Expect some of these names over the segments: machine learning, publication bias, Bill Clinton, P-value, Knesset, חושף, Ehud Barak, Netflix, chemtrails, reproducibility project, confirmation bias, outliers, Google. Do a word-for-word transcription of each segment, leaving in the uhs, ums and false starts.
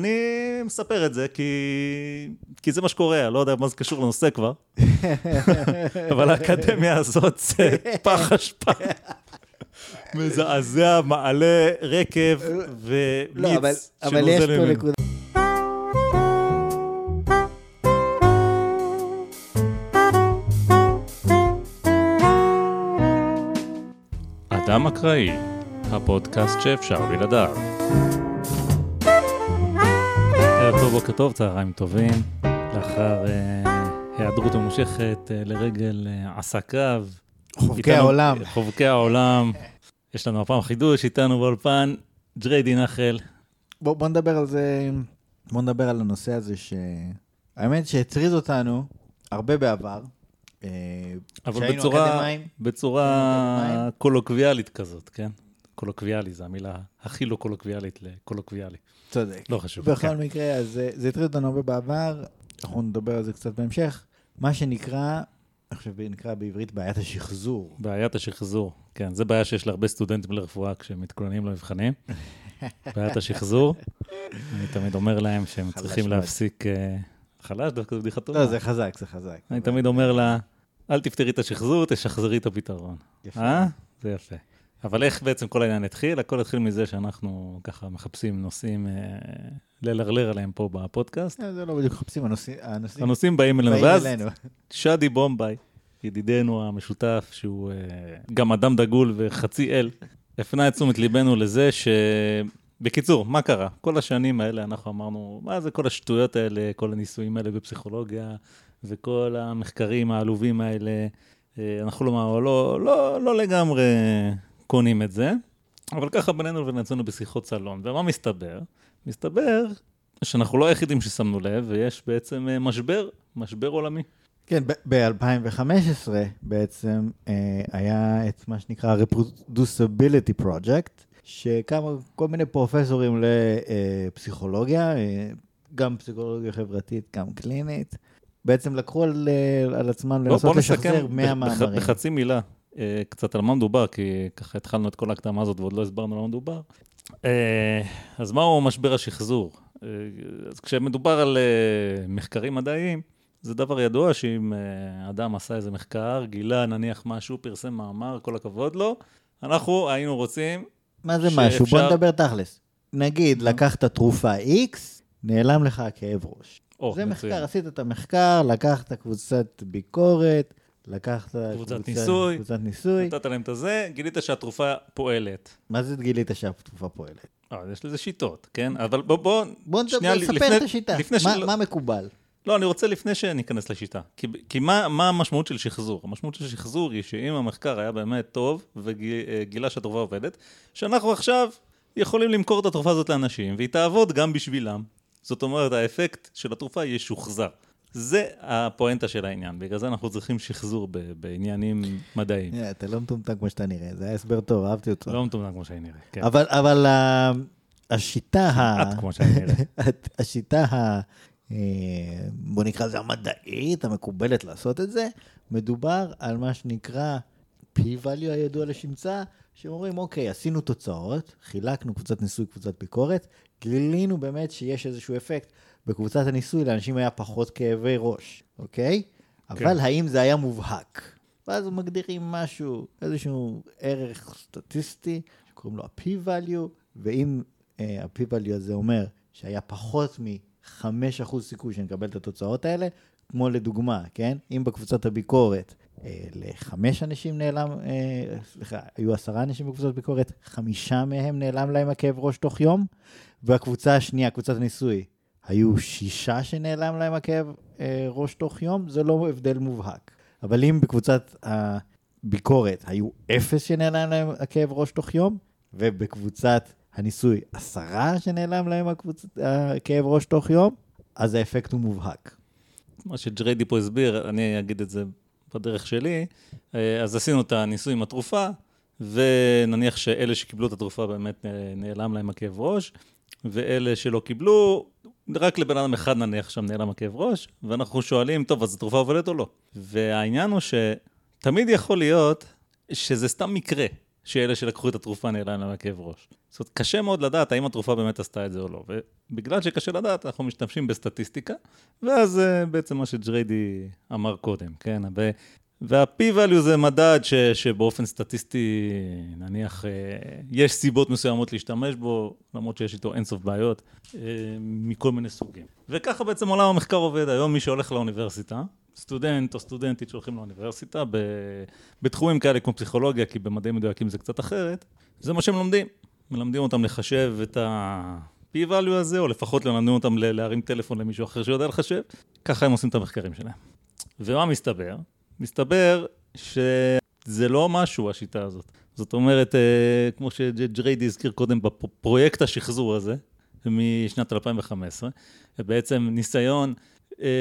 אני מספר את זה, כי זה מה שקורה, לא יודע מה זה קשור לנושא כבר, אבל האקדמיה הזאת זה פח אשפה. מזעזע, מעלה, רקב ומיץ שנוזל ממנו. אדם אקראי, הפודקאסט שאפשר בלעדיו. ערב טוב, בוקר טוב, צהריים טובים. לאחר היעדרות ממושכת לרגל עסקיו. חובקי העולם. חובקי העולם. יש לנו הפעם חידוש, איתנו באולפן, ג'רי דינחל. בוא, בוא נדבר על זה, בוא נדבר על הנושא הזה ש... האמת שהצריז אותנו הרבה בעבר. אבל בצורה, בצורה קולוקוויאלית כזאת, כן? קולוקוויאלי, זו המילה הכי לא קולוקוויאלית לקולוקוויאלי. צודק. לא חשוב. בכל מקרה, אז זה התריד אותנו הרבה בעבר, אנחנו נדבר על זה קצת בהמשך. מה שנקרא... עכשיו נקרא בעברית בעיית השחזור. בעיית השחזור, כן. זה בעיה שיש להרבה סטודנטים לרפואה כשהם מתכוננים למבחנים. בעיית השחזור. אני תמיד אומר להם שהם צריכים להפסיק... חלש דווקא זה בדיחה טובה. לא, זה חזק, זה חזק. אני תמיד אומר לה, אל תפתרי את השחזור, תשחזרי את הפתרון. יפה. אה? זה יפה. אבל איך בעצם כל העניין התחיל? הכל התחיל מזה שאנחנו ככה מחפשים נושאים... ללרלר עליהם פה בפודקאסט. זה לא בדיוק חפשים, הנושאים... הנושאים באים אלינו, ואז שדי בומביי, ידידנו המשותף, שהוא גם אדם דגול וחצי אל, הפנה את תשומת ליבנו לזה ש... בקיצור, מה קרה? כל השנים האלה אנחנו אמרנו, מה זה כל השטויות האלה, כל הניסויים האלה בפסיכולוגיה, וכל המחקרים העלובים האלה, אנחנו לא, לא, לא, לא לגמרי קונים את זה, אבל ככה בינינו ונצאנו בשיחות סלון, ומה מסתבר? מסתבר שאנחנו לא היחידים ששמנו לב, ויש בעצם משבר, משבר עולמי. כן, ב-אלפיים וחמש עשרה בעצם היה את מה שנקרא reproducibility project, שכמה כל מיני פרופסורים לפסיכולוגיה, גם פסיכולוגיה חברתית, גם קלינית, בעצם לקחו על, על עצמם לנסות לשחזר מאה מאמרים. בחצי מילה, קצת על מה מדובר, כי ככה התחלנו את כל ההקדמה הזאת ועוד לא הסברנו על מה מדובר. אז מהו משבר השחזור? אז כשמדובר על מחקרים מדעיים, זה דבר ידוע שאם אדם עשה איזה מחקר, גילה נניח משהו, פרסם מאמר, כל הכבוד לו, אנחנו היינו רוצים... מה זה משהו? בוא נדבר תכלס. נגיד, לקחת תרופה X, נעלם לך הכאב ראש. זה מחקר, עשית את המחקר, לקחת קבוצת ביקורת, לקחת קבוצת ניסוי, קבוצת ניסוי, נתת להם את הזה, גילית שהתרופה פועלת. מה זה גילית שהתרופה פועלת? אה, יש לזה שיטות, כן? אבל בוא, בוא, בוא נספר את השיטה. מה מקובל? לא, אני רוצה לפני שניכנס לשיטה. כי, כי מה, מה המשמעות של שחזור? המשמעות של שחזור היא שאם המחקר היה באמת טוב, וגילה שהתרופה עובדת, שאנחנו עכשיו יכולים למכור את התרופה הזאת לאנשים, והיא תעבוד גם בשבילם. זאת אומרת, האפקט של התרופה ישוחזר. זה הפואנטה של העניין, בגלל זה אנחנו צריכים שחזור בעניינים מדעיים. אתה לא מטומטם כמו שאתה נראה, זה היה הסבר טוב, אהבתי אותו. לא מטומטם כמו שאני נראה. אבל השיטה... את כמו שאני נראה. השיטה, בוא נקרא לזה המדעית, המקובלת לעשות את זה, מדובר על מה שנקרא P-value הידוע לשמצה, שאומרים, אוקיי, עשינו תוצאות, חילקנו קבוצת ניסוי, קבוצת ביקורת, גילינו באמת שיש איזשהו אפקט, בקבוצת הניסוי לאנשים היה פחות כאבי ראש, אוקיי? אבל האם זה היה מובהק? ואז מגדירים משהו, איזשהו ערך סטטיסטי, שקוראים לו ה-P-value, ואם ה-P-value הזה אומר שהיה פחות מ-חמישה אחוז סיכוי שנקבל את התוצאות האלה, כמו לדוגמה, כן? אם בקבוצת הביקורת לחמש אנשים נעלם, סליחה, היו עשרה אנשים בקבוצת ביקורת, חמישה מהם נעלם להם הכאב ראש תוך יום, והקבוצה השנייה, קבוצת הניסוי, היו שישה שנעלם להם הכאב אה, ראש תוך יום, זה לא הבדל מובהק. אבל אם בקבוצת הביקורת היו אפס שנעלם להם הכאב ראש תוך יום, ובקבוצת הניסוי עשרה שנעלם להם הכאב ראש תוך יום, אז האפקט הוא מובהק. מה שג'ריידי פה הסביר, אני אגיד את זה בדרך שלי, אז עשינו את הניסוי עם התרופה, ונניח שאלה שקיבלו את התרופה באמת נעלם להם הכאב ראש, ואלה שלא קיבלו, רק לבן אדם אחד נניח שם נעלם הכאב ראש, ואנחנו שואלים, טוב, אז התרופה עובדת או לא? והעניין הוא שתמיד יכול להיות שזה סתם מקרה, שאלה שלקחו את התרופה נעלם להם הכאב ראש. זאת אומרת, קשה מאוד לדעת האם התרופה באמת עשתה את זה או לא, ובגלל שקשה לדעת, אנחנו משתמשים בסטטיסטיקה, ואז בעצם מה שג'ריידי אמר קודם, כן? וה-P-value זה מדד ש, שבאופן סטטיסטי, נניח, יש סיבות מסוימות להשתמש בו, למרות שיש איתו אינסוף בעיות, מכל מיני סוגים. וככה בעצם עולם המחקר עובד. היום מי שהולך לאוניברסיטה, סטודנט או סטודנטית שהולכים לאוניברסיטה, בתחומים כאלה כמו פסיכולוגיה, כי במדעים מדויקים זה קצת אחרת, זה מה שהם לומדים. מלמדים אותם לחשב את ה-P-value הזה, או לפחות ללמדים אותם להרים טלפון למישהו אחר שיודע לחשב. ככה הם עושים את המחקרים שלהם. ומה מסתבר? מסתבר שזה לא משהו, השיטה הזאת. זאת אומרת, כמו שג'ריידי הזכיר קודם בפרויקט השחזור הזה, משנת אלפיים וחמש עשרה, בעצם ניסיון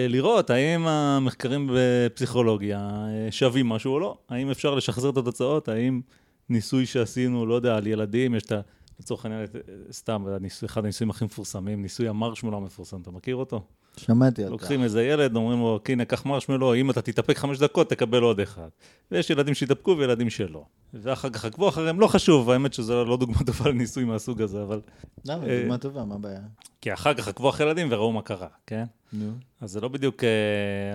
לראות האם המחקרים בפסיכולוגיה שווים משהו או לא, האם אפשר לשחזר את התוצאות, האם ניסוי שעשינו, לא יודע, על ילדים, יש את ה... לצורך העניין, סתם, אחד הניסויים הכי מפורסמים, ניסוי המרשמלו המפורסם, אתה מכיר אותו? שמעתי אותך. לוקחים איזה ילד, אומרים לו, הנה, קח מרשמלו, אם אתה תתאפק חמש דקות, תקבל עוד אחד. ויש ילדים שיתאפקו וילדים שלא. ואחר כך עקבו אחריהם, לא חשוב, האמת שזה לא דוגמה טובה לניסוי מהסוג הזה, אבל... למה, דוגמה טובה, מה הבעיה? כי אחר כך עקבו אחרי ילדים וראו מה קרה, כן? נו. אז זה לא בדיוק...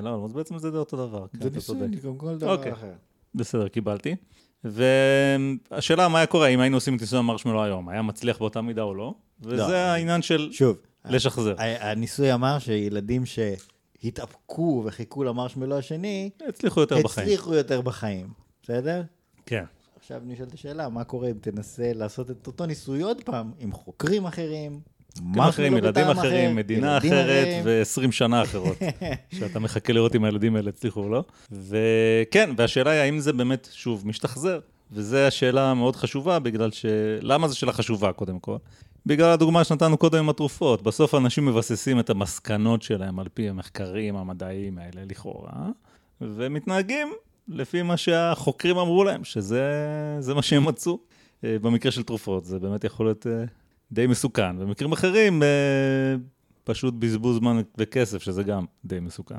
לא, בעצם זה אותו דבר. זה ניסוי, גם כל דבר אחר. בסדר, קיבלתי. והשאלה מה היה קורה, אם היינו עושים את ניסוי המרשמלו היום, היה מצליח באותה מידה או לא? וזה העניין של לשחזר. הניסוי אמר שילדים שהתאפקו וחיכו למרשמלו השני, הצליחו יותר בחיים. הצליחו יותר בחיים, בסדר? כן. עכשיו נשאל את השאלה, מה קורה אם תנסה לעשות את אותו ניסוי עוד פעם, עם חוקרים אחרים, אחרים, ילדים אחרים, מדינה אחרת ו-עשרים שנה אחרות, שאתה מחכה לראות אם הילדים האלה הצליחו או לא. וכן, והשאלה היא האם זה באמת שוב משתחזר, וזו השאלה המאוד חשובה, בגלל ש... למה זו שאלה חשובה קודם כל? בגלל הדוגמה שנתנו קודם עם התרופות, בסוף אנשים מבססים את המסקנות שלהם על פי המחקרים המדעיים האלה לכאורה, ומתנהגים לפי מה שהחוקרים אמרו להם, שזה מה שהם מצאו. במקרה של תרופות, זה באמת יכול להיות... די מסוכן, במקרים אחרים פשוט בזבוז זמן וכסף, שזה גם די מסוכן.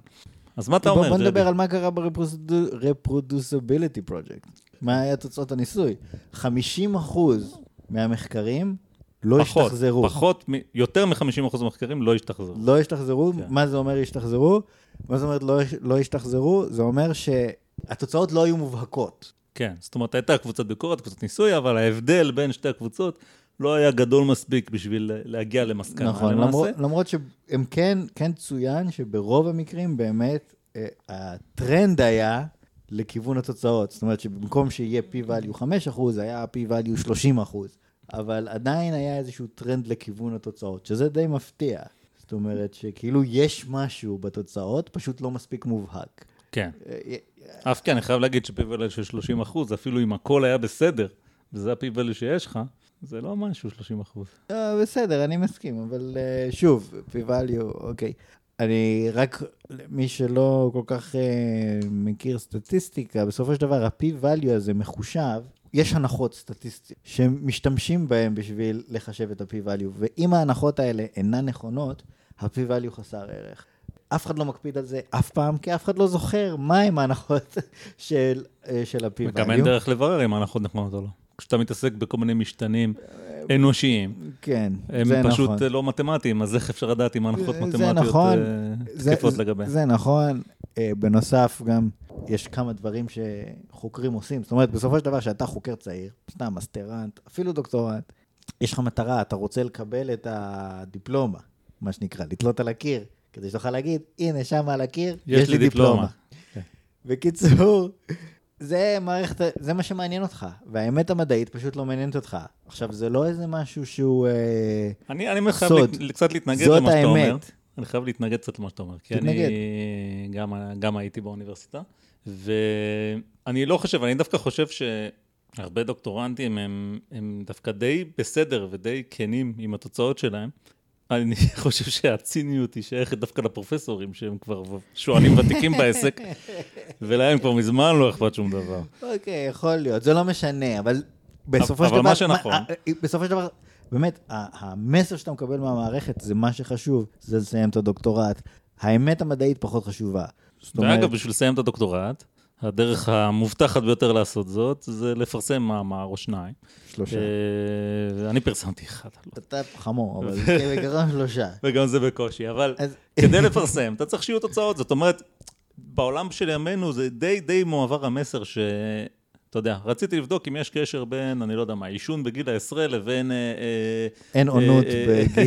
אז מה אתה אומר? בוא נדבר על מה קרה ב-reproducibility project. מה היה תוצאות הניסוי? חמישים אחוז מהמחקרים לא השתחזרו. פחות, יותר מ-חמישים אחוז מהמחקרים לא השתחזרו. לא השתחזרו, מה זה אומר השתחזרו? מה זה אומר לא השתחזרו? זה אומר שהתוצאות לא היו מובהקות. כן, זאת אומרת, הייתה קבוצת ביקורת, קבוצת ניסוי, אבל ההבדל בין שתי הקבוצות... לא היה גדול מספיק בשביל להגיע למסקנה. נכון, למרות, למרות שהם כן, כן צוין שברוב המקרים באמת אה, הטרנד היה לכיוון התוצאות. זאת אומרת שבמקום שיהיה P-value חמישה אחוז, היה P-value שלושים אחוז. אבל עדיין היה איזשהו טרנד לכיוון התוצאות, שזה די מפתיע. זאת אומרת שכאילו יש משהו בתוצאות, פשוט לא מספיק מובהק. כן. אה, אף כן, אני חייב להגיד ש-P-value של שלושים אחוז, אפילו אם הכל היה בסדר, וזה ה-P-value שיש לך, זה לא משהו שלושים אחוז. בסדר, אני מסכים, אבל שוב, P-value, אוקיי. אני רק, מי שלא כל כך מכיר סטטיסטיקה, בסופו של דבר, ה-P-value הזה מחושב, יש הנחות סטטיסטיות שמשתמשים בהן בשביל לחשב את ה-P-value, ואם ההנחות האלה אינן נכונות, ה-P-value חסר ערך. אף אחד לא מקפיד על זה אף פעם, כי אף אחד לא זוכר מהם ההנחות של ה-P-value. וגם אין דרך לברר אם ההנחות נכונות או לא. כשאתה מתעסק בכל מיני משתנים אנושיים. כן, זה נכון. הם פשוט לא מתמטיים, אז איך אפשר לדעת עם הנחות מתמטיות תקפות לגבי? זה נכון. בנוסף גם יש כמה דברים שחוקרים עושים. זאת אומרת, בסופו של דבר שאתה חוקר צעיר, סתם מאסטרנט, אפילו דוקטורנט, יש לך מטרה, אתה רוצה לקבל את הדיפלומה, מה שנקרא, לתלות על הקיר, כדי שתוכל להגיד, הנה, שם על הקיר, יש לי דיפלומה. בקיצור... זה מערכת, זה מה שמעניין אותך, והאמת המדעית פשוט לא מעניינת אותך. עכשיו, זה לא איזה משהו שהוא סוד. אני חייב קצת להתנגד למה שאתה אומר. אני חייב להתנגד קצת למה שאתה אומר, כי אני גם הייתי באוניברסיטה, ואני לא חושב, אני דווקא חושב שהרבה דוקטורנטים הם דווקא די בסדר ודי כנים עם התוצאות שלהם. אני חושב שהציניות היא שייכת דווקא לפרופסורים, שהם כבר שואלים ותיקים בעסק, ולהם כבר מזמן לא אכפת שום דבר. אוקיי, יכול להיות, זה לא משנה, אבל בסופו של דבר... בסופו של דבר, באמת, המסר שאתה מקבל מהמערכת, זה מה שחשוב, זה לסיים את הדוקטורט. האמת המדעית פחות חשובה. ואגב, בשביל לסיים את הדוקטורט, הדרך המובטחת ביותר לעשות זאת, זה לפרסם מאמר או שניים. שלושה. אני פרסמתי אחד. אתה חמור, אבל זה בגרם שלושה. וגם זה בקושי, אבל כדי לפרסם, אתה צריך שיהיו תוצאות. זאת אומרת, בעולם של ימינו זה די די מועבר המסר ש... אתה יודע, רציתי לבדוק אם יש קשר בין, אני לא יודע מה, עישון בגיל העשרה לבין... אין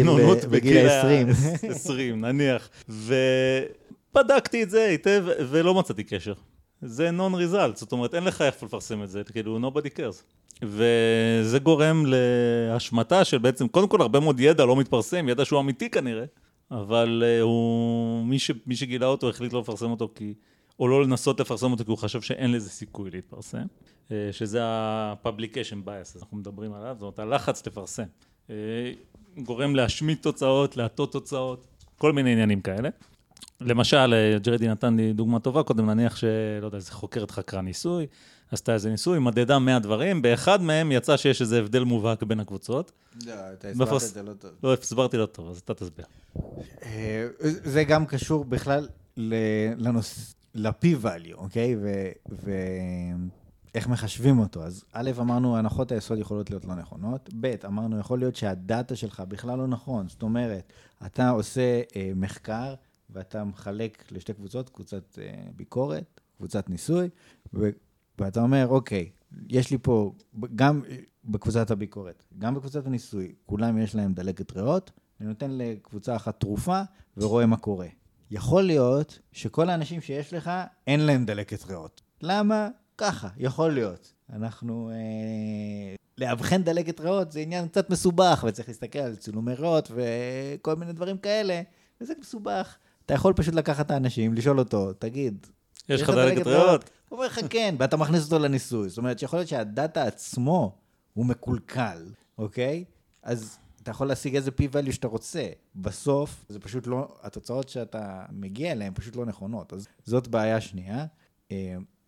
עונות בגיל העשרים. עשרים, נניח. ובדקתי את זה היטב ולא מצאתי קשר. זה נון ריזלט, זאת אומרת, אין לך איך לפרסם את זה, כאילו, nobody cares. וזה גורם להשמטה של בעצם, קודם כל, הרבה מאוד ידע לא מתפרסם, ידע שהוא אמיתי כנראה, אבל הוא, מי ש, מי שגילה אותו, החליט לא לפרסם אותו כי, או לא לנסות לפרסם אותו, כי הוא חשב שאין לזה סיכוי להתפרסם, שזה ה-publication bias, אנחנו מדברים עליו, זאת אומרת, הלחץ לפרסם. גורם להשמיט תוצאות, להטות תוצאות, כל מיני עניינים כאלה. למשל, ג'רדי נתן לי דוגמה טובה, קודם נניח שלא יודע, איזה חוקרת חקרה ניסוי, עשתה איזה ניסוי, מדדה מאה דברים, באחד מהם יצא שיש איזה הבדל מובהק בין הקבוצות. לא, אתה הסברת את זה לא טוב. לא, הסברתי לא טוב, אז אתה תסביר. זה גם קשור בכלל ל-P-value, אוקיי? ואיך מחשבים אותו. אז א', אמרנו, הנחות היסוד יכולות להיות לא נכונות, ב', אמרנו, יכול להיות שהדאטה שלך בכלל לא נכון, זאת אומרת, אתה עושה מחקר, ואתה מחלק לשתי קבוצות, קבוצת ביקורת, קבוצת ניסוי, ואתה אומר, אוקיי, יש לי פה, גם בקבוצת הביקורת, גם בקבוצת הניסוי, כולם יש להם דלקת ריאות, אני נותן לקבוצה אחת תרופה, ורואה מה קורה. יכול להיות שכל האנשים שיש לך, אין להם דלקת ריאות. למה? ככה, יכול להיות. אנחנו... להבחן דלקת ריאות זה עניין קצת מסובך, וצריך להסתכל על צילומי ריאות, וכל מיני דברים כאלה, וזה מסובך. אתה יכול פשוט לקחת את האנשים, לשאול אותו, תגיד, יש לך דלקת ריאות? הוא אומר לך כן, ואתה מכניס אותו לניסוי. זאת אומרת, שיכול להיות שהדאטה עצמו הוא מקולקל, אוקיי? אז אתה יכול להשיג איזה P-value שאתה רוצה. בסוף, זה פשוט לא, התוצאות שאתה מגיע אליהן פשוט לא נכונות. אז זאת בעיה שנייה.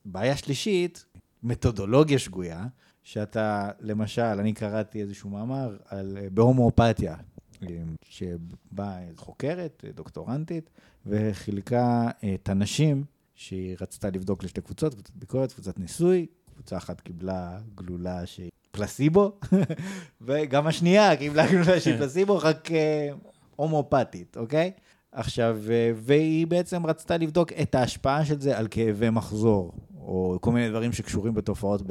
בעיה שלישית, מתודולוגיה שגויה, שאתה, למשל, אני קראתי איזשהו מאמר על, בהומואפתיה. שבאה חוקרת, דוקטורנטית, וחילקה את הנשים שהיא רצתה לבדוק לשתי קבוצות, קבוצת ביקורת, קבוצת ניסוי, קבוצה אחת קיבלה גלולה שהיא פלסיבו, וגם השנייה קיבלה גלולה שהיא פלסיבו, רק הומופתית, אוקיי? עכשיו, והיא בעצם רצתה לבדוק את ההשפעה של זה על כאבי מחזור, או כל מיני דברים שקשורים בתופעות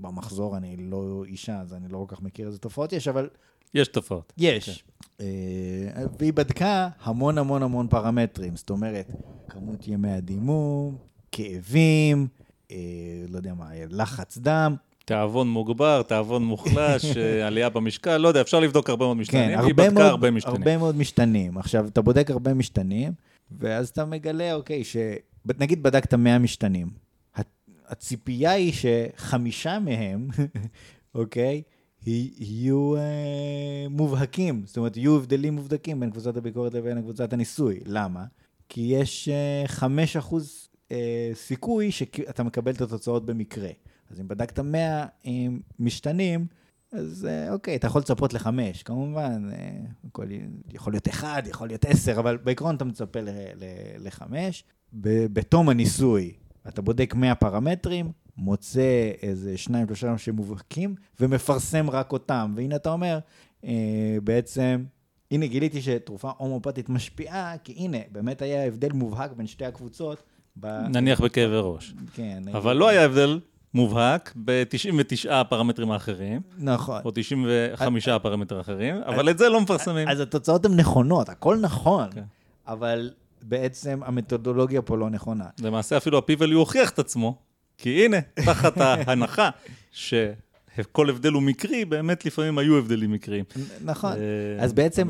במחזור, אני לא אישה, אז אני לא כל כך מכיר איזה תופעות יש, אבל... יש תופעות. יש. והיא בדקה המון המון המון פרמטרים, זאת אומרת, כמות ימי הדימום, כאבים, לא יודע מה, לחץ דם. תאבון מוגבר, תאבון מוחלש, עלייה במשקל, לא יודע, אפשר לבדוק הרבה מאוד משתנים. היא בדקה הרבה משתנים. הרבה מאוד משתנים. עכשיו, אתה בודק הרבה משתנים, ואז אתה מגלה, אוקיי, נגיד בדקת מאה משתנים. הציפייה היא שחמישה מהם, אוקיי, יהיו מובהקים, זאת אומרת, יהיו הבדלים מובהקים בין קבוצת הביקורת לבין קבוצת הניסוי. למה? כי יש חמישה אחוז סיכוי שאתה מקבל את התוצאות במקרה. אז אם בדקת מאה משתנים, אז אוקיי, אתה יכול לצפות לחמש, כמובן, יכול להיות אחד, יכול להיות עשר, אבל בעקרון אתה מצפה לחמש. בתום הניסוי, אתה בודק מאה פרמטרים, מוצא איזה שניים, שלושה שמובהקים, ומפרסם רק אותם. והנה אתה אומר, אה, בעצם, הנה גיליתי שתרופה הומואפתית משפיעה, כי הנה, באמת היה הבדל מובהק בין שתי הקבוצות. ב... נניח בכאבי ראש. כן. אבל נגיד... לא היה הבדל מובהק ב-תשעים ותשעה הפרמטרים האחרים. נכון. או תשעים וחמישה הפרמטרים האחרים, אבל את זה לא מפרסמים. אז התוצאות הן נכונות, הכל נכון, כן. אבל בעצם המתודולוגיה פה לא נכונה. למעשה אפילו ה-P-value הוכיח את עצמו, כי הנה, תחת ההנחה שכל הבדל הוא מקרי, באמת לפעמים היו הבדלים מקריים. נכון. אז בעצם,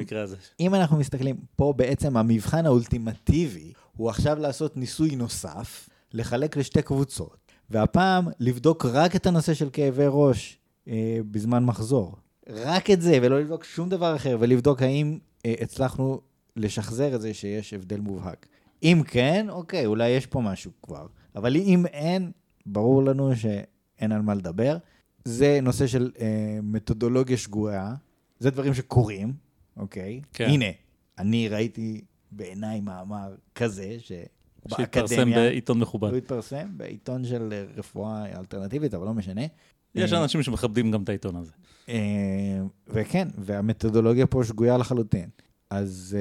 אם אנחנו מסתכלים פה, בעצם המבחן האולטימטיבי הוא עכשיו לעשות ניסוי נוסף, לחלק לשתי קבוצות, והפעם לבדוק רק את הנושא של כאבי ראש בזמן מחזור. רק את זה, ולא לבדוק שום דבר אחר, ולבדוק האם הצלחנו לשחזר את זה שיש הבדל מובהק. אם כן, אוקיי, אולי יש פה משהו כבר. אבל אם אין... ברור לנו שאין על מה לדבר. זה נושא של אה, מתודולוגיה שגויה. זה דברים שקורים, אוקיי? כן. הנה, אני ראיתי בעיניי מאמר כזה, באקדמיה. שהתפרסם בעיתון מכובד. הוא התפרסם בעיתון של רפואה אלטרנטיבית, אבל לא משנה. יש אנשים שמכבדים גם את העיתון הזה. וכן, והמתודולוגיה פה שגויה לחלוטין. אז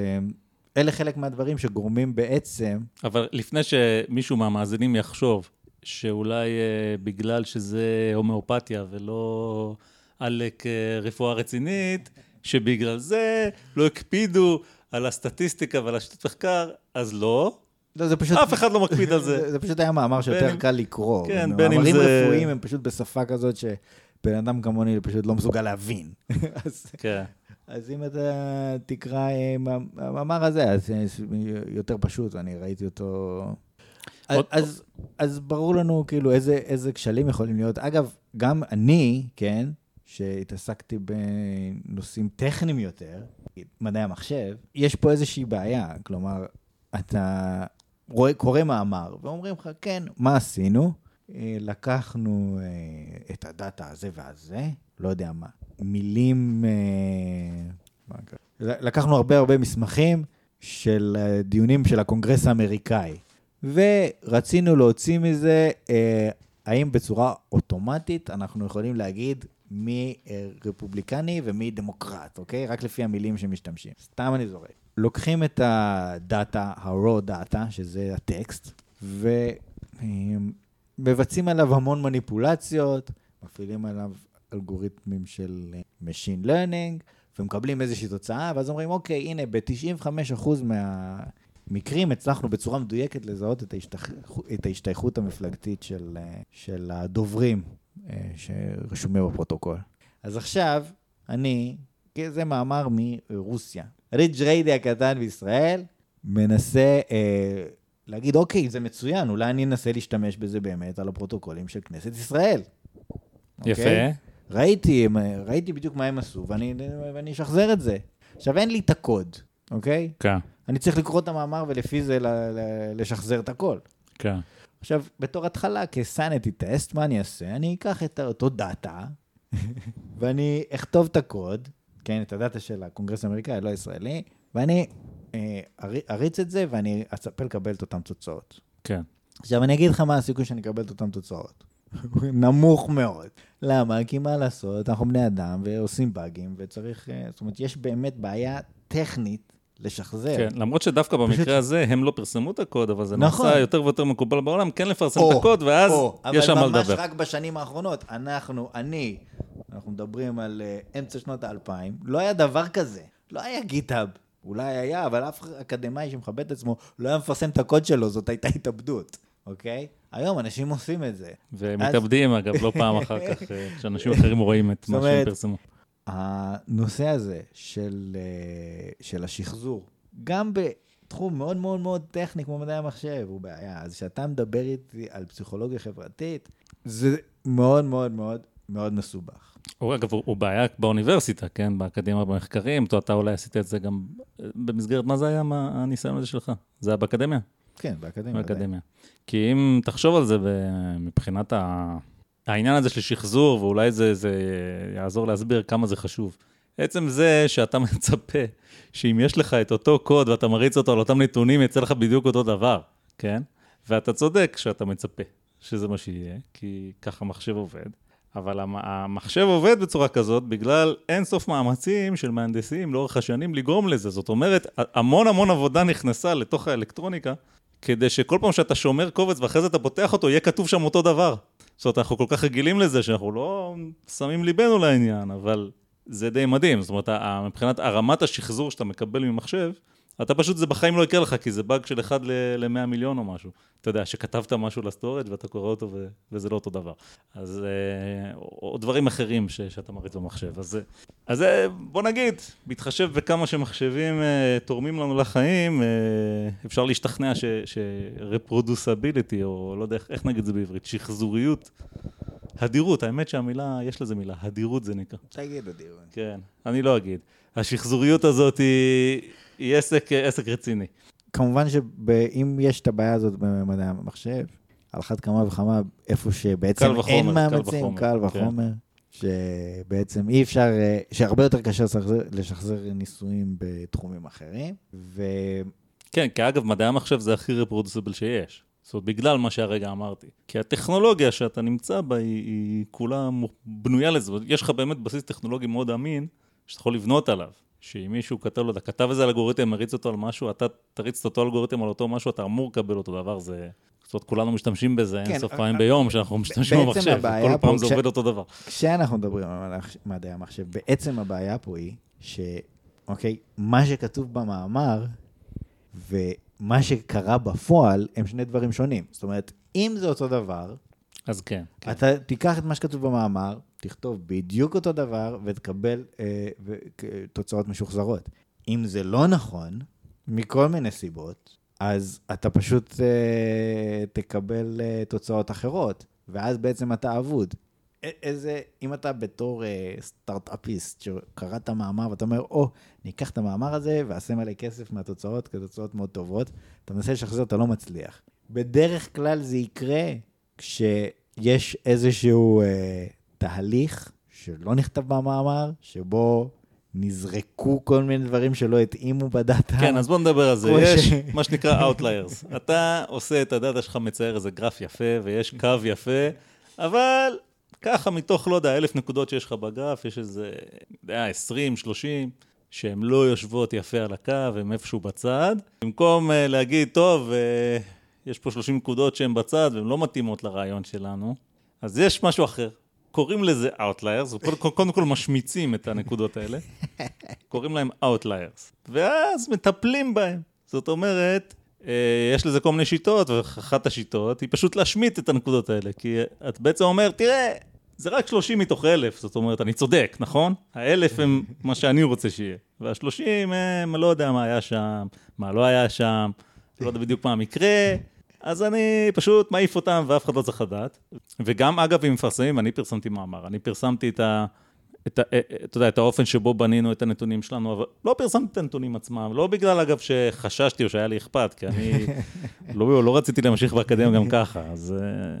אלה חלק מהדברים שגורמים בעצם... אבל לפני שמישהו מהמאזינים יחשוב, שאולי בגלל שזה הומאופתיה ולא עלק רפואה רצינית, שבגלל זה לא הקפידו על הסטטיסטיקה ועל השיטות מחקר, אז לא. לא, זה פשוט... אף אחד לא מקפיד על זה. זה פשוט היה מאמר שיותר קל לקרוא. כן, בין אם זה... מאמרים רפואיים הם פשוט בשפה כזאת שבן אדם כמוני פשוט לא מסוגל להבין. כן. אז אם אתה תקרא המאמר הזה, אז יותר פשוט, אני ראיתי אותו... אז, אז ברור לנו, כאילו, איזה, איזה כשלים יכולים להיות. אגב, גם אני, כן, שהתעסקתי בנושאים טכניים יותר, מדעי המחשב, יש פה איזושהי בעיה. כלומר, אתה רואה, קורא מאמר, ואומרים לך, כן, מה עשינו? לקחנו את הדאטה הזה והזה, לא יודע מה, מילים, לקחנו הרבה הרבה מסמכים של דיונים של הקונגרס האמריקאי. ורצינו להוציא מזה, אה, האם בצורה אוטומטית אנחנו יכולים להגיד מי רפובליקני ומי דמוקרט, אוקיי? רק לפי המילים שמשתמשים. סתם אני זורק. לוקחים את הדאטה, ה-raw דאטה, שזה הטקסט, ומבצעים עליו המון מניפולציות, מפעילים עליו אלגוריתמים של machine learning, ומקבלים איזושהי תוצאה, ואז אומרים, אוקיי, הנה, ב-תשעים וחמישה אחוז מה... מקרים הצלחנו בצורה מדויקת לזהות את, ההשתייך... את ההשתייכות המפלגתית של, של הדוברים שרשומים בפרוטוקול. אז עכשיו, אני, זה מאמר מרוסיה. ריץ' ריידי הקטן בישראל מנסה אה, להגיד, אוקיי, זה מצוין, אולי אני אנסה להשתמש בזה באמת על הפרוטוקולים של כנסת ישראל. יפה. אוקיי? ראיתי, ראיתי בדיוק מה הם עשו, ואני, ואני אשחזר את זה. עכשיו, אין לי את הקוד, אוקיי? כן. אני צריך לקרוא את המאמר ולפי זה לשחזר את הכל. כן. עכשיו, בתור התחלה, כסאניטי טסט, מה אני אעשה? אני אקח את אותו דאטה, ואני אכתוב את הקוד, כן, את הדאטה של הקונגרס האמריקאי, לא ישראלי, ואני אריץ את זה, ואני אצפה לקבל את אותן תוצאות. כן. עכשיו, אני אגיד לך מה הסיכוי שאני אקבל את אותן תוצאות. נמוך מאוד. למה? כי מה לעשות? אנחנו בני אדם ועושים באגים, וצריך, זאת אומרת, יש באמת בעיה טכנית, לשחזר. כן, למרות שדווקא במקרה הזה הם לא פרסמו את הקוד, אבל זה נעשה יותר ויותר מקובל בעולם, כן לפרסם את הקוד, ואז יש שם מה לדבר. אבל ממש רק בשנים האחרונות, אנחנו, אני, אנחנו מדברים על אמצע שנות האלפיים, לא היה דבר כזה, לא היה גיטהאב, אולי היה, אבל אף אקדמאי שמכבד את עצמו, לא היה מפרסם את הקוד שלו, זאת הייתה התאבדות, אוקיי? היום אנשים עושים את זה. והם מתאבדים, אגב, לא פעם אחר כך, שאנשים אחרים רואים את מה שהם פרסמו. הנושא הזה של, של השחזור, גם בתחום מאוד מאוד מאוד טכני, כמו מדעי המחשב, הוא בעיה. אז כשאתה מדבר איתי על פסיכולוגיה חברתית, זה מאוד מאוד מאוד מאוד מסובך. הוא, אגב, הוא בעיה באוניברסיטה, כן? באקדמיה, במחקרים. אתה אולי עשית את זה גם במסגרת, מה זה היה הניסיון הזה שלך? זה היה באקדמיה? כן, באקדמיה. באקדמיה. כי אם תחשוב על זה מבחינת ה... העניין הזה של שחזור, ואולי זה, זה יעזור להסביר כמה זה חשוב. עצם זה שאתה מצפה שאם יש לך את אותו קוד ואתה מריץ אותו על אותם נתונים, יצא לך בדיוק אותו דבר, כן? ואתה צודק שאתה מצפה שזה מה שיהיה, כי ככה המחשב עובד. אבל המחשב עובד בצורה כזאת בגלל אינסוף מאמצים של מהנדסים לאורך השנים לגרום לזה. זאת אומרת, המון המון עבודה נכנסה לתוך האלקטרוניקה, כדי שכל פעם שאתה שומר קובץ ואחרי זה אתה פותח אותו, יהיה כתוב שם אותו דבר. זאת אומרת, אנחנו כל כך רגילים לזה שאנחנו לא שמים ליבנו לעניין, אבל זה די מדהים. זאת אומרת, מבחינת הרמת השחזור שאתה מקבל ממחשב, אתה פשוט, זה בחיים לא יקרה לך, כי זה באג של אחד ל-מאה מיליון או משהו. אתה יודע, שכתבת משהו לסטורג' ואתה קורא אותו וזה לא אותו דבר. אז, או דברים אחרים שאתה מריץ במחשב. אז, אז בוא נגיד, בהתחשב בכמה שמחשבים תורמים לנו לחיים, אפשר להשתכנע ש-reproducibility, או לא יודע, איך נגיד זה בעברית, שחזוריות, הדירות. האמת שהמילה, יש לזה מילה, הדירות זה נקרא. תגיד הדירות. כן, אני לא אגיד. השחזוריות הזאת היא... היא עסק, עסק רציני. כמובן שאם יש את הבעיה הזאת במדעי המחשב, על אחת כמה וכמה, איפה שבעצם אין מאמצים, קל וחומר, שבעצם אי אפשר, שהרבה יותר קשה לשחזר ניסויים בתחומים אחרים, ו... כן, כי אגב, מדעי המחשב זה הכי reproducible שיש. זאת אומרת, בגלל מה שהרגע אמרתי. כי הטכנולוגיה שאתה נמצא בה היא, היא כולה בנויה לזה. יש לך באמת בסיס טכנולוגי מאוד אמין, שאתה יכול לבנות עליו. שאם מישהו כתב לו, אתה כתב איזה אלגוריתם, מריץ אותו על משהו, אתה תריץ אותו אלגוריתם על אותו משהו, אתה אמור לקבל אותו דבר. זה... זאת אומרת, כולנו משתמשים בזה, אין סוף פעמים ביום שאנחנו משתמשים במחשב. כל פעם זה עובד אותו דבר. כשאנחנו מדברים על מדעי המחשב, בעצם הבעיה פה היא ש... אוקיי, מה שכתוב במאמר ומה שקרה בפועל הם שני דברים שונים. זאת אומרת, אם זה אותו דבר, אז כן. אתה תיקח את מה שכתוב במאמר, תכתוב בדיוק אותו דבר ותקבל תוצאות משוחזרות. אם זה לא נכון, מכל מיני סיבות, אז אתה פשוט תקבל תוצאות אחרות, ואז בעצם אתה עבוד. איזה, אם אתה בתור סטארט-אפיסט שקרא את המאמר ואתה אומר, או, אני אקח את המאמר הזה ועשה מלא כסף מהתוצאות, כתוצאות מאוד טובות, אתה מנסה לשחזר, אתה לא מצליח. בדרך כלל זה יקרה כשיש איזשהו אה, תהליך שלא נכתב במאמר, שבו נזרקו כל מיני דברים שלא התאימו בדאטה. כן, אז בוא נדבר על זה. יש מה שנקרא outliers. אתה עושה את הדאטה שלך, מצייר איזה גרף יפה ויש קו יפה, אבל... ככה מתוך, לא יודע, אלף נקודות שיש לך בגרף, יש איזה עשרים, שלושים, שהן לא יושבות יפה על הקו, הן איפשהו בצד. במקום להגיד, טוב, יש פה שלושים נקודות שהן בצד, והן לא מתאימות לרעיון שלנו, אז יש משהו אחר. קוראים לזה outliers, קודם כל משמיצים את הנקודות האלה, קוראים להם outliers, ואז מטפלים בהם. זאת אומרת... יש לזה כל מיני שיטות, ואחת השיטות היא פשוט להשמיט את הנקודות האלה, כי את בעצם אומר, תראה, זה רק שלושים מתוך אלף, זאת אומרת, אני צודק, נכון? האלף הם מה שאני רוצה שיהיה, והשלושים הם לא יודע מה היה שם, מה לא היה שם, לא יודע בדיוק מה המקרה, אז אני פשוט מעיף אותם ואף אחד לא צריך לדעת. וגם, אגב, אם מפרסמים, אני פרסמתי מאמר, אני פרסמתי את ה... את, אתה יודע, את האופן שבו בנינו את הנתונים שלנו, אבל לא פרסמתי את הנתונים עצמם, לא בגלל, אגב, שחששתי או שהיה לי אכפת, כי אני לא, לא רציתי להמשיך באקדמיה גם ככה, אז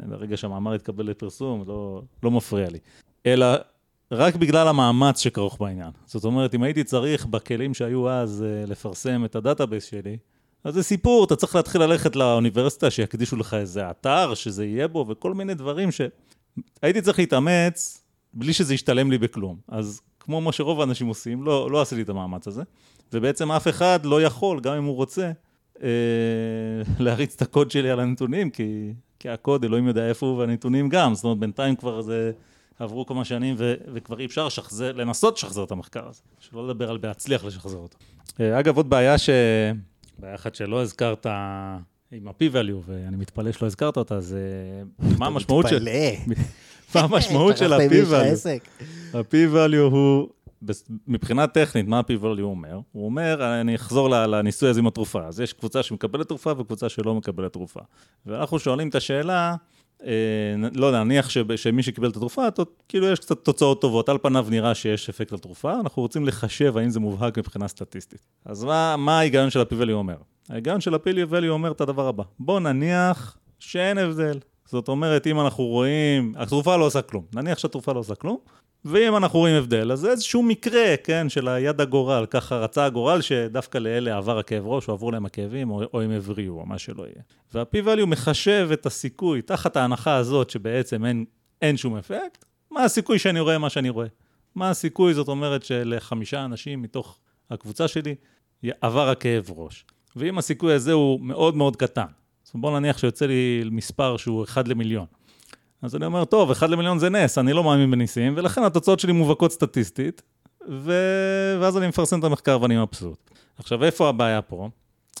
לרגע שהמאמר התקבל לפרסום, לא, לא מפריע לי. אלא רק בגלל המאמץ שכרוך בעניין. זאת אומרת, אם הייתי צריך בכלים שהיו אז לפרסם את הדאטאבייס שלי, אז זה סיפור, אתה צריך להתחיל ללכת לאוניברסיטה, שיקדישו לך איזה אתר, שזה יהיה בו, וכל מיני דברים שהייתי צריך להתאמץ בלי שזה ישתלם לי בכלום. אז כמו מה שרוב האנשים עושים, לא, לא עשה לי את המאמץ הזה. ובעצם אף אחד לא יכול, גם אם הוא רוצה, אה, להריץ את הקוד שלי על הנתונים, כי, כי הקוד, אלוהים יודע איפה הוא, והנתונים גם. זאת אומרת, בינתיים כבר זה, עברו כמה שנים, ו, וכבר אי אפשר שחזר, לנסות שחזר את המחקר הזה. שלא לדבר על בהצליח לשחזר אותו. אה, אגב, עוד בעיה ש... בעיה אחת שלא הזכרת... עם ה-P-value, ואני מתפלא שלא הזכרת אותה, אז מה המשמעות של... מה המשמעות של ה-P-value? ה-P-value הוא, מבחינה טכנית, מה ה-P-value אומר? הוא אומר, אני אחזור לניסוי הזה עם התרופה. אז יש קבוצה שמקבלת תרופה, וקבוצה שלא מקבלת תרופה. ואנחנו שואלים את השאלה, לא נניח שמי שקיבל את התרופה, כאילו יש קצת תוצאות טובות, על פניו נראה שיש אפקט על תרופה, אנחנו רוצים לחשב האם זה מובהק מבחינה סטטיסטית. אז מה ההיגיון של ה-P-value אומר? ההיגיון של ה-P-value אומר את הדבר הבא. בוא נניח שאין הבדל. זאת אומרת, אם אנחנו רואים, התרופה לא עושה כלום. נניח שהתרופה לא עושה כלום, ואם אנחנו רואים הבדל, אז זה איזשהו מקרה, כן, של היד הגורל, ככה רצה הגורל שדווקא לאלה עבר הכאב ראש, או עברו להם הכאבים, או, או הם הבריאו, או מה שלא יהיה. וה-P-value מחשב את הסיכוי, תחת ההנחה הזאת שבעצם אין, אין שום אפקט, מה הסיכוי שאני רואה מה שאני רואה? מה הסיכוי, זאת אומרת, שלחמישה אנשים מתוך הקבוצה שלי, עבר הכאב ראש. ואם הסיכוי הזה הוא מאוד מאוד קטן, אז בואו נניח שיוצא לי מספר שהוא אחד למיליון. אז אני אומר, טוב, אחד למיליון זה נס, אני לא מאמין בניסים, ולכן התוצאות שלי מובהקות סטטיסטית, ו... ואז אני מפרסם את המחקר ואני מבסוט. עכשיו, איפה הבעיה פה?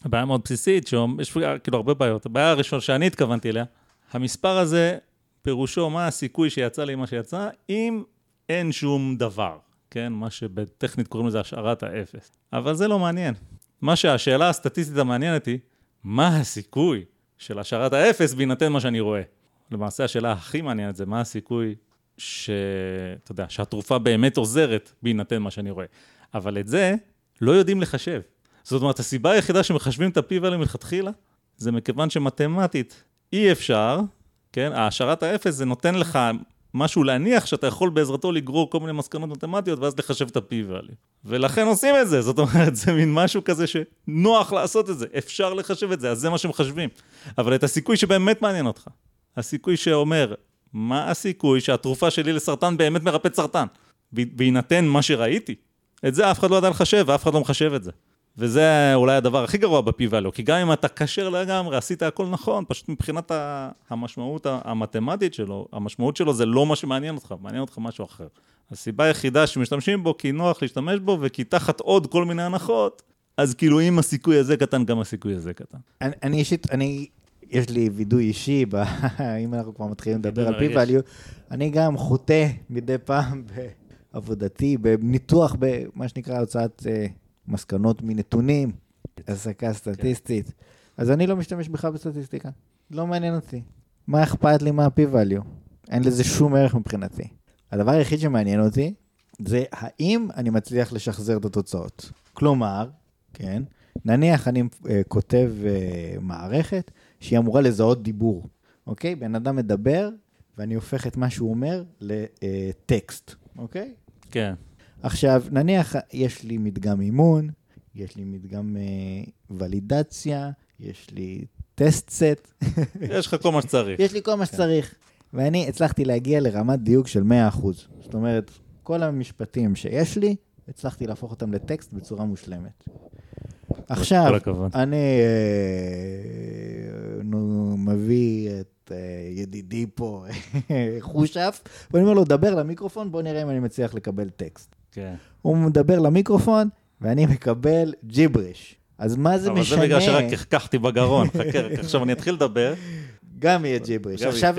הבעיה מאוד בסיסית, שיש כאילו הרבה בעיות. הבעיה הראשונה שאני התכוונתי אליה, המספר הזה, פירושו מה הסיכוי שיצא לי מה שיצא, אם אין שום דבר, כן? מה שבטכנית קוראים לזה השערת האפס. אבל זה לא מעניין. מה שהשאלה הסטטיסטית המעניינת היא, מה הסיכוי של השערת האפס בהינתן מה שאני רואה? למעשה השאלה הכי מעניינת זה, מה הסיכוי ש... אתה יודע, שהתרופה באמת עוזרת בהינתן מה שאני רואה? אבל את זה לא יודעים לחשב. זאת אומרת, הסיבה היחידה שמחשבים את ה-P-value מלכתחילה, זה מכיוון שמתמטית אי אפשר, כן? השערת האפס זה נותן לך משהו להניח שאתה יכול בעזרתו לגרור כל מיני מסקנות מתמטיות, ואז לחשב את ה-P-value. ולכן עושים את זה, זאת אומרת, זה מין משהו כזה שנוח לעשות את זה, אפשר לחשב את זה, אז זה מה שהם חשבים. אבל את הסיכוי שבאמת מעניין אותך, הסיכוי שאומר, מה הסיכוי שהתרופה שלי לסרטן באמת מרפאת סרטן? בהינתן מה שראיתי. את זה אף אחד לא יודע לחשב, ואף אחד לא מחשב את זה. וזה אולי הדבר הכי גרוע ב-P-value, כי גם אם אתה כשר לגמרי, עשית הכל נכון, פשוט מבחינת המשמעות המתמטית שלו, המשמעות שלו זה לא מה שמעניין אותך, מעניין אותך משהו אחר. הסיבה היחידה שמשתמשים בו, כי נוח להשתמש בו, וכי תחת עוד כל מיני הנחות, אז כאילו אם הסיכוי הזה קטן, גם הסיכוי הזה קטן. אני אישית, אני... יש לי וידוי אישי, אם אנחנו כבר מתחילים לדבר על P-value, אני גם חוטא מדי פעם בעבודתי, בניתוח, במה שנקרא הוצאת מסקנות מנתונים, הסקה סטטיסטית. אז אני לא משתמש בכלל בסטטיסטיקה. לא מעניין אותי. מה אכפת לי מה P-value? אין לזה שום ערך מבחינתי. הדבר היחיד שמעניין אותי, זה האם אני מצליח לשחזר את התוצאות. כלומר, כן, נניח אני כותב מערכת, שהיא אמורה לזהות דיבור, אוקיי? בן אדם מדבר, ואני הופך את מה שהוא אומר לטקסט, אוקיי? כן. עכשיו, נניח, יש לי מדגם אימון, יש לי מדגם אה, ולידציה, יש לי טסט סט. יש לך כל מה שצריך. יש לי כל מה שצריך. ואני הצלחתי להגיע לרמת דיוק של מאה אחוז. זאת אומרת, כל המשפטים שיש לי, הצלחתי להפוך אותם לטקסט בצורה מושלמת. עכשיו, אני מביא את ידידי פה, חושף, ואני אומר לו, דבר למיקרופון, בוא נראה אם אני מצליח לקבל טקסט. הוא מדבר למיקרופון, ואני מקבל ג'יבריש. אז מה זה משנה? אבל זה בגלל שרק קחקחתי בגרון, חכה, עכשיו אני אתחיל לדבר. גם יהיה ג'יבריש. עכשיו,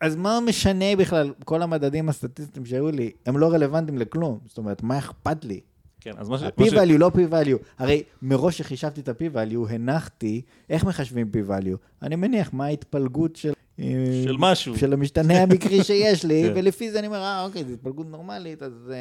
אז מה משנה בכלל? כל המדדים הסטטיסטיים שהיו לי, הם לא רלוונטיים לכלום. זאת אומרת, מה אכפת לי? ה-P-value, לא P-value. הרי מראש שחישבתי את ה-P-value, הנחתי איך מחשבים P-value. אני מניח מה ההתפלגות של... של משהו. של המשתנה המקרי שיש לי, ולפי זה אני אומר, אה, אוקיי, זו התפלגות נורמלית, אז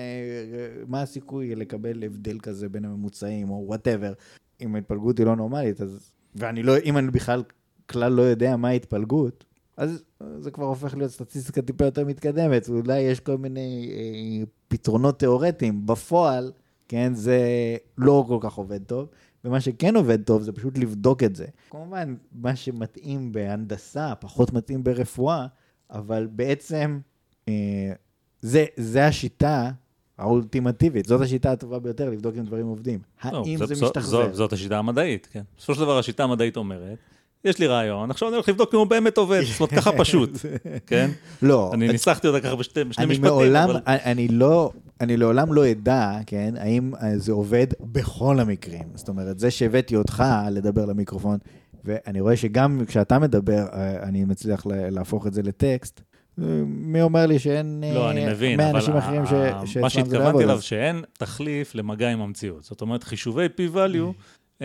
מה הסיכוי לקבל הבדל כזה בין הממוצעים, או whatever. אם ההתפלגות היא לא נורמלית, אז... ואני לא... אם אני בכלל כלל לא יודע מה ההתפלגות, אז זה כבר הופך להיות סטטיסטיקה טיפה יותר מתקדמת. אולי יש כל מיני פתרונות תיאורטיים. בפועל, כן, זה לא כל כך עובד טוב, ומה שכן עובד טוב זה פשוט לבדוק את זה. כמובן, מה שמתאים בהנדסה, פחות מתאים ברפואה, אבל בעצם זה, זה השיטה האולטימטיבית, זאת השיטה הטובה ביותר, לבדוק אם דברים עובדים. האם זה משתחזר? זאת השיטה המדעית, כן. בסופו של דבר, השיטה המדעית אומרת, יש לי רעיון, עכשיו אני הולך לבדוק אם הוא באמת עובד, זאת אומרת, ככה פשוט, כן? לא. אני ניסחתי אותה ככה בשני משפטים, אבל... אני לא... אני לעולם לא ידע, כן, האם זה עובד בכל המקרים. זאת אומרת, זה שהבאתי אותך לדבר למיקרופון, ואני רואה שגם כשאתה מדבר, אני מצליח להפוך את זה לטקסט. מי אומר לי שאין... לא, אני מבין, אבל מה שהתכוונתי אליו, שאין תחליף למגע עם המציאות. זאת אומרת, חישובי P-value,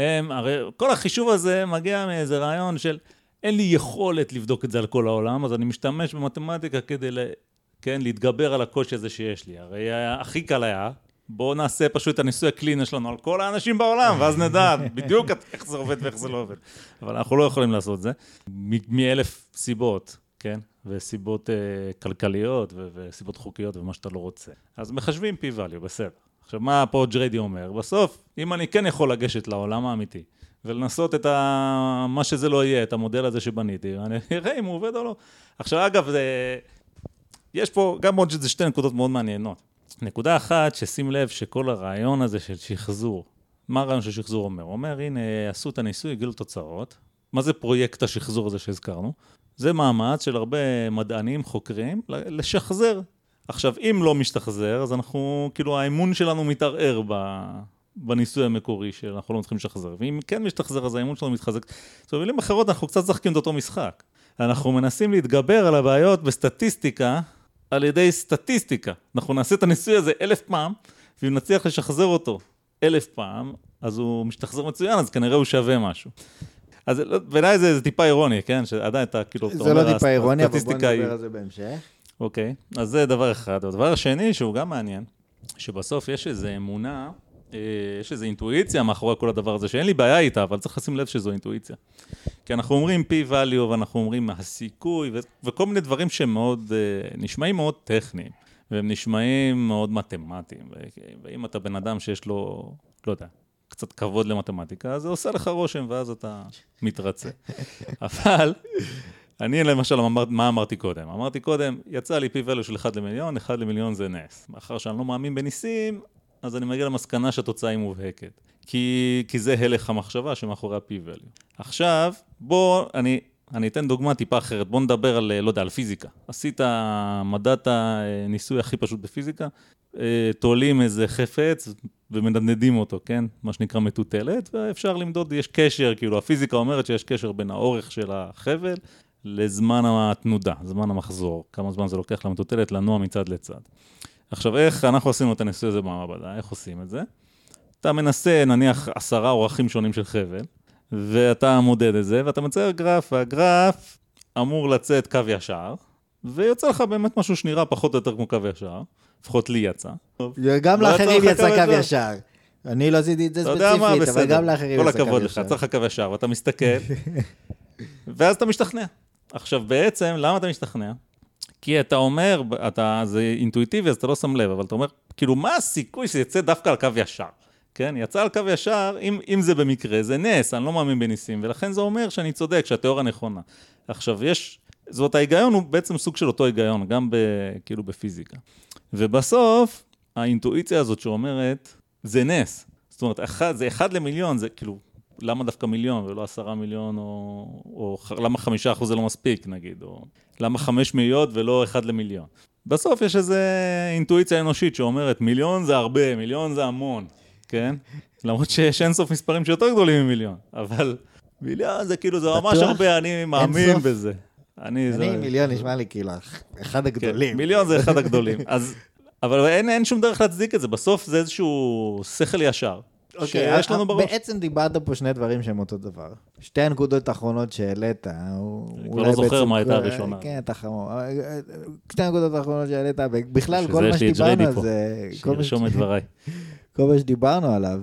כל החישוב הזה מגיע מאיזה רעיון של, אין לי יכולת לבדוק את זה על כל העולם, אז אני משתמש במתמטיקה כדי ל... כן, להתגבר על הקושי הזה שיש לי. הרי הכי קל היה, בואו נעשה פשוט את הניסוי הקליני שלנו על כל האנשים בעולם, ואז נדע בדיוק איך זה עובד ואיך זה לא עובד. אבל אנחנו לא יכולים לעשות זה. מאלף סיבות, כן? וסיבות כלכליות וסיבות חוקיות ומה שאתה לא רוצה. אז מחשבים P-value, בסדר. עכשיו, מה פה ג'ריידי אומר? בסוף, אם אני כן יכול לגשת לעולם האמיתי, ולנסות את ה... מה שזה לא יהיה, את המודל הזה שבניתי, אני אראה אם הוא עובד או לא. עכשיו, אגב, זה... יש פה גם עוד שתי נקודות מאוד מעניינות. נקודה אחת, ששים לב שכל הרעיון הזה של שחזור, מה הרעיון של שחזור אומר? הוא אומר, הנה, עשו את הניסוי, הגילו תוצאות. מה זה פרויקט השחזור הזה שהזכרנו? זה מאמץ של הרבה מדענים, חוקרים, לשחזר. עכשיו, אם לא משתחזר, אז אנחנו, כאילו, האמון שלנו מתערער בניסוי המקורי, שאנחנו לא צריכים לשחזר. ואם כן משתחזר, אז האמון שלנו מתחזק. זאת אומרת, במילים אחרות, אנחנו קצת זחקים את אותו משחק. אנחנו מנסים להתגבר על הבעיות בסטטיסטיקה, על ידי סטטיסטיקה. אנחנו נעשה את הניסוי הזה אלף פעם, ואם נצליח לשחזר אותו אלף פעם, אז הוא משתחזר מצוין, אז כנראה הוא שווה משהו. אז בעיניי זה, זה טיפה אירוני, כן? שעדיין אתה כאילו... זה לא טיפה אירוני, אבל בוא נדבר על זה בהמשך. אוקיי, אז זה דבר אחד. הדבר השני, שהוא גם מעניין, שבסוף יש איזו אמונה יש איזו אינטואיציה מאחורי כל הדבר הזה, שאין לי בעיה איתה, אבל צריך לשים לב שזו אינטואיציה. כי אנחנו אומרים P-value, ואנחנו אומרים הסיכוי, וכל מיני דברים שמאוד, נשמעים מאוד טכניים, והם נשמעים מאוד מתמטיים. ואם אתה בן אדם שיש לו, לא יודע, קצת כבוד למתמטיקה, אז זה עושה לך רושם, ואז אתה מתרצה. אבל אני למשל, מה אמרתי קודם? אמרתי קודם, יצא לי P-value של אחד למיליון, אחד למיליון זה נס. מאחר שאני לא מאמין בניסים, אז אני מגיע למסקנה שהתוצאה היא מובהקת. כי, כי זה הלך המחשבה שמאחורי ה-P-value. עכשיו, בוא, אני, אני אתן דוגמה טיפה אחרת. בוא נדבר על, לא יודע, על פיזיקה. עשית מדעת הניסוי הכי פשוט בפיזיקה, תולים איזה חפץ ומדדדים אותו, כן? מה שנקרא מטוטלת, ואפשר למדוד, יש קשר, כאילו הפיזיקה אומרת שיש קשר בין האורך של החבל לזמן התנודה, זמן המחזור. כמה זמן זה לוקח למטוטלת לנוע מצד לצד. עכשיו, איך אנחנו עשינו את הניסוי הזה במעבדה? איך עושים את זה? אתה מנסה, נניח, עשרה אורכים שונים של חבל, ואתה מודד את זה, ואתה מצייר גרף, והגרף אמור לצאת קו ישר, ויוצא לך באמת משהו שנראה פחות או יותר כמו קו ישר, לפחות לי יצא. גם לאחרים יצא קו ישר. אני לא עשיתי את זה ספציפית, אבל גם לאחרים יצא קו ישר. כל הכבוד לך, צריך קו ישר, ואתה מסתכל, ואז אתה משתכנע. עכשיו, בעצם, למה אתה משתכנע? כי אתה אומר, אתה, זה אינטואיטיבי, אז אתה לא שם לב, אבל אתה אומר, כאילו, מה הסיכוי שיצא דווקא על קו ישר? כן, יצא על קו ישר, אם, אם זה במקרה, זה נס, אני לא מאמין בניסים, ולכן זה אומר שאני צודק, שהתיאוריה נכונה. עכשיו, יש, זאת ההיגיון, הוא בעצם סוג של אותו היגיון, גם ב, כאילו בפיזיקה. ובסוף, האינטואיציה הזאת שאומרת, זה נס. זאת אומרת, אחד, זה אחד למיליון, זה כאילו, למה דווקא מיליון ולא עשרה מיליון, או, או, או למה חמישה אחוז זה לא מספיק, נגיד, או למה חמש מאות ולא אחד למיליון. בסוף יש איזו אינטואיציה אנושית שאומרת, מיליון זה הרבה, מיליון זה המון, כן? למרות שיש אין סוף מספרים שיותר גדולים ממיליון, אבל מיליון זה כאילו, זה ממש הרבה, אני מאמין בזה. אני, אני זה... מיליון נשמע לי כאילו, אחד הגדולים. כן, מיליון זה אחד הגדולים. אז, אבל אין, אין שום דרך להצדיק את זה, בסוף זה איזשהו שכל ישר. אוקיי, okay, בעצם דיברת פה שני דברים שהם אותו דבר. שתי הנקודות האחרונות שהעלית, אני כבר לא זוכר מה הייתה הראשונה. כן, אתה חמור. שתי הנקודות האחרונות שהעלית, בכלל כל מה שדיברנו על זה... שירשום את דבריי. כל מה שדיברנו עליו,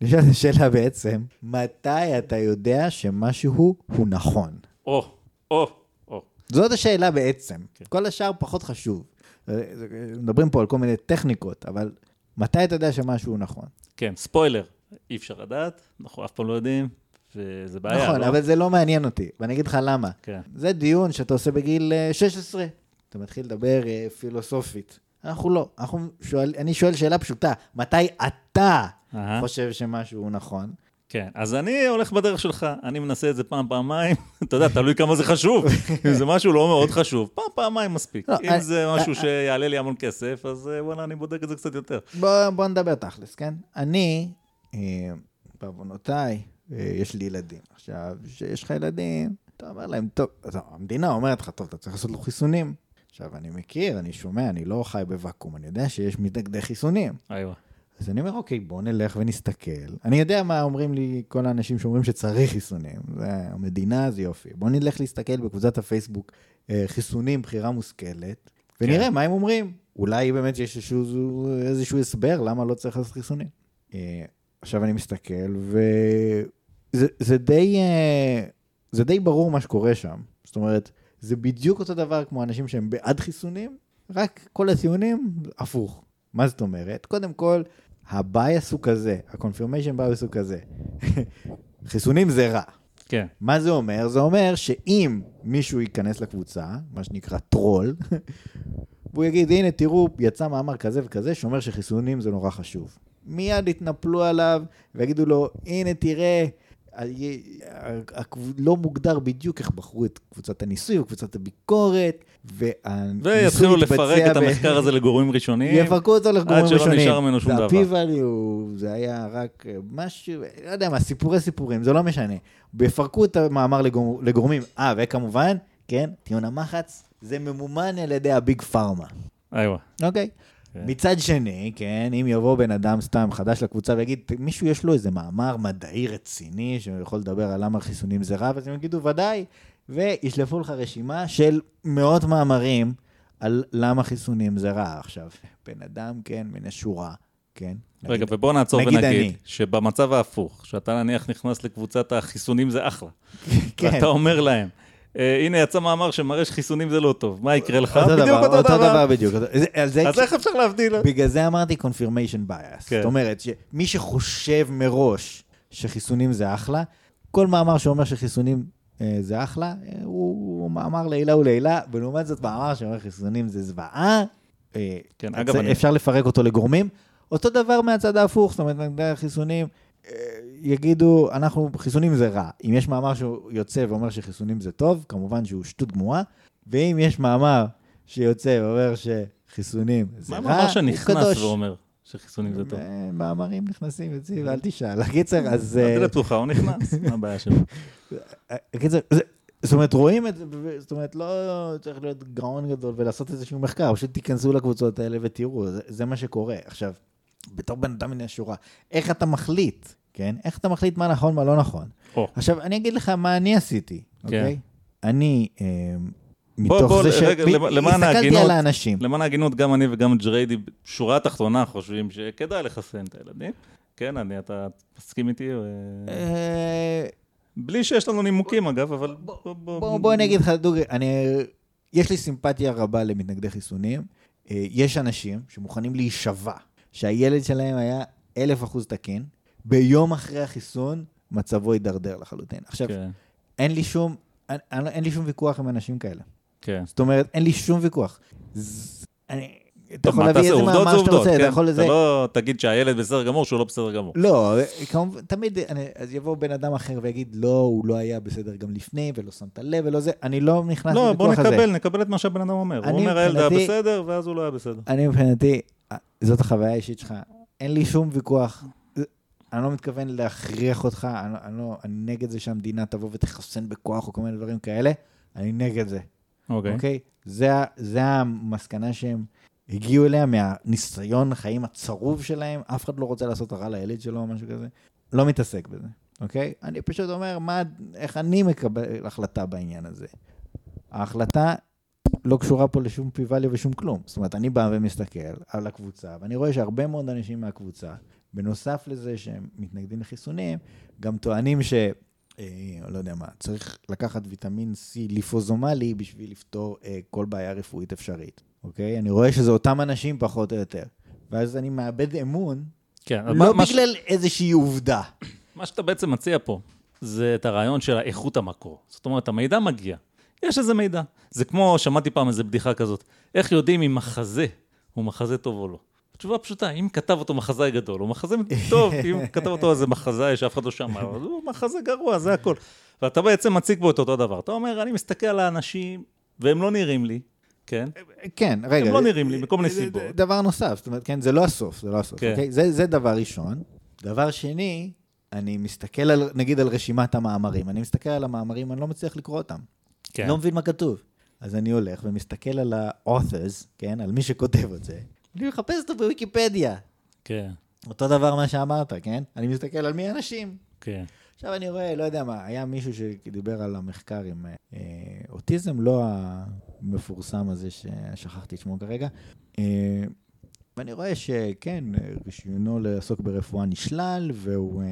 נשאלת השאלה בעצם, מתי אתה יודע שמשהו הוא נכון? או, או, או. זאת השאלה בעצם. כל השאר פחות חשוב. מדברים פה על כל מיני טכניקות, אבל... מתי אתה יודע שמשהו הוא נכון? כן, ספוילר, אי אפשר לדעת, אנחנו אף פעם לא יודעים, וזה בעיה. נכון, אבל זה לא מעניין אותי, ואני אגיד לך למה. זה דיון שאתה עושה בגיל שש עשרה, אתה מתחיל לדבר פילוסופית. אנחנו לא, אני שואל שאלה פשוטה, מתי אתה חושב שמשהו הוא נכון? כן, אז אני הולך בדרך שלך, אני מנסה את זה פעם, פעמיים, אתה יודע, תלוי כמה זה חשוב, אם זה משהו לא מאוד חשוב, פעם, פעמיים מספיק, אם זה משהו שיעלה לי המון כסף, אז וואלה, אני בודק את זה קצת יותר. בוא נדבר תכלס, כן? אני, בעוונותיי, יש לי ילדים, עכשיו, שיש לך ילדים, אתה אומר להם, טוב, המדינה אומרת לך, טוב, אתה צריך לעשות לו חיסונים, עכשיו, אני מכיר, אני שומע, אני לא חי בוואקום, אני יודע שיש מתנגדי חיסונים. איווה. אז אני אומר, אוקיי, בוא נלך ונסתכל. אני יודע מה אומרים לי כל האנשים שאומרים שצריך חיסונים. המדינה זה יופי. בוא נלך להסתכל בקבוצת הפייסבוק, חיסונים, בחירה מושכלת, ונראה מה הם אומרים. אולי באמת יש איזשהו הסבר למה לא צריך לעשות חיסונים. עכשיו אני מסתכל, וזה די ברור מה שקורה שם. זאת אומרת, זה בדיוק אותו דבר כמו אנשים שהם בעד חיסונים, רק כל הטיעונים הפוך. מה זאת אומרת? קודם כל, הבייס הוא כזה, ה-confirmation bias הוא כזה. חיסונים זה רע. כן. מה זה אומר? זה אומר שאם מישהו ייכנס לקבוצה, מה שנקרא טרול, והוא יגיד, הנה, תראו, יצא מאמר כזה וכזה, שאומר שחיסונים זה נורא חשוב. מיד יתנפלו עליו, ויגידו לו, הנה, תראה, לא מוגדר בדיוק איך בחרו את קבוצת הניסוי וקבוצת הביקורת, ויתחילו לפרק את המחקר הזה לגורמים ראשונים, יפרקו אותו לגורמים ראשונים, עד שלא נשאר ממנו שום דבר. ה-P-value זה היה רק משהו, לא יודע מה, סיפורי סיפורים, זה לא משנה. יפרקו את המאמר לגורמים, אה, וכמובן, כן, טיעון המחץ, זה ממומן על ידי הביג פארמה. איווה. אוקיי. מצד שני, כן, אם יבוא בן אדם סתם חדש לקבוצה ויגיד, מישהו יש לו איזה מאמר מדעי רציני שיכול לדבר על למה חיסונים זה רע, אז הם יגידו ודאי, וישלפו לך רשימה של מאות מאמרים על למה חיסונים זה רע עכשיו. בן אדם, כן, מן השורה, כן. רגע, ובוא נעצור ונגיד, שבמצב ההפוך, שאתה נניח נכנס לקבוצת החיסונים זה אחלה. כן. ואתה אומר להם, הנה יצא מאמר שמראה שחיסונים זה לא טוב, מה יקרה לך? בדיוק אותו דבר. אז איך אפשר להבדיל? בגלל זה אמרתי confirmation bias. זאת אומרת, שמי שחושב מראש שחיסונים זה אחלה, כל מאמר שאומר שחיסונים זה אחלה, הוא מאמר לילה ולילה, ולעומת זאת מאמר שאומר חיסונים זה זוועה, אפשר לפרק אותו לגורמים, אותו דבר מהצד ההפוך, זאת אומרת, חיסונים יגידו, אנחנו, חיסונים זה רע, אם יש מאמר שהוא יוצא ואומר שחיסונים זה טוב, כמובן שהוא שטות גמורה, ואם יש מאמר שיוצא ואומר שחיסונים זה רע, הוא קדוש. מה מאמר שנכנס ואומר שחיסונים זה טוב? מאמרים נכנסים אצלי, ואל תשאל, הקיצר, אז... אל תלת פתוחה, הוא נכנס, מה הבעיה שלו? הקיצר, זאת אומרת, רואים את זה, זאת אומרת, לא צריך להיות גאון גדול ולעשות איזשהו מחקר, פשוט תיכנסו לקבוצות האלה ותראו, זה מה שקורה. עכשיו, בתור בן אדם מן השורה, איך אתה מחליט, כן? איך אתה מחליט מה נכון, מה לא נכון. עכשיו, אני אגיד לך מה אני עשיתי, אוקיי? אני, מתוך זה ש... הסתכלתי על האנשים. למען ההגינות, גם אני וגם ג'ריידי, שורה התחתונה, חושבים שכדאי לחסן את הילדים. כן, אני, אתה מסכים איתי? בלי שיש לנו נימוקים, אגב, אבל... בואו נגיד לך, דוגרי, יש לי סימפתיה רבה למתנגדי חיסונים. יש אנשים שמוכנים להישבע שהילד שלהם היה אלף אחוז תקין, ביום אחרי החיסון מצבו יידרדר לחלוטין. עכשיו, אין לי שום, אין לי שום ויכוח עם אנשים כאלה. זאת אומרת, אין לי שום ויכוח. אני... אתה יכול להביא איזה מאמר שאתה רוצה, אתה יכול לזה... אתה לא תגיד שהילד בסדר גמור, שהוא לא בסדר גמור. לא, תמיד, אז יבוא בן אדם אחר ויגיד, לא, הוא לא היה בסדר גם לפני, ולא שמת לב, ולא זה, אני לא נכנס לבכוח הזה. לא, בוא נקבל, נקבל את מה שהבן אדם אומר. הוא אומר, הילד היה בסדר, ואז הוא לא היה בסדר. אני מבחינתי, זאת החוויה האישית שלך, אין לי שום ויכוח, אני לא מתכוון להכריח אותך, אני נגד זה שהמדינה תבוא ותחסן בכוח, או כל מיני דברים כאלה, אני נגד זה. אוקיי? זה המסקנה שהם הגיעו אליה מהניסיון חיים הצרוב שלהם, אף אחד לא רוצה לעשות הרע לילד שלו או משהו כזה, לא מתעסק בזה, אוקיי? אני פשוט אומר, מה, איך אני מקבל החלטה בעניין הזה? ההחלטה לא קשורה פה לשום פיבליה ושום כלום, זאת אומרת, אני בא ומסתכל על הקבוצה, ואני רואה שהרבה מאוד אנשים מהקבוצה, בנוסף לזה שהם מתנגדים לחיסונים, גם טוענים ש... לא יודע מה, צריך לקחת ויטמין C ליפוזומלי בשביל לפתור כל בעיה רפואית אפשרית. אוקיי? אני רואה שזה אותם אנשים פחות או יותר. ואז אני מאבד אמון, לא בגלל איזושהי עובדה. מה שאתה בעצם מציע פה, זה את הרעיון של איכות המקור. זאת אומרת, המידע מגיע. יש איזה מידע. זה כמו, שמעתי פעם איזו בדיחה כזאת, איך יודעים אם מחזה הוא מחזה טוב או לא? תשובה פשוטה, אם כתב אותו מחזה גדול, הוא מחזה טוב, אם כתב אותו איזה מחזה שאף אחד לא שמע, הוא מחזה גרוע, זה הכל. ואתה בעצם מציג בו את אותו דבר. אתה אומר, אני מסתכל על האנשים, והם לא נראים לי, כן? כן, רגע. הם לא נראים לי, מקום נסיבות. דבר נוסף, זאת אומרת, כן, זה לא הסוף, זה לא הסוף. זה דבר ראשון. דבר שני, אני מסתכל, נגיד, על רשימת המאמרים. אני מסתכל על המאמרים, אני לא מצליח לקרוא אותם. לא מבין מה כתוב. אז אני הולך ומסתכל על ה-authors, כן, על מי שכותב את זה. אני מחפש אותו בוויקיפדיה. כן. אותו דבר מה שאמרת, כן? אני מסתכל על מי אנשים. כן. עכשיו אני רואה, לא יודע מה, היה מישהו שדיבר על המחקר עם אה, אוטיזם, לא המפורסם הזה ששכחתי את שמו כרגע. אה, ואני רואה שכן, רישיונו לעסוק ברפואה נשלל, והוא אה,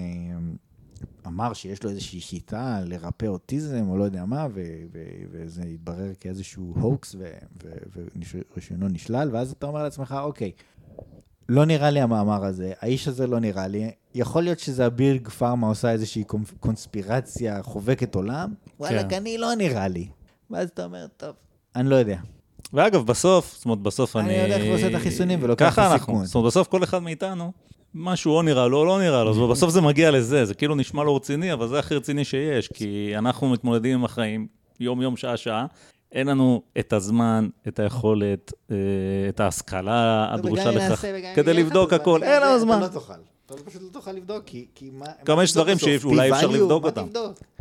אמר שיש לו איזושהי שיטה לרפא אוטיזם, או לא יודע מה, ו- ו- וזה התברר כאיזשהו הוקס, ורישיונו ו- ו- נשלל, ואז אתה אומר לעצמך, אוקיי, לא נראה לי המאמר הזה, האיש הזה לא נראה לי, יכול להיות שזה אביר גפרמה עושה איזושהי קונספירציה חובקת עולם, וואלה, כן. אני לא נראה לי. ואז אתה אומר, טוב, אני לא יודע. ואגב, בסוף, זאת אומרת, בסוף אני... אני הולך ועושה את החיסונים ולוקח את הסיכון. אנחנו, זאת אומרת, בסוף כל אחד מאיתנו, משהו או נראה לו או לא נראה לו, אז בסוף זה מגיע לזה, זה כאילו נשמע לא רציני, אבל זה הכי רציני שיש, כי אנחנו מתמודדים עם החיים, יום יום, שעה שעה, אין לנו את הזמן, את היכולת, את ההשכלה הדרושה לכך, כדי לבדוק הכל, אין לנו זמן. אתה לא תוכל, אתה פשוט לא תוכל לבדוק, כי מה... גם יש דברים שאולי אפשר לבדוק אותם,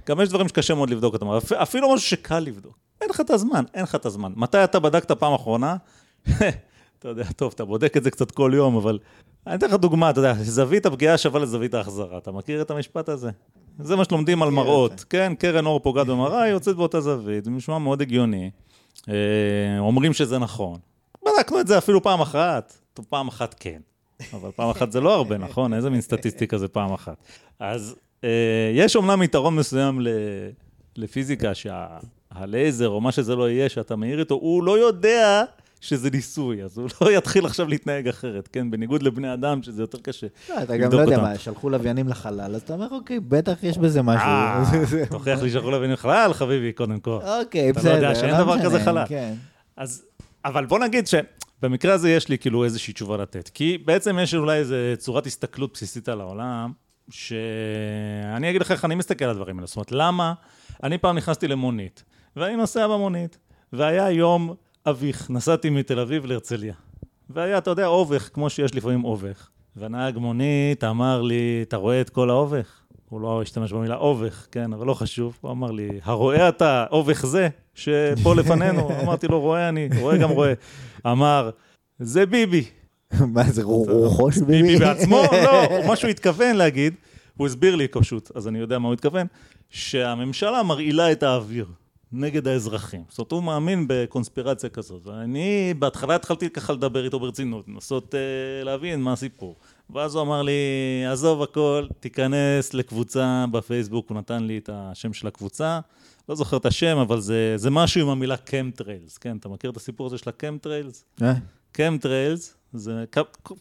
גם יש דברים שקשה מאוד לבדוק אותם, אפילו משהו שקל לבדוק, אין לך את הזמן, אין לך את הזמן. מתי אתה בדקת פעם אחרונה? אתה יודע, טוב, אתה בודק את זה קצת כל יום, אבל... אני אתן לך דוגמה, אתה יודע, זווית הפגיעה שווה לזווית ההחזרה. אתה מכיר את המשפט הזה? זה מה שלומדים על מראות. כן, קרן אור פוגעת במראה, היא יוצאת באותה זווית. זה משמע מאוד הגיוני. אומרים שזה נכון. בדקנו את זה אפילו פעם אחת. פעם אחת כן. אבל פעם אחת זה לא הרבה, נכון? איזה מין סטטיסטיקה זה פעם אחת. אז יש אומנם יתרון מסוים לפיזיקה, שהלייזר או מה שזה לא יהיה, שאתה מאיר איתו, הוא לא יודע שזה ניסוי, אז הוא לא יתחיל עכשיו להתנהג אחרת, כן? בניגוד לבני אדם, שזה יותר קשה. אתה גם לא יודע מה, שלחו לוויינים לחלל, אז אתה אומר, אוקיי, בטח יש בזה משהו. תוכיח לי שלחו לוויינים לחלל, חביבי, קודם כל. אוקיי, בסדר. אתה לא יודע שאין דבר כזה חלל. אבל בוא נגיד שבמקרה הזה יש לי כאילו איזושהי תשובה לתת, כי בעצם יש אולי איזו צורת הסתכלות בסיסית על העולם, שאני אגיד לך איך אני מסתכל על הדברים האלה. זאת אומרת, למה? אני פעם נכנסתי למונית, ואני נוסע במונית, והיה יום אביך, נסעתי מתל אביב להרצליה, והיה, אתה יודע, אובך, כמו שיש לפעמים אובך, והנהג מונית אמר לי, אתה רואה את כל האובך? הוא לא השתמש במילה אובך, כן, אבל לא חשוב, הוא אמר לי, הרואה אתה, אובך זה, שפה לפנינו, אמרתי לו, רואה אני, רואה גם רואה, אמר, זה ביבי. מה זה, רוחו של ביבי? ביבי בעצמו? לא, מה שהוא התכוון להגיד, הוא הסביר לי פשוט, אז אני יודע מה הוא התכוון, שהממשלה מרעילה את האוויר נגד האזרחים. זאת אומרת, הוא מאמין בקונספירציה כזאת. ואני בהתחלה התחלתי ככה לדבר איתו ברצינות, לנסות להבין מה הסיפור. ואז הוא אמר לי, עזוב הכל, תיכנס לקבוצה בפייסבוק, הוא נתן לי את השם של הקבוצה, לא זוכר את השם, אבל זה, זה משהו עם המילה chemtrails, כן? אתה מכיר את הסיפור הזה של ה-chemtrails? chemtrails, זה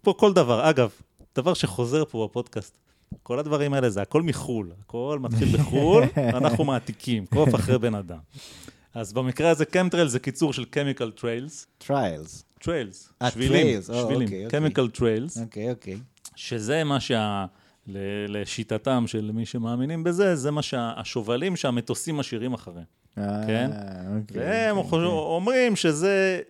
פה כל דבר. אגב, דבר שחוזר פה בפודקאסט, כל הדברים האלה זה הכל מחול, הכל מתחיל בחול, ואנחנו מעתיקים, קוף אחרי בן אדם. אז במקרה הזה, chemtrails זה קיצור של chemical trails. trails. trails, שבילים, שבילים, chemical trails. אוקיי, אוקיי. שזה מה שה... לשיטתם של מי שמאמינים בזה, זה מה שהשובלים שהמטוסים משאירים אחריהם. כן? והם אומרים שזה...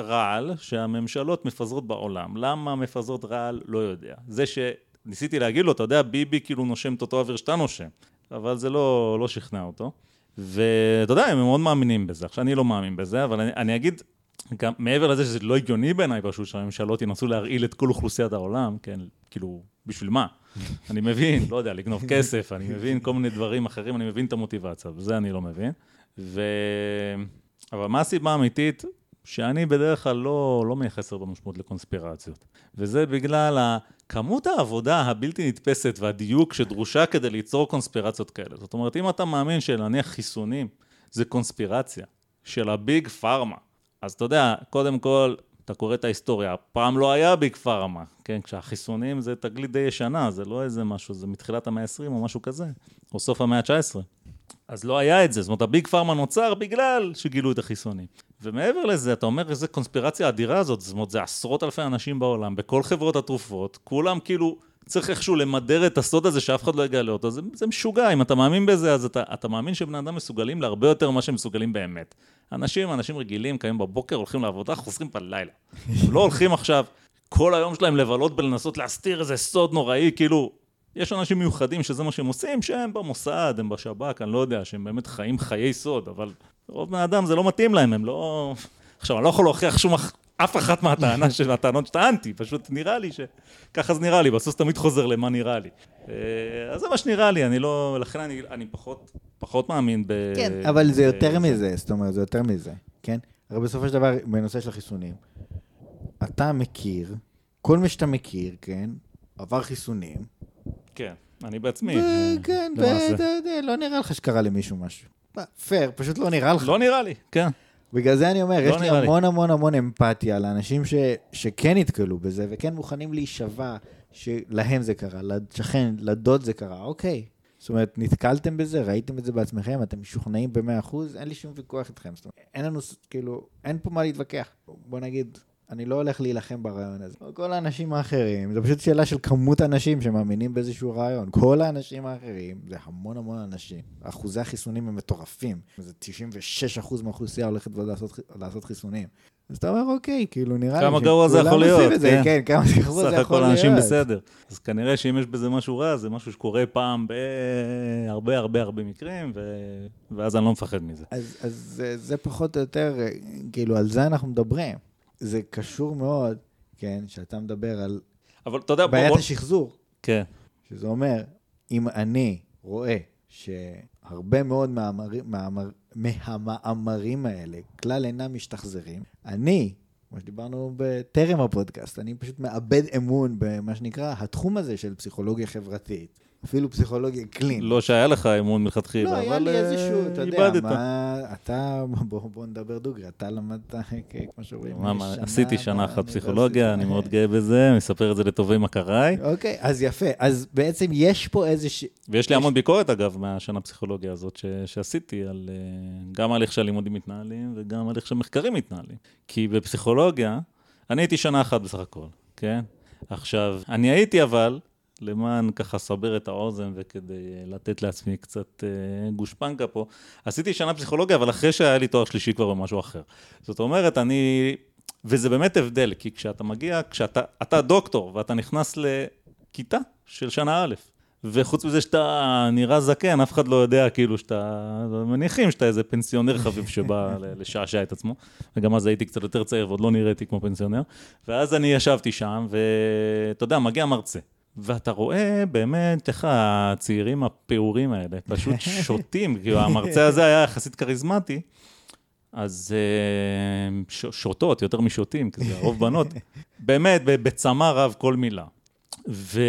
רעל שהממשלות מפזרות בעולם. למה מפזרות רעל? לא יודע. זה שניסיתי להגיד לו, אתה יודע, ביבי כאילו נושם את אותו אוויר שאתה נושם, אבל זה לא, לא שכנע אותו. ואתה יודע, הם מאוד מאמינים בזה. עכשיו, אני לא מאמין בזה, אבל אני, אני אגיד, גם מעבר לזה שזה לא הגיוני בעיניי פשוט, שהממשלות ינסו להרעיל את כל אוכלוסיית העולם, כן, כאילו, בשביל מה? אני מבין, לא יודע, לגנוב כסף, אני מבין כל מיני דברים אחרים, אני מבין את המוטיבציה, וזה אני לא מבין. ו... אבל מה הסיבה האמיתית? שאני בדרך כלל לא, לא מייחס הרבה משמעות לקונספירציות. וזה בגלל כמות העבודה הבלתי נתפסת והדיוק שדרושה כדי ליצור קונספירציות כאלה. זאת אומרת, אם אתה מאמין שלהניח חיסונים זה קונספירציה של הביג פארמה, אז אתה יודע, קודם כל, אתה קורא את ההיסטוריה, פעם לא היה ביג פארמה, כן? כשהחיסונים זה תגלית די ישנה, זה לא איזה משהו, זה מתחילת המאה ה-עשרים או משהו כזה, או סוף המאה ה-תשע עשרה. אז לא היה את זה, זאת אומרת, הביג פארמה נוצר בגלל שגילו את החיסונים. ומעבר לזה, אתה אומר, איזה קונספירציה אדירה הזאת, זאת אומרת, זה עשרות אלפי אנשים בעולם, בכל חברות התרופות, כולם כאילו צריך איכשהו למדר את הסוד הזה שאף אחד לא יגלה אותו, זה, זה משוגע, אם אתה מאמין בזה, אז אתה, אתה מאמין שבני אדם מסוגלים להרבה יותר מה שהם מסוגלים באמת. אנשים, אנשים רגילים, קמים בבוקר, הולכים לעבודה, חוזרים בלילה. לא הולכים עכשיו, כל היום שלהם לבלות בלנסות להסתיר איזה סוד נוראי, כאילו, יש אנשים מיוחדים שזה מה שהם עושים, שהם במוסד, הם בשב"כ, אני לא יודע, שהם באמת חיים חיי סוד, אבל רוב מהאדם זה לא מתאים להם, הם לא... עכשיו, אני לא יכול להוכיח שום אף אחת מהטענה של הטענות שטענתי, פשוט נראה לי ש... ככה זה נראה לי, בסוף תמיד חוזר למה נראה לי. אז זה מה שנראה לי, אני לא... לכן אני, אני פחות, פחות מאמין ב... כן, אבל זה יותר מזה, זאת אומרת, זה יותר מזה, כן? הרי בסופו של דבר, בנושא של החיסונים, אתה מכיר, כל מה שאתה מכיר, כן? עבר חיסונים. כן, אני בעצמי. כן, לא נראה לך שקרה למישהו משהו. פייר, פשוט לא נראה לך. לא נראה לי, כן. בגלל זה אני אומר, יש לי המון המון המון אמפתיה לאנשים שכן התקלו בזה, וכן מוכנים להישבע שלהם זה קרה, לשכן, לדוד זה קרה, אוקיי. זאת אומרת, נתקלתם בזה, ראיתם את זה בעצמכם, אתם משוכנעים ב-מאה אחוז, אין לי שום ויכוח איתכם. זאת אומרת, אין לנו, כאילו, אין פה מה להתווכח. בוא נגיד... אני לא הולך להילחם ברעיון הזה. כל האנשים האחרים, זו פשוט שאלה של כמות אנשים שמאמינים באיזשהו רעיון. כל האנשים האחרים, זה המון המון אנשים. אחוזי החיסונים הם מטורפים. זה תשעים ושש אחוז מהאוכלוסייה הולכת לעשות, לעשות חיסונים. אז אתה אומר, אוקיי, כאילו נראה... כמה גרוע זה יכול להיות. זה, כן. כן, כמה גרוע זה יכול להיות. סך הכל אנשים בסדר. אז כנראה שאם יש בזה משהו רע, זה משהו שקורה פעם בהרבה הרבה הרבה מקרים, ו... ואז אני לא מפחד מזה. אז, אז זה, זה פחות או יותר, כאילו, על זה אנחנו מדברים. זה קשור מאוד, כן, שאתה מדבר על אבל, תודה, בעיית בוא... השחזור. כן. שזה אומר, אם אני רואה שהרבה מאוד מהמאמר, מהמאמרים האלה, כלל אינם משתחזרים, אני כמו שדיברנו בטרם הפודקאסט, אני פשוט מאבד אמון במה שנקרא התחום הזה של פסיכולוגיה חברתית, אפילו פסיכולוגיה קלינית. לא שהיה לך אמון מלכתחילה, אבל... לא, היה לי איזשהו, אתה יודע, מה... אתה, בוא נדבר דוגרי, אתה למדת, כמו שאומרים, עשיתי שנה אחת פסיכולוגיה, אני מאוד גאה בזה, מספר את זה לטובים מכריי. אוקיי, אז יפה, אז בעצם יש פה איזושהי... ויש לי המון ביקורת, אגב, מהשנה הפסיכולוגיה הזאת שעשיתי, גם על איך שהלימודים מתנהלים, וגם על איך שהמחקרים מתנהלים. כי בפסיכולוגיה, אני הייתי שנה אחת בסך הכל, כן? עכשיו, אני הייתי אבל... למען ככה סבר את האוזן וכדי לתת לעצמי קצת גושפנקה פה. עשיתי שנה פסיכולוגיה, אבל אחרי שהיה לי תואר שלישי כבר במשהו אחר. זאת אומרת, אני... וזה באמת הבדל, כי כשאתה מגיע, כשאתה אתה דוקטור, ואתה נכנס לכיתה של שנה א', וחוץ מזה שאתה נראה זקן, אף אחד לא יודע כאילו שאתה... מניחים שאתה איזה פנסיונר חביב שבא לשעשע את עצמו, וגם אז הייתי קצת יותר צעיר, ועוד לא נראיתי כמו פנסיונר, ואז אני ישבתי שם, ואתה יודע, מגיע מרצה. ואתה רואה באמת איך הצעירים הפעורים האלה, פשוט שוטים, כי המרצה הזה היה יחסית קריזמטי, אז ש- שוטות, יותר משוטים, כי זה הרוב בנות, באמת בצמא רב כל מילה. ו...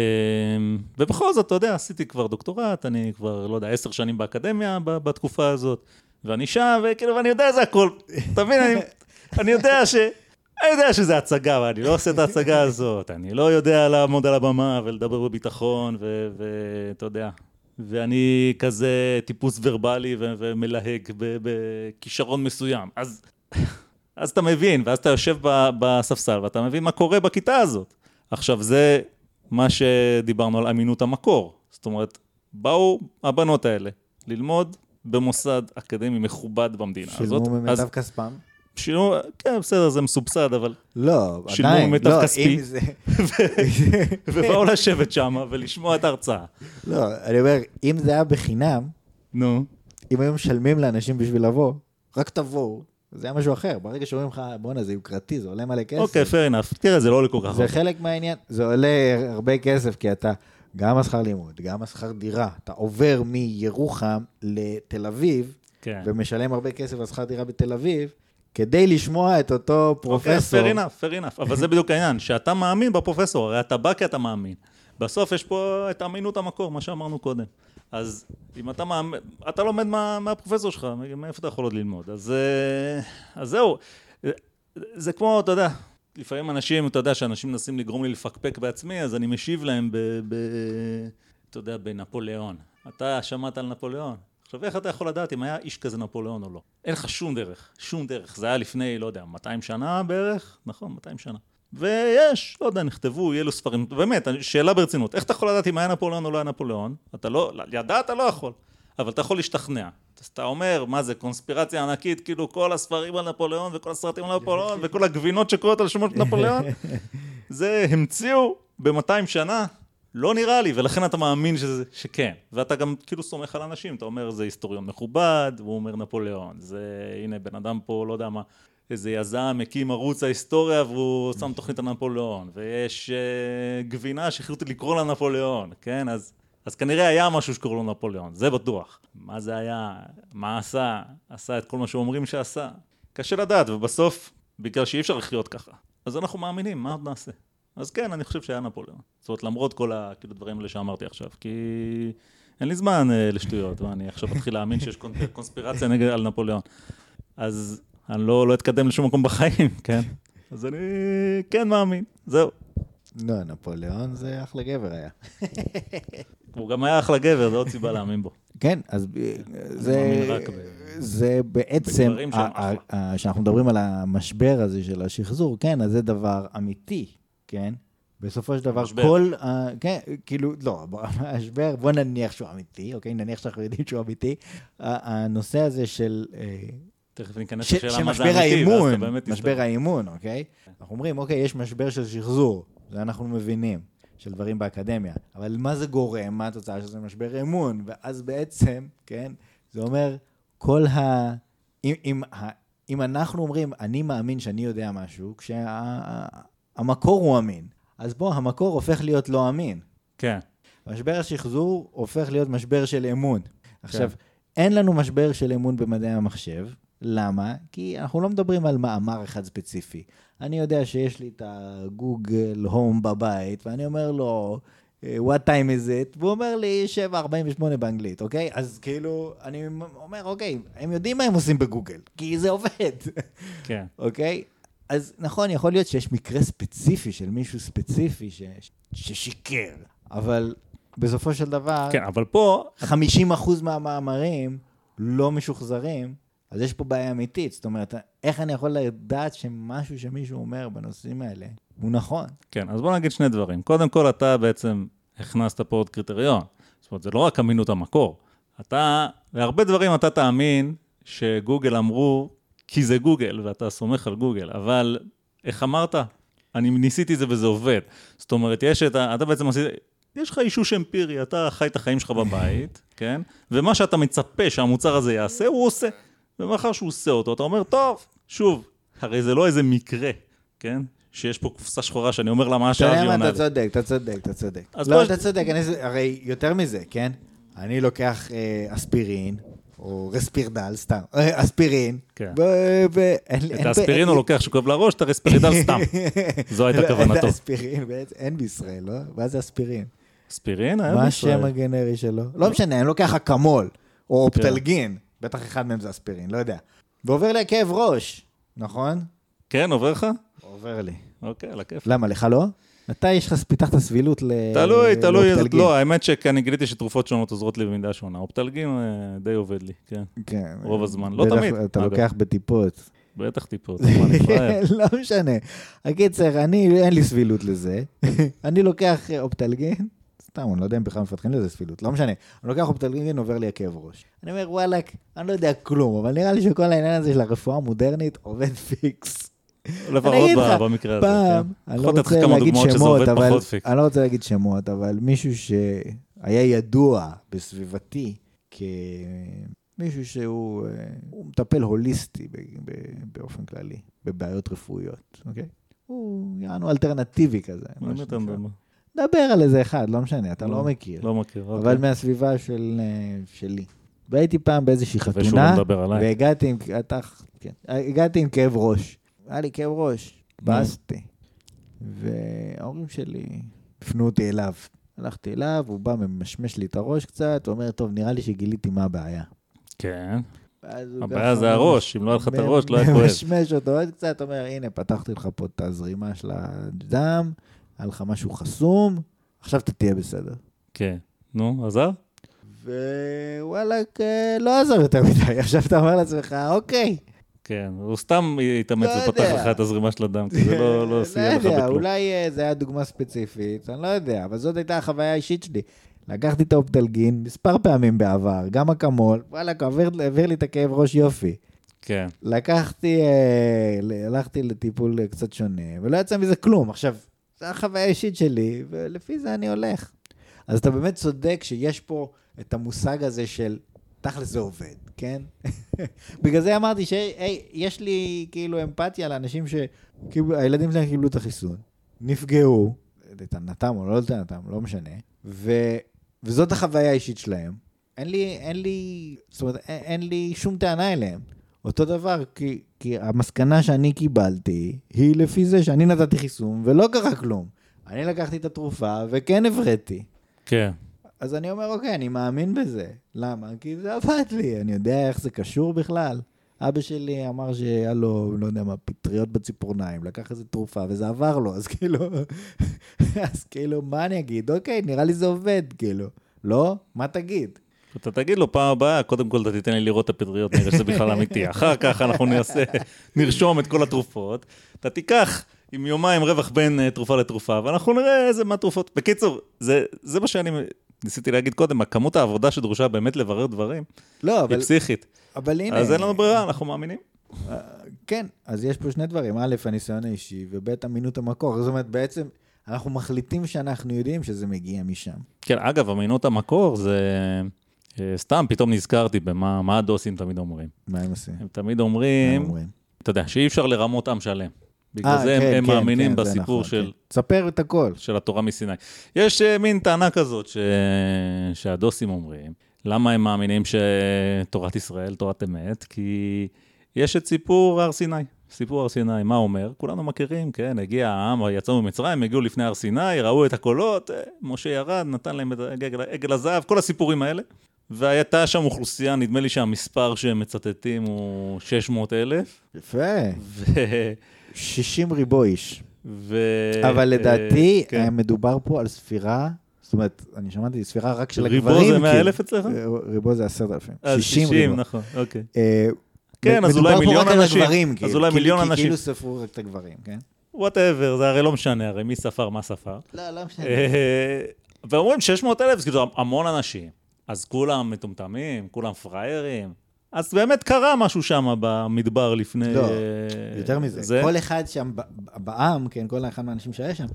ובכל זאת, אתה יודע, עשיתי כבר דוקטורט, אני כבר, לא יודע, עשר שנים באקדמיה בתקופה הזאת, ואני שם, וכאילו, ואני יודע זה הכל, אתה מבין, אני, אני יודע ש... אני יודע שזה הצגה, ואני לא עושה את ההצגה הזאת, אני לא יודע לעמוד על הבמה ולדבר בביטחון, ואתה יודע, ואני כזה טיפוס ורבלי ומלהג בכישרון מסוים, אז אתה מבין, ואז אתה יושב בספסל, ואתה מבין מה קורה בכיתה הזאת. עכשיו, זה מה שדיברנו על אמינות המקור, זאת אומרת, באו הבנות האלה ללמוד במוסד אקדמי מכובד במדינה הזאת. שילמו ממיטב כספם? שילמו, כן, בסדר, זה מסובסד, אבל... לא, עדיין, לא, מטח כספי, אם זה... ובאו לשבת שם ולשמוע את ההרצאה. לא, אני אומר, אם זה היה בחינם, נו. אם היום משלמים לאנשים בשביל לבוא, רק תבואו, זה היה משהו אחר. ברגע שאומרים לך, בוא נה, זה יוקרתי, זה עולה מלא כסף. אוקיי, fair enough, תראה, זה לא עולה כל כך. זה חלק מהעניין, זה עולה הרבה כסף, כי אתה... גם השכר לימוד, גם השכר דירה, אתה עובר מירוחם לתל אביב, ומשלם הרבה כסף על שכר דירה בתל אביב, כדי לשמוע את אותו פרופסור. Okay, fair enough, fair enough. אבל זה בדיוק העניין, שאתה מאמין בפרופסור, הרי אתה בא כי אתה מאמין. בסוף יש פה את אמינות המקור, מה שאמרנו קודם. אז אם אתה מאמין, אתה לומד מה, מה הפרופסור שלך, מאיפה אתה יכול עוד ללמוד. אז, אז זהו, זה כמו, אתה יודע, לפעמים אנשים, אתה יודע, שאנשים נסים לגרום לי לפקפק בעצמי, אז אני משיב להם ב, ב, אתה יודע, בנפוליאון. אתה שמעת על נפוליאון? עכשיו, איך אתה יכול לדעת אם היה איש כזה נפוליאון או לא? אין לך שום דרך, שום דרך. זה היה לפני, לא יודע, מאתיים שנה בערך? נכון, מאתיים שנה. ויש, לא יודע, נכתבו, יהיו לו ספרים. באמת, שאלה ברצינות. איך אתה יכול לדעת אם היה נפוליאון או לא היה נפוליאון? אתה לא, ידע, אתה לא יכול. אבל אתה יכול להשתכנע. אז אתה אומר, מה זה, קונספירציה ענקית, כאילו כל הספרים על נפוליאון וכל הסרטים על נפוליאון וכל הגבינות שקורות על שמות נפוליאון, זה המציאו ב-מאתיים שנה. לא נראה לי, ולכן אתה מאמין שזה, שכן. ואתה גם כאילו סומך על אנשים, אתה אומר, זה היסטוריון מכובד, והוא אומר נפוליאון. זה, הנה, בן אדם פה, לא יודע מה, איזה יזם, הקים ערוץ ההיסטוריה, והוא שם תוכנית על נפוליאון. ויש אה, גבינה שהחליטו לקרוא לה נפוליאון, כן? אז, אז כנראה היה משהו שקורא לו נפוליאון, זה בטוח. מה זה היה? מה עשה? עשה את כל מה שאומרים שעשה. קשה לדעת, ובסוף, בגלל שאי אפשר לחיות ככה. אז אנחנו מאמינים, מה עוד נעשה? אז כן, אני חושב שהיה נפוליאון. זאת אומרת, למרות כל הדברים האלה שאמרתי עכשיו, כי אין לי זמן לשטויות, ואני עכשיו אתחיל להאמין שיש קונספירציה נגד על נפוליאון. אז אני לא אתקדם לשום מקום בחיים, כן? אז אני כן מאמין, זהו. לא, נפוליאון זה אחלה גבר היה. הוא גם היה אחלה גבר, זה עוד סיבה להאמין בו. כן, אז זה בעצם, כשאנחנו מדברים על המשבר הזה של השחזור, כן, אז זה דבר אמיתי. כן, בסופו של דבר, כל, כן, כאילו, לא, השבר, בוא נניח שהוא אמיתי, אוקיי, נניח שאנחנו יודעים שהוא אמיתי, הנושא הזה של, תכף ניכנס לשאלה מה זה אמיתי, משבר האימון, אוקיי, אנחנו אומרים, אוקיי, יש משבר של שחזור, זה אנחנו מבינים, של דברים באקדמיה, אבל מה זה גורם, מה התוצאה שזה משבר האימון, ואז בעצם, כן, זה אומר, כל ה... אם אנחנו אומרים, אני מאמין שאני יודע משהו, כשה... המקור הוא אמין. אז בוא, המקור הופך להיות לא אמין. כן. משבר השחזור הופך להיות משבר של אמון. עכשיו, אין לנו משבר של אמון במדעי המחשב, למה? כי אנחנו לא מדברים על מאמר אחד ספציפי. אני יודע שיש לי את הגוגל הום בבית, ואני אומר לו, what time is it? והוא אומר לי שבע ארבעים ושמונה באנגלית, אוקיי? אז כאילו, אני אומר, אוקיי, הם יודעים מה הם עושים בגוגל, כי זה עובד. כן. אוקיי? אז נכון, יכול להיות שיש מקרה ספציפי של מישהו ספציפי ש... ששיקר, אבל בסופו של דבר... כן, אבל פה... חמישים אחוז מהמאמרים לא משוחזרים, אז יש פה בעיה אמיתית. זאת אומרת, איך אני יכול לדעת שמשהו שמישהו אומר בנושאים האלה הוא נכון? כן, אז בוא נגיד שני דברים. קודם כל, אתה בעצם הכנסת פה עוד קריטריון. זאת אומרת, זה לא רק אמינות המקור. אתה, להרבה דברים אתה תאמין שגוגל אמרו, כי זה גוגל, ואתה סומך על גוגל, אבל איך אמרת? אני ניסיתי זה וזה עובד. זאת אומרת, יש את ה... אתה בעצם עשית... יש לך אישוש אמפירי, אתה חי את החיים שלך בבית, כן? ומה שאתה מצפה שהמוצר הזה יעשה, הוא עושה. ומאחר שהוא עושה אותו, אתה אומר, טוב, שוב, הרי זה לא איזה מקרה, כן? שיש פה קופסה שחורה שאני אומר לה מה שעב יונה. אתה צודק, אתה צודק, אתה צודק. לא, אתה צודק, הרי יותר מזה, כן? אני לוקח אספירין, או רספירדל סתם, אספירין. את האספירין הוא לוקח שכואב לראש, את הרספירדל סתם. זו הייתה כוונתו. את האספירין בעצם, אין בישראל, לא? מה זה אספירין? אספירין היה בישראל. מה השם הגנרי שלו? לא משנה, אני לוקח אקמול, או פטלגין, בטח אחד מהם זה אספירין, לא יודע. ועובר לי הכאב ראש, נכון? כן, עובר לך? עובר לי. אוקיי, לכיף. למה, לך לא? מתי יש לך פיתחת סבילות לאופטלגין? תלוי, תלוי, לא, האמת שכאן הגליתי שתרופות שונות עוזרות לי במידה שונה. אופטלגין די עובד לי, כן. כן. רוב הזמן, לא תמיד. אתה לוקח בטיפות. בטח טיפות, מה נפרע? לא משנה. הקיצר, אני, אין לי סבילות לזה. אני לוקח אופטלגין, סתם, אני לא יודע אם בכלל מפתחים לזה סבילות, לא משנה. אני לוקח אופטלגין, עובר לי הכאב ראש. אני אומר, וואלק, אני לא יודע כלום, אבל נראה לי שכל העניין הזה של הרפואה המודרנית עובד פיקס. לפחות במקרה הזה. פעם, אני לא רוצה להגיד שמות, אבל אני לא רוצה להגיד שמות, אבל מישהו שהיה ידוע בסביבתי כמישהו שהוא מטפל הוליסטי באופן כללי, בבעיות רפואיות, אוקיי? הוא יענו אלטרנטיבי כזה. דבר על איזה אחד, לא משנה, אתה לא מכיר. לא מכיר, אוקיי. אבל מהסביבה שלי. והייתי פעם באיזושהי חתונה, והגעתי עם, כן, הגעתי עם כאב ראש. היה לי כאב ראש, באסתי, וההורים שלי הפנו אותי אליו. הלכתי אליו, הוא בא, ממשמש לי את הראש קצת, הוא אומר, טוב, נראה לי שגיליתי מה הבעיה. כן. הבעיה זה הראש, אם לא הלכת הראש, לא היה כואב. ממשמש אותו עוד קצת, הוא אומר, הנה, פתחתי לך פה את הזרימה של הדם, היה לך משהו חסום, עכשיו אתה תהיה בסדר. כן. נו, עזר? ווואלה, לא עזר יותר מדי, עכשיו אתה אומר לעצמך, אוקיי. כן, הוא סתם התאמץ ופתח לך את הזרימה של הדם, כי זה לא סייע לך בכלום. לא יודע, אולי זה היה דוגמה ספציפית, אני לא יודע, אבל זאת הייתה החוויה האישית שלי. לקחתי את האופטלגין מספר פעמים בעבר, גם אקמול, וואלה, העביר לי את הכאב ראש יופי. כן. לקחתי, הלכתי לטיפול קצת שונה, ולא יצא מזה כלום. עכשיו, זו החוויה האישית שלי, ולפי זה אני הולך. אז אתה באמת צודק שיש פה את המושג הזה של... תכל'ס זה עובד, כן? בגלל זה אמרתי שיש לי כאילו אמפתיה לאנשים שהילדים שלהם קיבלו את החיסון, נפגעו, את הנתם או לא את הנתם, לא משנה, וזאת החוויה האישית שלהם. אין לי, אין לי, זאת אומרת, אין לי שום טענה אליהם. אותו דבר, כי המסקנה שאני קיבלתי היא לפי זה שאני נתתי חיסון ולא קרה כלום. אני לקחתי את התרופה וכן הבראתי. כן. אז אני אומר, אוקיי, אני מאמין בזה. למה? כי זה עבד לי. אני יודע איך זה קשור בכלל. אבא שלי אמר שהיה לו, לא יודע מה, פטריות בציפורניים, לקח איזו תרופה, וזה עבר לו. אז כאילו, אז כאילו, מה אני אגיד? אוקיי, נראה לי זה עובד, כאילו. לא? מה תגיד? אתה תגיד לו פעם הבאה, קודם כל אתה תיתן לי לראות את הפטריות, נראה שזה בכלל אמיתי. אחר כך אנחנו נעשה, נרשום את כל התרופות. אתה תיקח... עם יומיים רווח בין תרופה לתרופה, ואנחנו נראה איזה מה תרופות. בקיצור, זה, זה מה שאני ניסיתי להגיד קודם, הכמות העבודה שדרושה באמת לברר דברים, לא, היא אבל, פסיכית. אבל הנה, אז אין לנו ברירה, אנחנו מאמינים. כן, אז יש פה שני דברים. א', הניסיון האישי, וב' אמינות המקור. זאת אומרת, בעצם אנחנו מחליטים שאנחנו יודעים שזה מגיע משם. כן, אגב, אמינות המקור זה... סתם פתאום נזכרתי במה מה הדוסים תמיד אומרים. מה הם עושים? הם תמיד אומרים, הם אומרים. אתה יודע, שאי אפשר לרמות עם שלם. בגלל זה הם מאמינים בסיפור של... תספר את הכל. של התורה מסיני. יש מין טענה כזאת שהדוסים אומרים, למה הם מאמינים שתורת ישראל, תורת אמת? כי יש את סיפור הר סיני. סיפור הר סיני, מה אומר? כולנו מכירים, כן, הגיע העם, יצאו ממצרים, הגיעו לפני הר סיני, ראו את הקולות, משה ירד, נתן להם את עגל הזהב, כל הסיפורים האלה. והייתה שם אוכלוסייה, נדמה לי שהמספר שהם מצטטים הוא שש מאות אלף. יפה. ו... שישים ריבו איש. ו... אבל לדעתי, כן. מדובר פה על ספירה, זאת אומרת, אני שמעתי, ספירה רק של הגברים. ריבו זה מאה אלף אצלך? ריבו זה עשרת אלפים. שישים ריבו. נכון, אוקיי. כן, אז אולי מיליון אנשים. אז אולי מיליון אנשים. כי כאילו ספרו רק את הגברים, כן? whatever, זה הרי לא משנה, הרי מי ספר, מה ספר. לא, לא משנה. ואומרים שש מאות אלף, זה כאילו המון אנשים. אז כולם מטומטמים, כולם פריירים. אז באמת קרה משהו שם במדבר לפני... לא, יותר מזה. כל אחד שם בעם, כן, כל אחד מהאנשים שהיה שם,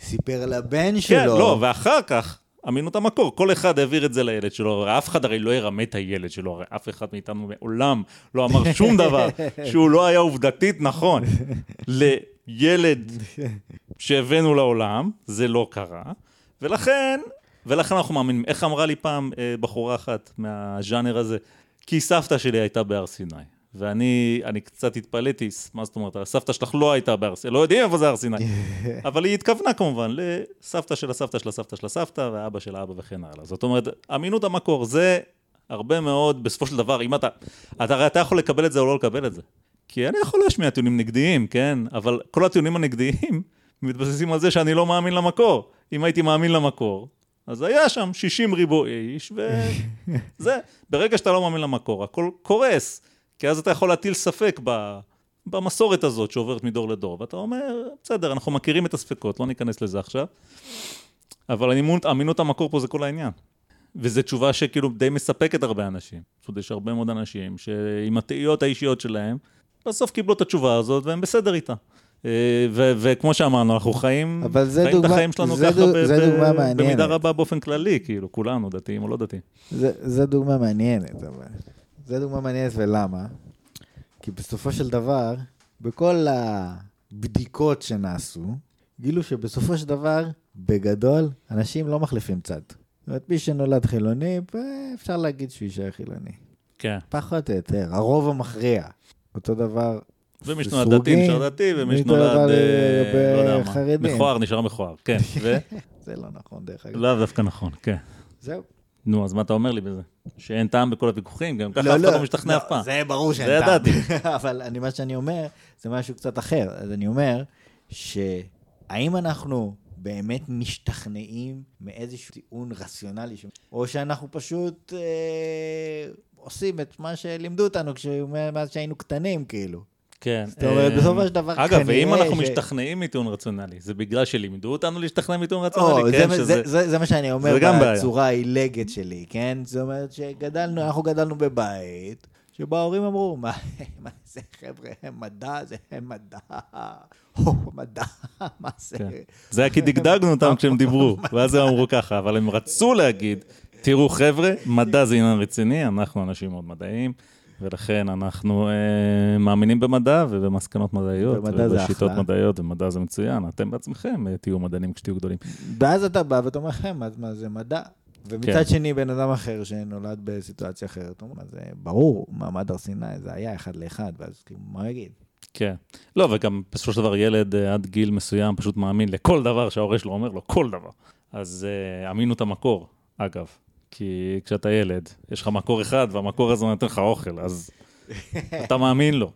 סיפר לבן שלו. כן, לא, ואחר כך... אמינות המקור, כל אחד העביר את זה לילד שלו, הרי אף אחד הרי לא הרמה את הילד שלו, הרי אף אחד מאיתנו מעולם לא אמר שום דבר, שהוא לא היה עובדתית נכון, לילד שהבאנו לעולם, זה לא קרה, ולכן, ולכן אנחנו מאמינים, איך אמרה לי פעם בחורה אחת מהז'אנר הזה, כי סבתא שלי הייתה בהר סיני, ואני אני קצת התפלאתי, מה זאת אומרת, הסבתא שלך לא הייתה בהר סיני, לא יודעים איפה זה הר סיני, אבל היא התכוונה כמובן לסבתא של הסבתא של הסבתא של הסבתא, ואבא של האבא וכן הלאה. זאת אומרת, אמינות המקור זה הרבה מאוד, בסופו של דבר, אם אתה, אתה, אתה יכול לקבל את זה או לא לקבל את זה, כי אני יכול להשמיע טיעונים נגדיים, כן, אבל כל הטיעונים הנגדיים מתבססים על זה שאני לא מאמין למקור. אם הייתי מאמין למקור, אז היה שם שישים ריבו איש, וזה, ברגע שאתה לא מאמין למקור, הכל קורס. כי אז אתה יכול להטיל ספק במסורת הזאת שעוברת מדור לדור, ואתה אומר, בסדר, אנחנו מכירים את הספקות, לא ניכנס לזה עכשיו, אבל אמינות המקור פה זה כל העניין. וזו תשובה שכאילו די מספקת הרבה אנשים. זאת אומרת, יש הרבה מאוד אנשים שעם התאיות האישיות שלהם, בסוף קיבלו את התשובה הזאת, והם בסדר איתה. וכמו שאמרנו, אנחנו חיים את החיים שלנו ככה במידה רבה באופן כללי, כאילו, כולנו דתיים או לא דתיים. זו דוגמה מעניינת, אבל... זה דוגמה מעניינת ולמה? כי בסופו של דבר, בכל הבדיקות שנעשו, גילו שבסופו של דבר, בגדול, אנשים לא מחליפים צד. זאת אומרת, מי שנולד חילוני, אפשר להגיד שהוא אישה חילוני. כן. פחות או יותר, הרוב המכריע. אותו דבר... ומי שנולד דתי, נשאר דתי, ומי שנולד... חרדים. מכוער, נשאר מכוער, כן. זה לא נכון, דרך אגב. לא דווקא נכון, כן. זהו. נו, אז מה אתה אומר לי בזה? שאין טעם בכל הוויכוחים, גם ככה אף אחד לא משתכנע אף פעם. זה ברור שאין טעם. זה ידעתי. אבל מה שאני אומר, זה משהו קצת אחר. אז אני אומר, שהאם אנחנו באמת משתכנעים מאיזשהו טיעון רציונלי, או שאנחנו פשוט עושים את מה שלימדו אותנו, מאז שהיינו קטנים, כאילו. כן. זאת אומרת, בסופו של דבר כנראה... אגב, ואם אנחנו משתכנעים מטיעון רציונלי, זה בגלל שלימדו אותנו להשתכנע מטיעון רציונלי, כן? זה מה שאני אומר בצורה ההילגת שלי, כן? זאת אומרת שגדלנו, אנחנו גדלנו בבית, שבה ההורים אמרו, מה זה חבר'ה, מדע, זה מדע, מדע, מה זה? זה היה כי דגדגנו אותם כשהם דיברו, ואז הם אמרו ככה, אבל הם רצו להגיד, תראו חבר'ה, מדע זה עניין רציני, אנחנו אנשים מאוד מדעיים, ולכן אנחנו אה, מאמינים במדע ובמסקנות מדעיות, ובשיטות מדעיות, ומדע זה מצוין. אתם בעצמכם תהיו מדענים כשתהיו גדולים. ואז אתה בא ואתה אומר לכם, מה זה מדע? ומצד כן. שני, בן אדם אחר שנולד בסיטואציה אחרת, אומר, זה ברור, מעמד הר סיני, זה היה אחד לאחד, ואז כאילו, מה יגיד? כן. לא, וגם בסופו של דבר ילד עד גיל מסוים פשוט מאמין לכל דבר שההורה שלו אומר לו, כל דבר. אז אה, אמינו את המקור, אגב. כי כשאתה ילד, יש לך מקור אחד, והמקור הזה נותן לך אוכל, אז אתה מאמין לו.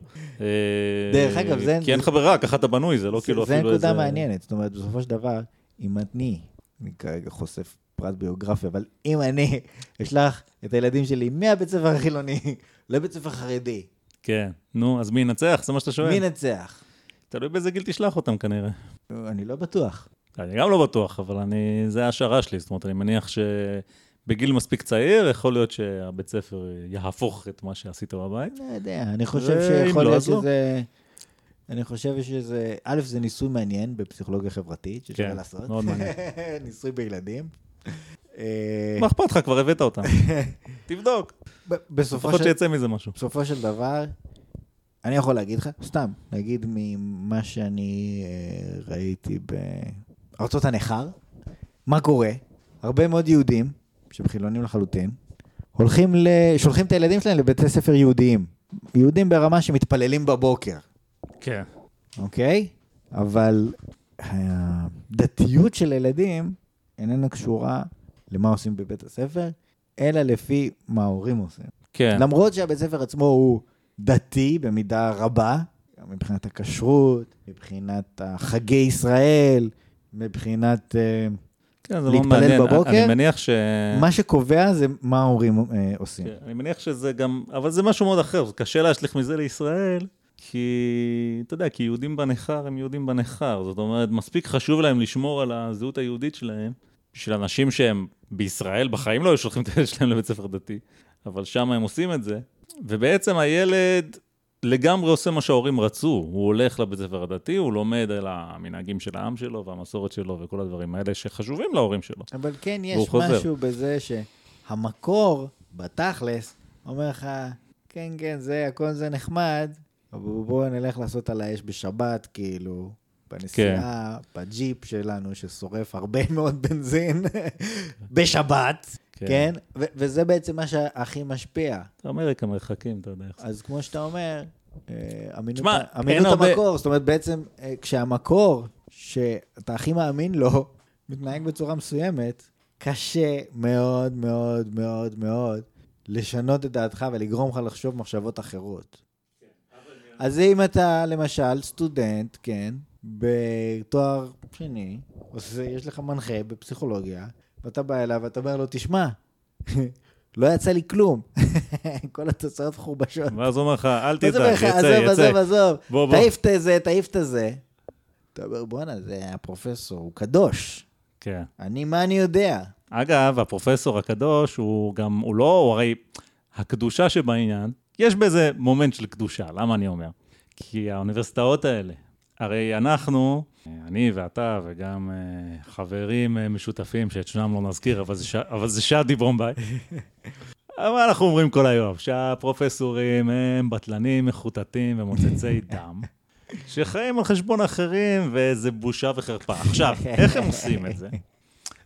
דרך אגב, זה... כי אין לך ברירה, ככה אתה בנוי, זה לא כאילו אפילו איזה... זה נקודה מעניינת, זאת אומרת, בסופו של דבר, אם אני, אני כרגע חושף פרט ביוגרפיה, אבל אם אני אשלח את הילדים שלי מהבית ספר החילוני לבית ספר חרדי. כן, נו, אז מי ינצח? זה מה שאתה שואל. מי ינצח? תלוי באיזה גיל תשלח אותם כנראה. אני לא בטוח. אני גם לא בטוח, אבל אני... זה ההשערה שלי, זאת אומרת, אני מניח ש... בגיל מספיק צעיר, יכול להיות שהבית ספר יהפוך את מה שעשית בבית. לא יודע, אני חושב שיכול להיות שזה... אני חושב שזה... א', זה ניסוי מעניין בפסיכולוגיה חברתית, ששווה לעשות. מאוד מעניין. ניסוי בילדים. מה אכפת לך? כבר הבאת אותם. תבדוק. לפחות שיצא מזה משהו. בסופו של דבר, אני יכול להגיד לך, סתם, להגיד ממה שאני ראיתי בארצות הנכר, מה קורה? הרבה מאוד יהודים, שהם חילונים לחלוטין, הולכים, שולחים את הילדים שלהם לבתי ספר יהודיים. יהודים ברמה שמתפללים בבוקר. כן. אוקיי? אבל הדתיות של ילדים איננה קשורה למה עושים בבית הספר, אלא לפי מה ההורים עושים. כן. למרות שהבית הספר עצמו הוא דתי במידה רבה, מבחינת הכשרות, מבחינת חגי ישראל, מבחינת כן, להתפלל בבוקר. אני מניח ש... מה שקובע זה מה ההורים אה, עושים. כן, אני מניח שזה גם... אבל זה משהו מאוד אחר. קשה להשליך מזה לישראל, כי, אתה יודע, כי יהודים בנחר הם יהודים בנחר. זאת אומרת, מספיק חשוב להם לשמור על הזהות היהודית שלהם, של אנשים שהם בישראל, בחיים לא שולחים את הילד שלהם לבית ספר דתי, אבל שם הם עושים את זה. ובעצם הילד לגמרי עושה מה שההורים רצו. הוא הולך לבית ספר הדתי, הוא לומד על המנהגים של העם שלו והמסורת שלו וכל הדברים האלה שחשובים להורים שלו. אבל כן, יש משהו בזה שהמקור בתכלס אומר לך, כן, כן, זה, הכל זה נחמד, אבל בואו נלך לעשות על האש בשבת, כאילו, בנסיעה, בג'יפ שלנו, ששורף הרבה מאוד בנזין בשבת. כן, וזה בעצם מה שהכי משפיע. אמריקה מרחקים, אתה יודע. אז כמו שאתה אומר, אמינות המקור, זאת אומרת בעצם כשהמקור שאתה הכי מאמין לו, מתנהג בצורה מסוימת, קשה מאוד מאוד מאוד מאוד לשנות את דעתך ולגרום לך לחשוב מחשבות אחרות. אז אם אתה למשל סטודנט, כן, בתואר שני, יש לך מנחה בפסיכולוגיה, ואתה בא אליו ואתה אומר לו, תשמע, לא יצא לי כלום. כל התוצאות חורבשות. ואז הוא אומר לך, אל תדאג, יצא, יצא. עזוב, עזוב, עזוב. תעיף את זה, תעיף את זה. אתה אומר, בואנה, זה הפרופסור, הוא קדוש. כן. אני, מה אני יודע? אגב, הפרופסור הקדוש, הוא גם, הוא לא, הוא הרי, הקדושה שבעניין, יש בזה מומנט של קדושה, למה אני אומר? כי האוניברסיטאות האלה, הרי אנחנו, אני ואתה וגם חברים משותפים, שאת שונם לא נזכיר, אבל זה שעדי ברומביי. אבל אנחנו אומרים כל היום שהפרופסורים הם בטלנים, מחוטטים ומוצצי דם, שחיים על חשבון אחרים, וזה בושה וחרפה. עכשיו, איך הם עושים את זה?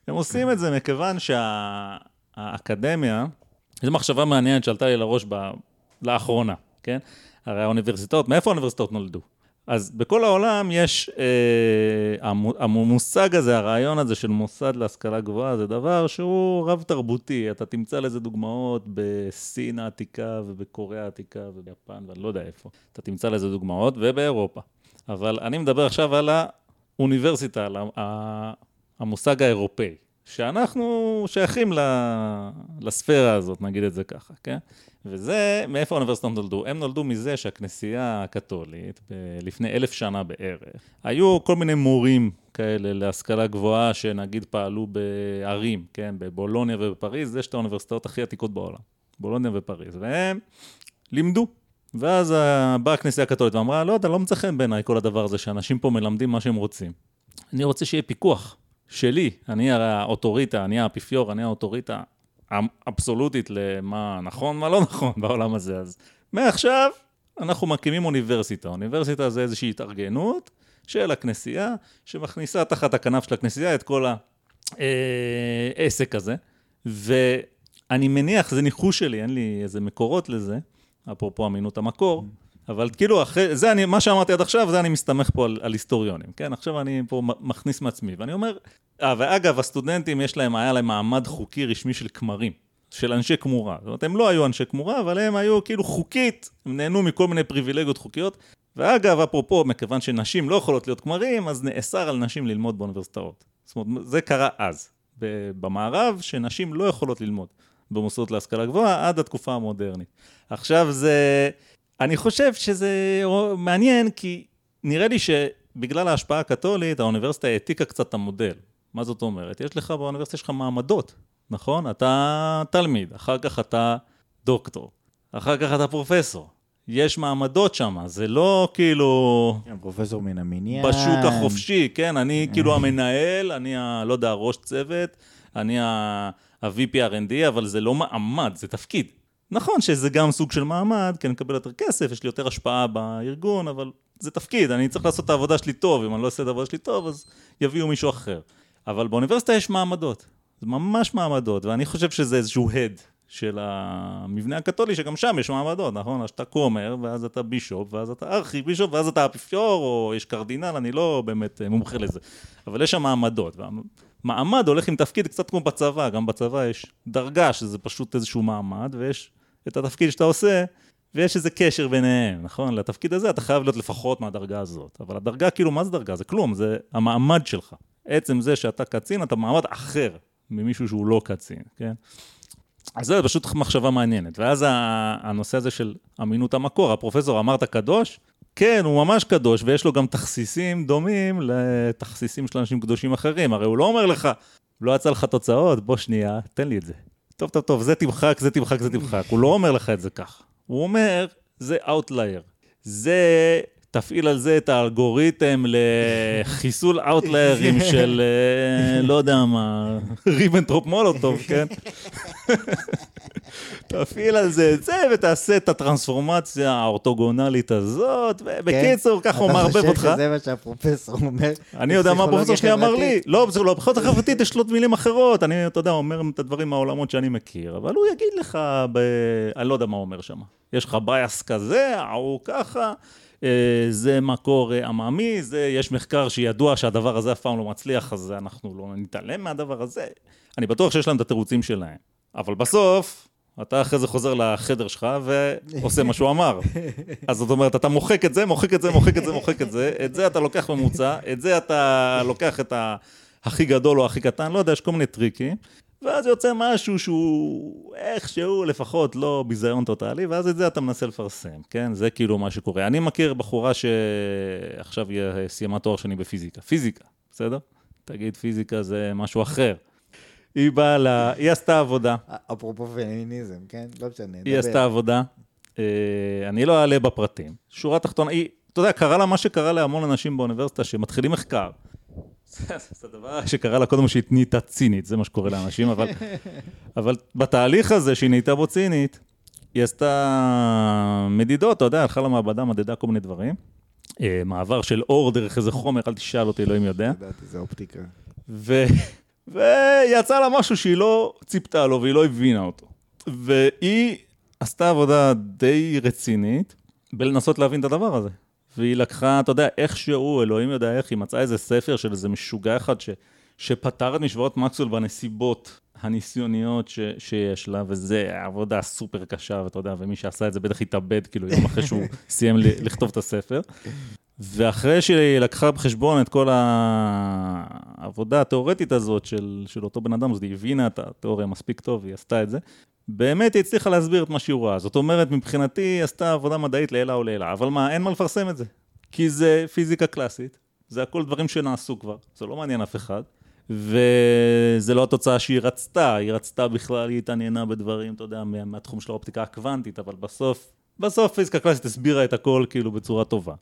הם עושים את זה מכיוון שהאקדמיה, זו מחשבה מעניינת שעלתה לי לראש לאחרונה, כן? הרי האוניברסיטאות, מאיפה האוניברסיטאות נולדו? אז בכל העולם יש, אה, המושג הזה, הרעיון הזה של מוסד להשכלה גבוהה, זה דבר שהוא רב תרבותי. אתה תמצא לזה דוגמאות בסין העתיקה ובקוריאה העתיקה וביפן, ואני לא יודע איפה. אתה תמצא לזה דוגמאות ובאירופה. אבל אני מדבר עכשיו על האוניברסיטה, על המושג האירופאי, שאנחנו שייכים לספירה הזאת, נגיד את זה ככה, כן? וזה, מאיפה האוניברסיטאות נולדו? הם נולדו מזה שהכנסייה הקתולית, לפני אלף שנה בערך, היו כל מיני מורים כאלה להשכלה גבוהה, שנגיד פעלו בערים, כן? בבולוניה ובפריז, זה שתי האוניברסיטאות הכי עתיקות בעולם. בולוניה ופריז. והם לימדו. ואז באה הכנסייה הקתולית ואמרה, לא, אתה לא מצחן בעיניי כל הדבר הזה, שאנשים פה מלמדים מה שהם רוצים. אני רוצה שיהיה פיקוח שלי. אני האוטוריטה, אני האפיפיור, אני האוטוריטה. אבסולוטית למה נכון, מה לא נכון בעולם הזה. אז מעכשיו אנחנו מקימים אוניברסיטה. אוניברסיטה זה איזושהי התארגנות של הכנסייה, שמכניסה תחת הכנף של הכנסייה את כל העסק הזה. ואני מניח, זה ניחוש שלי, אין לי איזה מקורות לזה, אפרופו אמינות המקור, אבל כאילו, אחרי, זה אני, מה שאמרתי עד עכשיו, זה אני מסתמך פה על, על היסטוריונים, כן? עכשיו אני פה מכניס מעצמי, ואני אומר, אה, ואגב, הסטודנטים יש להם, היה להם מעמד חוקי רשמי של כמרים, של אנשי כמורה. זאת אומרת, הם לא היו אנשי כמורה, אבל הם היו כאילו חוקית, הם נהנו מכל מיני פריבילגיות חוקיות, ואגב, אפרופו, מכיוון שנשים לא יכולות להיות כמרים, אז נאסר על נשים ללמוד באוניברסיטאות. זאת אומרת, זה קרה אז, במערב, שנשים לא יכולות ללמוד במוסדות להשכלה גבוהה, עד התקופה המודרנית. עכשיו זה... אני חושב שזה מעניין, כי נראה לי שבגלל ההשפעה הקתולית, האוניברסיטה העתיקה קצת את המודל. מה זאת אומרת? יש לך באוניברסיטה, יש לך מעמדות, נכון? אתה תלמיד, אחר כך אתה דוקטור, אחר כך אתה פרופסור. יש מעמדות שם, זה לא כאילו... פרופסור מן המניין. בשוק החופשי, כן? אני כאילו המנהל, אני ה... לא יודע, ראש צוות, אני ה-וי פי אר אנד די, אבל זה לא מעמד, זה תפקיד. נכון שזה גם סוג של מעמד, כי אני מקבל יותר כסף, יש לי יותר השפעה בארגון, אבל זה תפקיד, אני צריך לעשות את העבודה שלי טוב, אם אני לא אעשה את העבודה שלי טוב, אז יביאו מישהו אחר. אבל באוניברסיטה יש מעמדות, זה ממש מעמדות, ואני חושב שזה איזשהו הד של המבנה הקתולי, שגם שם יש מעמדות, נכון? אז אתה כומר, ואז אתה בישופ, ואז אתה ארכי בישופ, ואז אתה אפיפיור, או יש קרדינל, אני לא באמת מומחה לזה. אבל יש שם מעמדות, והמעמד הולך עם תפקיד קצת כמו בצבא, גם בצבא יש דרגה, שזה פשוט איזשהו מעמד, ויש את התפקיד שאתה עושה, ויש איזה קשר ביניהם, נכון? לתפקיד הזה אתה חייב להיות לפחות מהדרגה הזאת, אבל הדרגה, כאילו, מה זה דרגה? זה כלום, זה המעמד שלך. עצם זה שאתה קצין, אתה מעמד אחר ממישהו שהוא לא קצין, כן? אז זה פשוט מחשבה מעניינת. ואז הנושא הזה של אמינות המקור, הפרופסור אמרת קדוש, כן, הוא ממש קדוש, ויש לו גם תכסיסים דומים לתכסיסים של אנשים קדושים אחרים. הרי הוא לא אומר לך, לא יצא לך תוצאות, בוא שנייה, תן לי את זה. טוב, טוב, טוב, זה תמחק, זה תמחק, זה תמחק. הוא לא אומר לך את זה כך. הוא אומר, זה outlier. זה, תפעיל על זה את האלגוריתם לחיסול outliers של, לא יודע מה, ריבנטרופ מולוטוב, כן? תפעיל על זה את זה, ותעשה את הטרנספורמציה האורטוגונלית הזאת, ובקיצור, כך הוא מערבב אותך. אתה חושב שזה מה שהפרופסור אומר? אני יודע מה הפרופסור שלי אמר לי. לא, בפסיכולוגיה חברתית יש לו מילים אחרות, אני, אתה יודע, אומר את הדברים מהעולמות שאני מכיר, אבל הוא יגיד לך, אני לא יודע מה הוא אומר שם. יש לך בייס כזה, או ככה, זה מקור עממי, יש מחקר שידוע שהדבר הזה אף פעם לא מצליח, אז אנחנו לא נתעלם מהדבר הזה. אני בטוח שיש להם את התירוצים שלהם. אבל בסוף, אתה אחרי זה חוזר לחדר שלך ועושה מה שהוא אמר. אז זאת אומרת, אתה מוחק את זה, מוחק את זה, מוחק את זה, מוחק את זה, את זה אתה לוקח ממוצע, את זה אתה לוקח את הכי גדול או הכי קטן, לא יודע, יש כל מיני טריקים, ואז יוצא משהו שהוא איכשהו לפחות לא ביזיון טוטלי, ואז את זה אתה מנסה לפרסם, כן? זה כאילו מה שקורה. אני מכיר בחורה שעכשיו היא סיימה תואר שני בפיזיקה. פיזיקה, בסדר? תגיד, פיזיקה זה משהו אחר. היא באה לה, היא עשתה עבודה. אפרופו פמיניזם, כן? לא משנה. היא עשתה עבודה. אני לא אעלה בפרטים. שורה תחתונה, היא, אתה יודע, קרה לה מה שקרה להמון אנשים באוניברסיטה שמתחילים מחקר. זה הדבר שקרה לה קודם שהיא נהייתה צינית, זה מה שקורה לאנשים, אבל, אבל בתהליך הזה שהיא נהייתה בו צינית, היא עשתה מדידות, אתה יודע, הלכה למעבדה, מדדה כל מיני דברים, מעבר של אור דרך איזה חומר, אל תשאל אותי, לא אם יודע. ידעתי, זה אופטיקה. ויצא לה משהו שהיא לא ציפתה לו, והיא לא הבינה אותו. והיא עשתה עבודה די רצינית, בלנסות להבין את הדבר הזה. והיא לקחה, אתה יודע, איכשהו, אלוהים יודע איך, היא מצאה איזה ספר של איזה משוגע אחד ש, שפתר את משוואות מקסוול בנסיבות הניסיוניות ש, שיש לה, וזה עבודה סופר קשה, ואתה יודע, ומי שעשה את זה בטח התאבד, כאילו יום אחרי שהוא סיים לכתוב את הספר. ואחרי שהיא לקחה בחשבון את כל העבודה התיאורטית הזאת של, של אותו בן אדם, אז היא הבינה את התיאוריה מספיק טוב, היא עשתה את זה. באמת היא הצליחה להסביר את מה שהיא רואה. זאת אומרת, מבחינתי היא עשתה עבודה מדעית לעילה או לעילה, אבל מה, אין מה לפרסם את זה. כי זה פיזיקה קלאסית, זה הכל דברים שנעשו כבר, זה לא מעניין אף אחד, וזה לא התוצאה שהיא רצתה, היא רצתה בכלל, היא התעניינה בדברים, אתה יודע, מהתחום של האופטיקה הקוונטית, אבל בסוף, בסוף פיזיקה קלאסית הסבירה את הכל כאילו בצורה טובה.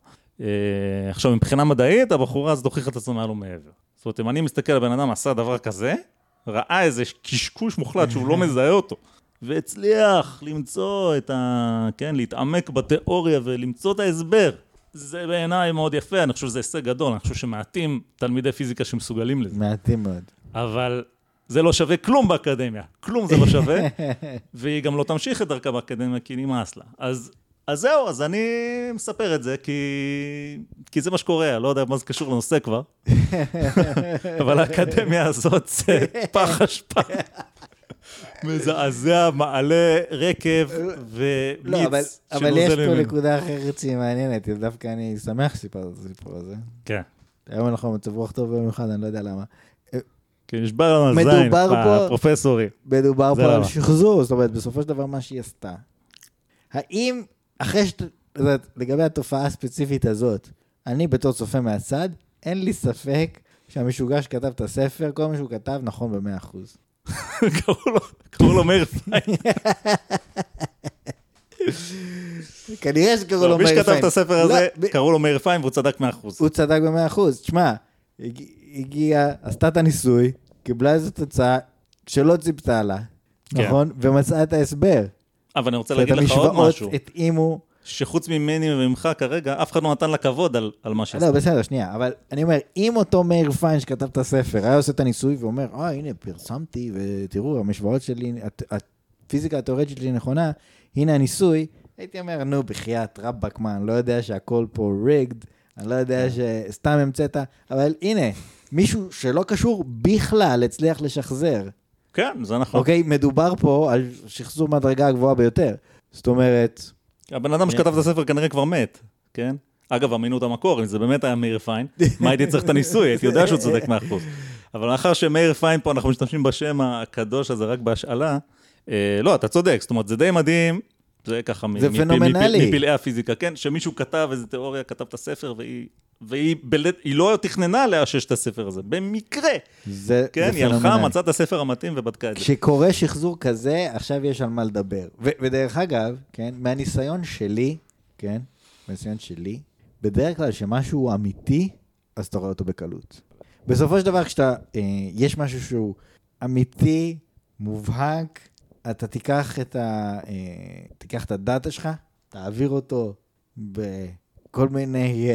עכשיו, מבחינה מדעית, הבחורה הזאת הוכיחה את עצמה לו מעבר. זאת אומרת, אם אני מסתכל על בן אדם, עשה דבר כזה, ראה איזה קשקוש מוחלט שהוא לא מזהה אותו. והצליח למצוא את ה... כן, להתעמק בתיאוריה ולמצוא את ההסבר. זה בעיניי מאוד יפה, אני חושב שזה הישג גדול, אני חושב שמעטים תלמידי פיזיקה שמסוגלים לזה. מעטים מאוד. אבל זה לא שווה כלום באקדמיה, כלום זה לא שווה, והיא גם לא תמשיך את דרכה באקדמיה, כי נמאס לה. אז, אז זהו, אז אני מספר את זה, כי, כי זה מה שקורה, לא יודע מה זה קשור לנושא כבר, אבל האקדמיה הזאת זה פח אשפה. מזעזע, מעלה, רקב ומיץ. לא, אבל, אבל יש פה נקודה אחרת שהיא מעניינת, דווקא אני שמח שסיפרת את הסיפור הזה. כן. היום אנחנו במצב רוח טוב במיוחד, אני לא יודע למה. כן, נשבר לנו זין, הפרופסורי. מדובר פה על שחזור, זאת אומרת, בסופו של דבר מה שהיא עשתה. האם, אחרי שאת, לגבי התופעה הספציפית הזאת, אני בתור צופה מהצד, אין לי ספק שהמשוגע שכתב את הספר, כל מה שהוא כתב נכון במאה אחוז. קראו לו מאיר פיין. כנראה שקראו לו מאיר פיין. מי שכתב את הספר הזה, קראו לו מאיר פיין והוא צדק מאה אחוז. הוא צדק ב-מאה אחוז. תשמע, הגיעה, עשתה את הניסוי, קיבלה איזו תוצאה שלא ציפתה לה, נכון? ומצאה את ההסבר. אבל אני רוצה להגיד לך עוד משהו. שחוץ ממני וממך כרגע, אף אחד לא נתן לה כבוד על מה שעשתה. לא, בסדר, שנייה, אבל אני אומר, אם אותו מאיר פיין שכתב את הספר, היה עושה את הניסוי ואומר, אה, הנה, פרסמתי, ותראו, המשוואות שלי, הפיזיקה התיאורטית שלי נכונה, הנה הניסוי, הייתי אומר, נו, בחיית רבקמן, לא יודע שהכל פה rigged, אני לא יודע שסתם המצאת, אבל הנה, מישהו שלא קשור בכלל הצליח לשחזר. כן, זה נכון. אוקיי, מדובר פה על שחזור מהדרגה הגבוהה ביותר. זאת אומרת... הבן אדם שכתב את הספר כנראה כבר מת, כן? אגב, אמינות המקור, אם זה באמת היה מאיר פיין, מה הייתי צריך את הניסוי? הייתי יודע שהוא צודק מאחוז. אבל לאחר שמאיר פיין פה, אנחנו משתמשים בשם הקדוש הזה רק בהשאלה, לא, אתה צודק, זאת אומרת, זה די מדהים, זה ככה מפלאי הפיזיקה, כן? שמישהו כתב איזו תיאוריה, כתב את הספר, והיא... והיא לא תכננה לאשש את הספר הזה, במקרה. כן, היא הלכה, מצאה את הספר המתאים ובדקה את זה. כשקורה שחזור כזה, עכשיו יש על מה לדבר. ודרך אגב, מהניסיון שלי, כן, מהניסיון שלי, בדרך כלל שמשהו אמיתי, אז אתה רואה אותו בקלות. בסופו של דבר, כשיש משהו שהוא אמיתי, מובהק, אתה תיקח את הדאטה שלך, תעביר אותו ב... כל מיני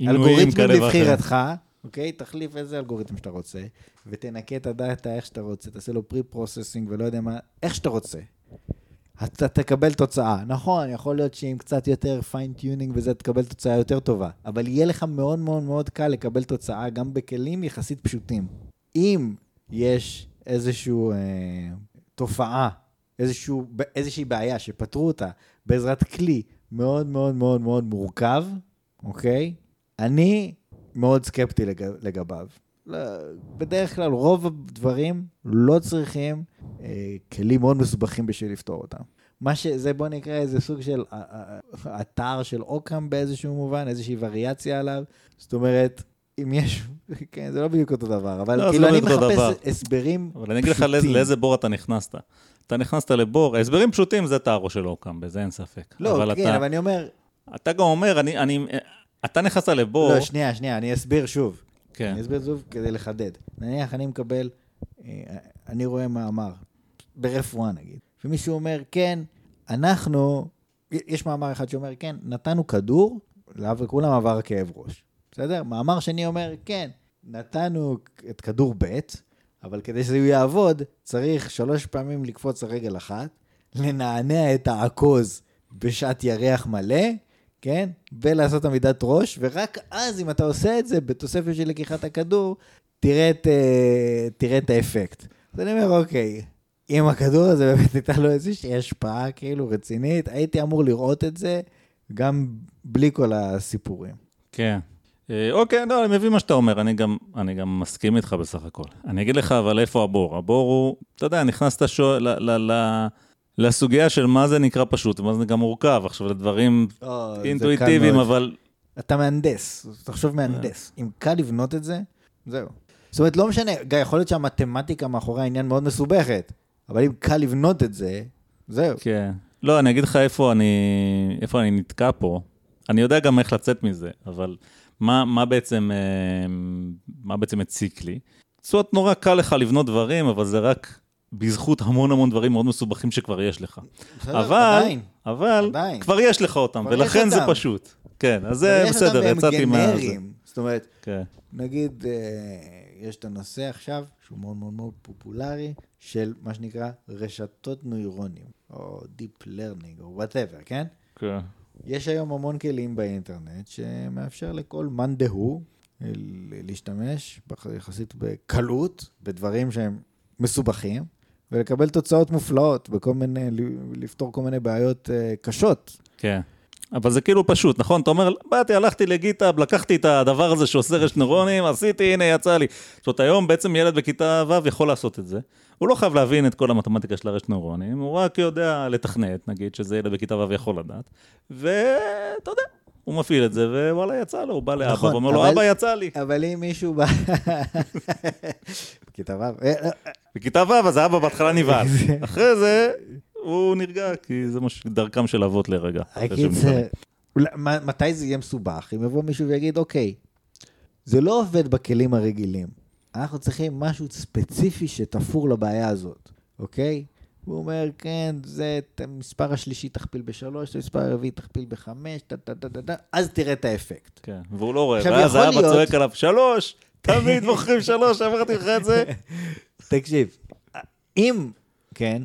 אלגוריתמים לבחירתך, אוקיי? תחליף איזה אלגוריתם שאתה רוצה, ותנקה את הדאטה איך שאתה רוצה, תעשה לו פרי-פרוססינג ולא יודע מה, איך שאתה רוצה. אתה תקבל תוצאה. נכון, יכול להיות שעם קצת יותר פיין-טיונינג וזה, תקבל תוצאה יותר טובה, אבל יהיה לך מאוד מאוד מאוד קל לקבל תוצאה, גם בכלים יחסית פשוטים. אם יש איזשהו תופעה, איזושהי בעיה שפתרו אותה בעזרת כלי, מאוד מאוד מאוד מאוד מורכב, אוקיי? אני מאוד סקפטי לגביו. בדרך כלל רוב הדברים לא צריכים אה, כלים מאוד מסובכים בשביל לפתור אותם. מה שזה בוא נקרא איזה סוג של אתר של אוקם באיזשהו מובן, איזושהי וריאציה עליו. זאת אומרת, אם יש... כן, זה לא בדיוק אותו דבר, אבל לא, כאילו אני מחפש דבר. הסברים אבל פשוטים. אבל אני אגיד לך לא, לאיזה בור אתה נכנסת. אתה נכנסת לבור, ההסברים פשוטים זה תארו של אוקם, בזה אין ספק. לא, אבל כן, אתה, אבל אני אומר... אתה גם אומר, אני, אני, אתה נכנסת לבור... לא, שנייה, שנייה, אני אסביר שוב. כן. אני אסביר שוב כדי לחדד. נניח, אני מקבל, אני רואה מאמר, ברפואה נגיד, ומישהו אומר, כן, אנחנו, יש מאמר אחד שאומר, כן, נתנו כדור, וכולם עבר כאב ראש. בסדר? מאמר שני אומר, כן, נתנו את כדור ב', אבל כדי שזה יעבוד, צריך שלוש פעמים לקפוץ הרגל אחת, לנענע את העקוז בשעת ירח מלא, כן? ולעשות עמידת ראש, ורק אז אם אתה עושה את זה, בתוספת של לקיחת הכדור, תראה את, תראה את האפקט. אז אני אומר, אוקיי, אם הכדור הזה באמת ניתן לו איזושהי השפעה כאילו רצינית, הייתי אמור לראות את זה גם בלי כל הסיפורים. כן. אוקיי, לא, אני מבין מה שאתה אומר, אני גם, אני גם מסכים איתך בסך הכל. אני אגיד לך, אבל איפה הבור? הבור הוא, אתה יודע, נכנסת שואל, ל, ל, ל, לסוגיה של מה זה נקרא פשוט, מה זה גם מורכב, עכשיו לדברים או, אינטואיטיביים, אבל... אתה מהנדס, תחשוב מהנדס. אם קל לבנות את זה, זהו. זאת אומרת, לא משנה, גיא, יכול להיות שהמתמטיקה מאחורי העניין מאוד מסובכת, אבל אם קל לבנות את זה, זהו. כן. לא, אני אגיד לך איפה אני, איפה אני נתקע פה. אני יודע גם איך לצאת מזה, אבל... מה, מה בעצם, מה בעצם הציק לי? זאת נורא קל לך לבנות דברים, אבל זה רק בזכות המון המון דברים מאוד מסובכים שכבר יש לך. אבל, אבל כבר יש לך אותם, ולכן זה פשוט. כן, אז זה בסדר, יצאתי מה... זאת אומרת, נגיד, יש את הנושא עכשיו, שהוא מאוד מאוד מאוד פופולרי, של מה שנקרא רשתות נוירונים, או דיפ לרנינג, או whatever, כן? כן. יש היום המון כלים באינטרנט שמאפשר לכל מאן דהוא להשתמש יחסית בקלות, בדברים שהם מסובכים, ולקבל תוצאות מופלאות, בכל מיני, לפתור כל מיני בעיות קשות. כן. אבל זה כאילו פשוט, נכון? אתה אומר, באתי, הלכתי לגיטאב, לקחתי את הדבר הזה שעושה רשת נוירונים, עשיתי, הנה, יצא לי. זאת אומרת, היום בעצם ילד בכיתה ו' יכול לעשות את זה. הוא לא חייב להבין את כל המתמטיקה של הרשת נוירונים, הוא רק יודע לתכנת, נגיד, שזה ילד בכיתה ו' יכול לדעת. ואתה יודע, הוא מפעיל את זה, ווואלה, יצא לו, הוא בא לאבא, הוא אומר לו, אבא, יצא לי. אבל אם מישהו בא... בכיתה ו'. בכיתה ו', אז אבא בהתחלה נבהל. אחרי זה... הוא נרגע, כי זה דרכם של אבות לרגע. מתי זה יהיה מסובך? אם יבוא מישהו ויגיד, אוקיי, זה לא עובד בכלים הרגילים. אנחנו צריכים משהו ספציפי שתפור לבעיה הזאת, אוקיי? הוא אומר, כן, זה מספר השלישי תכפיל בשלוש, זה מספר הרביעי תכפיל בחמש, אז תראה את האפקט. כן, והוא לא רואה, ואז האבא צועק עליו, שלוש, תמיד מוכרים שלוש, אמרתי לך את זה. תקשיב, אם, כן...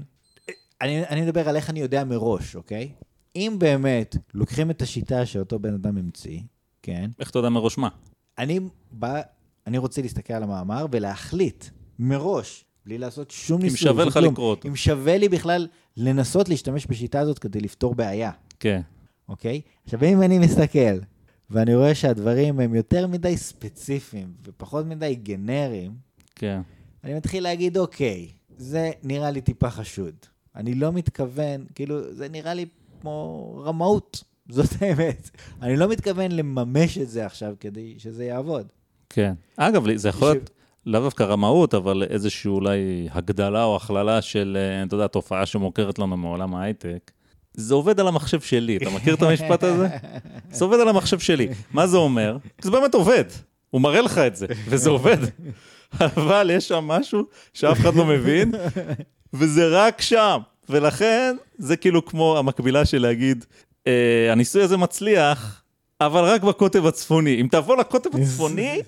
אני, אני מדבר על איך אני יודע מראש, אוקיי? אם באמת לוקחים את השיטה שאותו בן אדם המציא, כן? איך אתה יודע מראש מה? אני, בא, אני רוצה להסתכל על המאמר ולהחליט מראש, בלי לעשות שום ניסוי. אם שווה לך לקרוא אותו. אם שווה לי בכלל לנסות להשתמש בשיטה הזאת כדי לפתור בעיה. כן. אוקיי? עכשיו, אם אני מסתכל, ואני רואה שהדברים הם יותר מדי ספציפיים, ופחות מדי גנריים, כן. אני מתחיל להגיד, אוקיי, זה נראה לי טיפה חשוד. אני לא מתכוון, כאילו, זה נראה לי כמו רמאות. זאת האמת. אני לא מתכוון לממש את זה עכשיו כדי שזה יעבוד. כן. אגב, זה יכול להיות... לא דווקא רמאות, אבל איזושהי אולי הגדלה או הכללה של, אתה יודע, תופעה שמוכרת לנו מעולם ההייטק. זה עובד על המחשב שלי. אתה מכיר את המשפט הזה? זה עובד על המחשב שלי. מה זה אומר? זה באמת עובד. הוא מראה לך את זה, וזה עובד. אבל יש שם משהו שאף אחד לא מבין, וזה רק שם. ולכן זה כאילו כמו המקבילה של להגיד, הניסוי הזה מצליח, אבל רק בקוטב הצפוני. אם תבוא לקוטב הצפוני...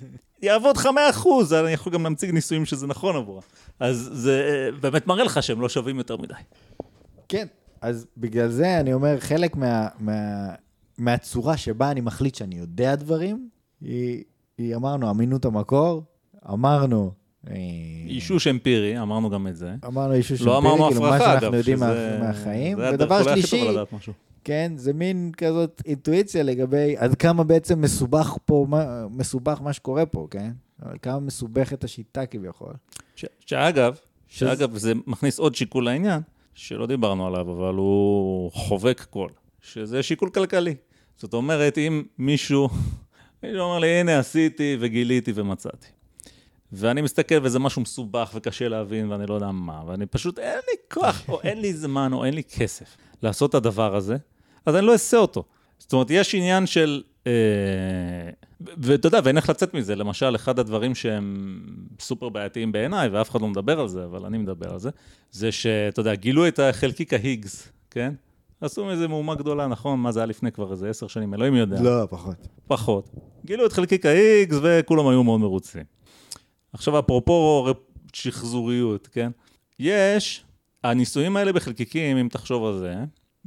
יעבוד חמאה אחוז, אני יכול גם להמציג ניסויים שזה נכון עבורה. אז זה באמת מראה לך שהם לא שווים יותר מדי. כן, אז בגלל זה אני אומר, חלק מה, מה, מהצורה שבה אני מחליט שאני יודע דברים, היא, היא אמרנו, אמינות המקור, אמרנו... אישוש אמפירי, אמרנו גם את זה. אמרנו אישוש לא אמפירי, אמרנו כאילו מה שאנחנו דו, יודעים שזה, מהחיים. זה ודבר שלישי... כן, זה מין כזאת אינטואיציה לגבי עד כמה בעצם מסובך פה, מסובך מה שקורה פה, כן? עד כמה מסובכת השיטה כביכול. ש- שאגב, שאגב, זה מכניס עוד שיקול לעניין, שלא דיברנו עליו, אבל הוא חובק כל, שזה שיקול כלכלי. זאת אומרת, אם מישהו, מישהו אומר לי, הנה עשיתי וגיליתי ומצאתי. ואני מסתכל וזה משהו מסובך וקשה להבין ואני לא יודע מה, ואני פשוט אין לי כוח, או אין לי זמן, או אין לי כסף לעשות את הדבר הזה. אז אני לא אעשה אותו. זאת אומרת, יש עניין של... ואתה יודע, ואין איך לצאת מזה. למשל, אחד הדברים שהם סופר בעייתיים בעיניי, ואף אחד לא מדבר על זה, אבל אני מדבר על זה, זה שאתה יודע, גילו את החלקיק ההיגס, כן? עשו איזה מהומה גדולה, נכון? מה זה היה לפני כבר איזה עשר שנים? אלוהים יודע. לא, פחות. פחות. גילו את חלקיק ההיגס, וכולם היו מאוד מרוצים. עכשיו, אפרופו שחזוריות, כן? יש... הניסויים האלה בחלקיקים, אם תחשוב על זה...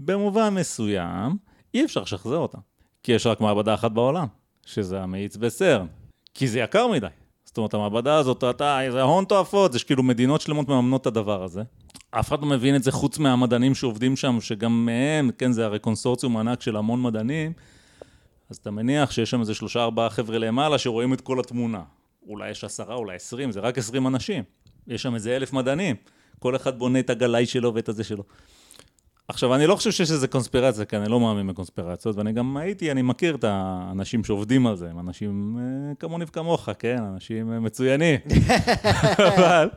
במובן מסוים, אי אפשר לשחזר אותה. כי יש רק מעבדה אחת בעולם, שזה המאיץ בסרן. כי זה יקר מדי. זאת אומרת, המעבדה הזאת, אתה, זה הון תועפות, יש כאילו מדינות שלמות מממנות את הדבר הזה. אף אחד לא מבין את זה חוץ מהמדענים שעובדים שם, שגם מהם, כן, זה הרי קונסורציום ענק של המון מדענים. אז אתה מניח שיש שם איזה שלושה, ארבעה חבר'ה למעלה שרואים את כל התמונה. אולי יש עשרה, אולי עשרים, זה רק עשרים אנשים. יש שם איזה אלף מדענים. כל אחד בונה את הגלאי שלו ואת הזה שלו. עכשיו, אני לא חושב שיש איזה קונספירציה, כי אני לא מאמין בקונספירציות, ואני גם הייתי, אני מכיר את האנשים שעובדים על זה, הם אנשים כמוני וכמוך, כן, אנשים מצוינים. אבל,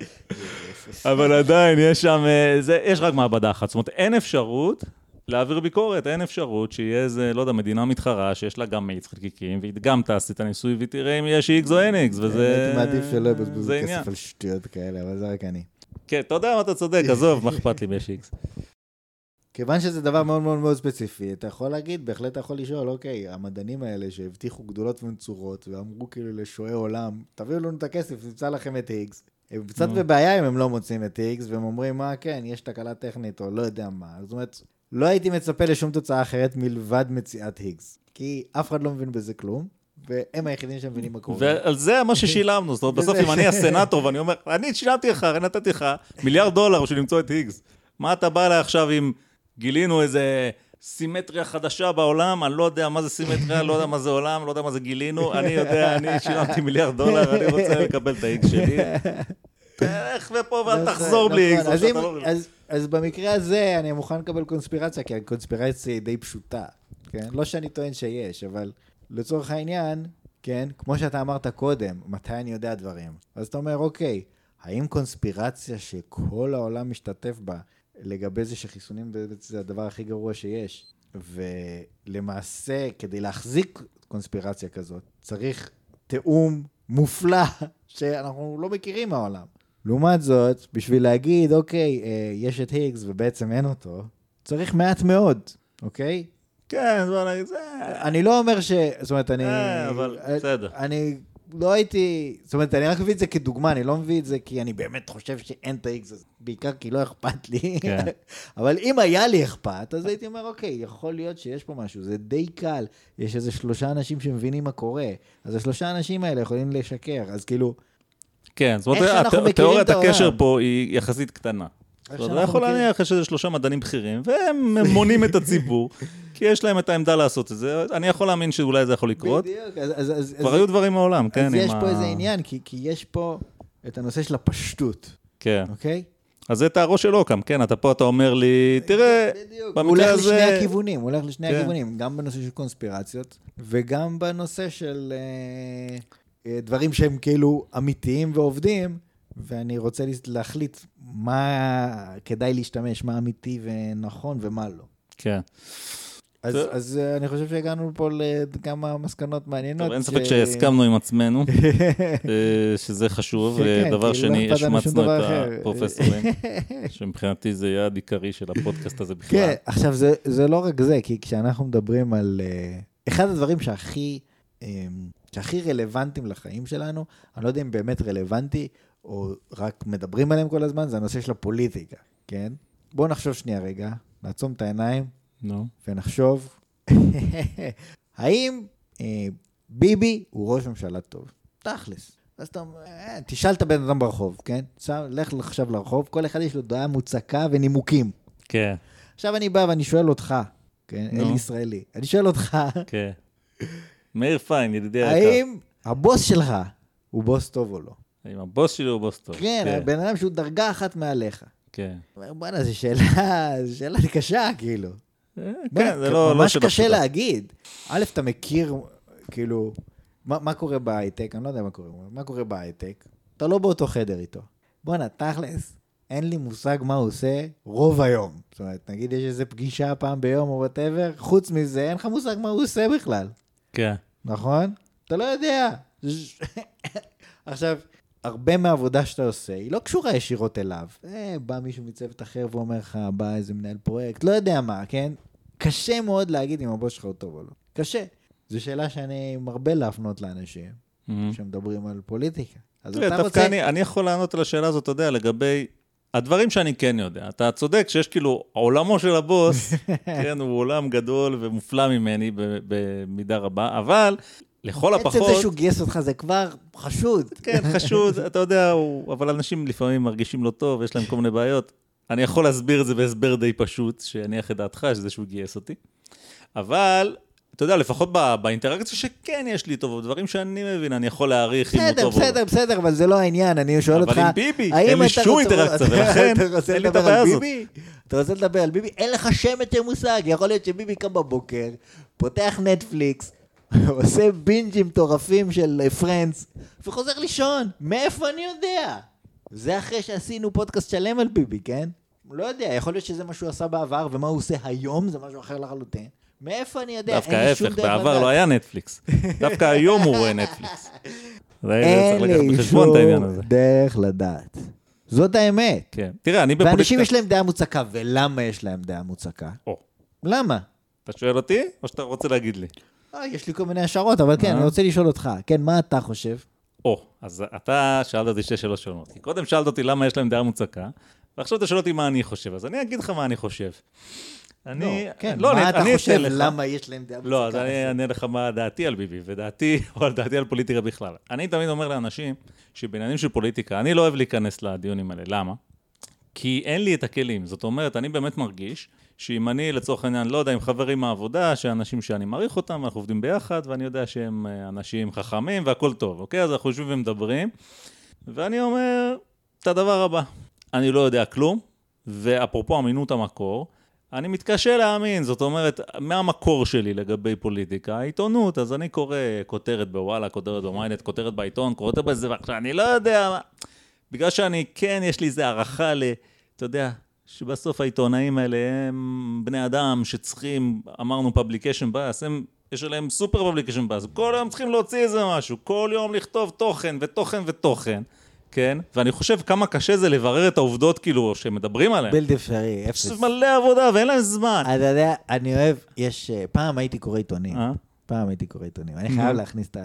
אבל עדיין, יש שם, זה, יש רק מעבדה אחת, זאת אומרת, אין אפשרות להעביר ביקורת, אין אפשרות שיהיה איזה, לא יודע, מדינה מתחרה, שיש לה גם מאיץ חלקיקים, והיא גם תעשית הניסוי, ותראה אם יש איקס או אין איקס, וזה... הייתי מעדיף שלא בזבוז כסף על שטויות כאלה, אבל זה רק אני. כן, תודה, אתה צודק, עזוב, מה אכפת לי אם יש איקס. כיוון שזה דבר מאוד מאוד מאוד ספציפי, אתה יכול להגיד, בהחלט אתה יכול לשאול, אוקיי, המדענים האלה שהבטיחו גדולות ונצורות, ואמרו כאילו לשועי עולם, תביאו לנו את הכסף, נמצא לכם את היגס. הם קצת בבעיה אם הם לא מוצאים את היגס, והם אומרים, מה, כן, יש תקלה טכנית, או לא יודע מה. זאת אומרת, לא הייתי מצפה לשום תוצאה אחרת מלבד מציאת היגס, כי אף אחד לא מבין בזה כלום, והם היחידים שמבינים מקום. ועל זה מה ששילמנו, זאת אומרת, בסוף אם אני הסנאטור, ואני אומר, אני שילמתי לך, נתתי לך מיליארד דולר שלמצוא את היגס. מה אתה בא לעכשיו עם גילינו איזה סימטריה חדשה בעולם, אני לא יודע מה זה סימטריה, לא יודע מה זה עולם, לא יודע מה זה גילינו, אני יודע, אני שילמתי מיליארד דולר, אני רוצה לקבל את ה-X שלי. תלך ופה ואל תחזור בלי X. אז במקרה הזה אני מוכן לקבל קונספירציה, כי הקונספירציה היא די פשוטה. לא שאני טוען שיש, אבל לצורך העניין, כמו שאתה אמרת קודם, מתי אני יודע דברים. אז אתה אומר, אוקיי, האם קונספירציה שכל העולם משתתף בה, לגבי זה שחיסונים זה הדבר הכי גרוע שיש, ולמעשה כדי להחזיק קונספירציה כזאת, צריך תאום מופלא שאנחנו לא מכירים מהעולם. לעומת זאת, בשביל להגיד, אוקיי, יש את היגס ובעצם אין אותו, צריך מעט מאוד, אוקיי? כן, זאת אומרת, זה... אני לא אומר ש... זאת אומרת, אני... אבל בסדר. אני... לא הייתי, זאת אומרת, אני רק מביא את זה כדוגמה, אני לא מביא את זה כי אני באמת חושב שאין את ה-X הזה, בעיקר כי לא אכפת לי, כן. אבל אם היה לי אכפת, אז הייתי אומר, אוקיי, יכול להיות שיש פה משהו, זה די קל, יש איזה שלושה אנשים שמבינים מה קורה, אז השלושה אנשים האלה יכולים לשקר, אז כאילו, כן, זאת אומרת, תיאוריית הקשר פה היא יחסית קטנה. אתה יכול להניח, יש איזה שלושה מדענים בכירים, והם מונים את הציבור, כי יש להם את העמדה לעשות את זה. אני יכול להאמין שאולי זה יכול לקרות. בדיוק. כבר היו דברים מעולם, כן. אז יש פה איזה עניין, כי יש פה את הנושא של הפשטות. כן. אוקיי? אז זה את הראש שלו גם, כן? אתה פה, אתה אומר לי, תראה, במקרה הזה... הוא הולך לשני הכיוונים, הוא הולך לשני הכיוונים, גם בנושא של קונספירציות, וגם בנושא של דברים שהם כאילו אמיתיים ועובדים, ואני רוצה להחליט מה כדאי להשתמש, מה אמיתי ונכון ומה לא. כן. אז, זה... אז אני חושב שהגענו פה לכמה מסקנות מעניינות. טוב, אין ספק ש... שהסכמנו עם עצמנו, שזה חשוב. כן, דבר שני, לא השמצנו את הפרופסורים, שמבחינתי זה יעד עיקרי של הפודקאסט הזה בכלל. כן, עכשיו זה, זה לא רק זה, כי כשאנחנו מדברים על... אחד הדברים שהכי... שהכי רלוונטיים לחיים שלנו, אני לא יודע אם באמת רלוונטי, או רק מדברים עליהם כל הזמן, זה הנושא של הפוליטיקה, כן? בואו נחשוב שנייה רגע, נעצום את העיניים, no. ונחשוב, האם אה, ביבי הוא ראש ממשלה טוב? תכלס. אז אתה, אה, תשאל את הבן אדם ברחוב, כן? לך עכשיו לרחוב, כל אחד יש לו דעה מוצקה ונימוקים. כן. Okay. עכשיו אני בא ואני שואל אותך, כן? No. אל ישראלי, אני שואל אותך, כן. Okay. מאיר פיין, ידידי היקר. האם הבוס שלך הוא בוס טוב או לא? האם הבוס שלי הוא בוס טוב? כן, הבן אדם שהוא דרגה אחת מעליך. כן. בוא'נה, זו שאלה, זו שאלה קשה, כאילו. כן, זה לא... ממש קשה להגיד. א', אתה מכיר, כאילו, מה קורה בהייטק? אני לא יודע מה קורה. מה קורה בהייטק? אתה לא באותו חדר איתו. בוא'נה, תכלס, אין לי מושג מה הוא עושה רוב היום. זאת אומרת, נגיד יש איזו פגישה פעם ביום או בטבר, חוץ מזה, אין לך מושג מה הוא עושה בכלל. כן. נכון? אתה לא יודע. עכשיו, הרבה מהעבודה שאתה עושה, היא לא קשורה ישירות אליו. בא מישהו מצוות אחר ואומר לך, בא איזה מנהל פרויקט, לא יודע מה, כן? קשה מאוד להגיד אם הבוס שלך הוא טוב או לא. קשה. זו שאלה שאני מרבה להפנות לאנשים, כשמדברים על פוליטיקה. אז אתה רוצה... אני יכול לענות על השאלה הזאת, אתה יודע, לגבי... הדברים שאני כן יודע, אתה צודק שיש כאילו, העולמו של הבוס, כן, הוא עולם גדול ומופלא ממני במידה רבה, אבל לכל הפחות... בעצם זה שהוא גייס אותך, זה כבר חשוד. כן, חשוד, אתה יודע, הוא, אבל אנשים לפעמים מרגישים לא טוב, יש להם כל מיני בעיות. אני יכול להסביר את זה בהסבר די פשוט, שיניח את דעתך, שזה שהוא גייס אותי. אבל... אתה יודע, לפחות באינטראקציה שכן יש לי טוב, דברים שאני מבין, אני יכול להעריך אם הוא טוב או לא. בסדר, בסדר, בסדר, אבל זה לא העניין, אני שואל אותך... אבל עם ביבי, אין לי שום אינטראקציה, ולכן אין לי את הבעיה הזאת. אתה רוצה לדבר על ביבי? אין לך שם יותר מושג, יכול להיות שביבי קם בבוקר, פותח נטפליקס, עושה בינג'ים טורפים של פרנדס, וחוזר לישון, מאיפה אני יודע? זה אחרי שעשינו פודקאסט שלם על ביבי, כן? לא יודע, יכול להיות שזה מה שהוא עשה בעבר, ומה הוא עושה היום, זה משהו אחר לחלוטין. מאיפה אני יודע? דווקא ההפך, בעבר לא היה נטפליקס. דווקא היום הוא רואה נטפליקס. אין לי שום דרך לדעת. זאת האמת. תראה, אני בפוליטיקה... ואנשים יש להם דעה מוצקה, ולמה יש להם דעה מוצקה? למה? אתה שואל אותי, או שאתה רוצה להגיד לי? יש לי כל מיני השערות, אבל כן, אני רוצה לשאול אותך. כן, מה אתה חושב? או, אז אתה שאלת אותי שתי שאלות שונות. כי קודם שאלת אותי למה יש להם דעה מוצקה, ועכשיו אתה שואל אותי מה אני חושב. אז אני אגיד לך מה אני חושב. אני, לא, מה אתה חושב למה יש להם דעה? לא, אז אני אענה לך מה דעתי על ביבי, ודעתי, או דעתי על פוליטיקה בכלל. אני תמיד אומר לאנשים שבעניינים של פוליטיקה, אני לא אוהב להיכנס לדיונים האלה. למה? כי אין לי את הכלים. זאת אומרת, אני באמת מרגיש שאם אני, לצורך העניין, לא יודע, עם חברים העבודה, שאנשים שאני מעריך אותם, אנחנו עובדים ביחד, ואני יודע שהם אנשים חכמים, והכל טוב, אוקיי? אז אנחנו יושבים ומדברים, ואני אומר, את הדבר הבא. אני לא יודע כלום, ואפרופו אמינות המקור, אני מתקשה להאמין, זאת אומרת, מהמקור שלי לגבי פוליטיקה, העיתונות, אז אני קורא כותרת בוואלה, כותרת במיינט, כותרת בעיתון, כותרת בזה, ועכשיו אני לא יודע מה. בגלל שאני, כן, יש לי איזו הערכה ל... אתה יודע, שבסוף העיתונאים האלה הם בני אדם שצריכים, אמרנו publication bias, הם, יש עליהם super publication bias, כל יום צריכים להוציא איזה משהו, כל יום לכתוב תוכן ותוכן ותוכן. כן, ואני חושב כמה קשה זה לברר את העובדות כאילו שמדברים עליהן. בלתי אפשרי, אפס. מלא עבודה ואין להם זמן. אתה יודע, אני אוהב, יש, פעם הייתי קורא עיתונים, פעם הייתי קורא עיתונים, אני חייב להכניס את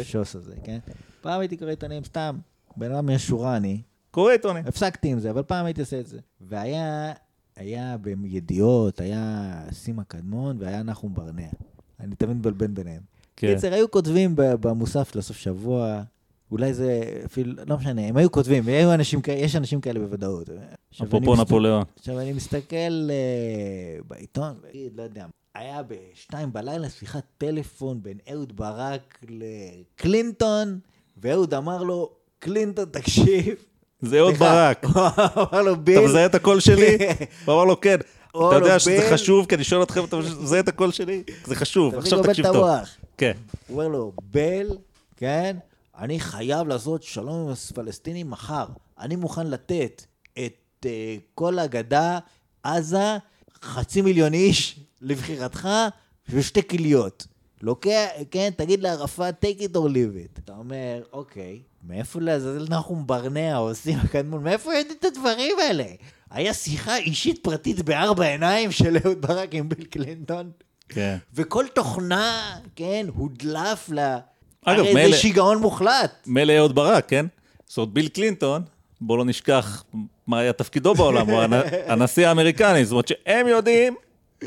השוס הזה, כן? פעם הייתי קורא עיתונים, סתם, בין למה יש שורה אני, קורא עיתונים. הפסקתי עם זה, אבל פעם הייתי עושה את זה. והיה, היה בידיעות, היה סימה קדמון, והיה אנחנו ברנע. אני תמיד בלבן ביניהם. קיצר, היו כותבים במוסף לסוף שבוע, אולי זה אפילו, לא משנה, הם היו כותבים, יש אנשים כאלה בוודאות. אפרופו נפוליאון. עכשיו אני מסתכל בעיתון, לא יודע, היה בשתיים בלילה שיחת טלפון בין אהוד ברק לקלינטון, ואהוד אמר לו, קלינטון תקשיב. זה אהוד ברק. אמר לו ביל. אתה מזהה את הקול שלי? הוא אמר לו כן. אתה יודע שזה חשוב, כי אני שואל אתכם, אתה מזהה את הקול שלי? זה חשוב, עכשיו תקשיב טוב. כן. הוא אומר לו, ביל, כן? אני חייב לעשות שלום עם הפלסטינים מחר. אני מוכן לתת את כל הגדה, עזה, חצי מיליון איש לבחירתך, ושתי קיליות. לוקח, כן, תגיד לערפה, take it or leave it. אתה אומר, אוקיי, מאיפה לעזאזל נחום ברנע עושים הקדמון? מאיפה יודעים את הדברים האלה? היה שיחה אישית פרטית בארבע עיניים של אהוד ברק עם ביל קלינטון. כן. וכל תוכנה, כן, הודלף ל... אגב, הרי מלא, זה שיגעון מוחלט. מלא אהוד ברק, כן? זאת אומרת, ביל קלינטון, בוא לא נשכח מה היה תפקידו בעולם, הוא הנשיא האמריקני, זאת אומרת שהם יודעים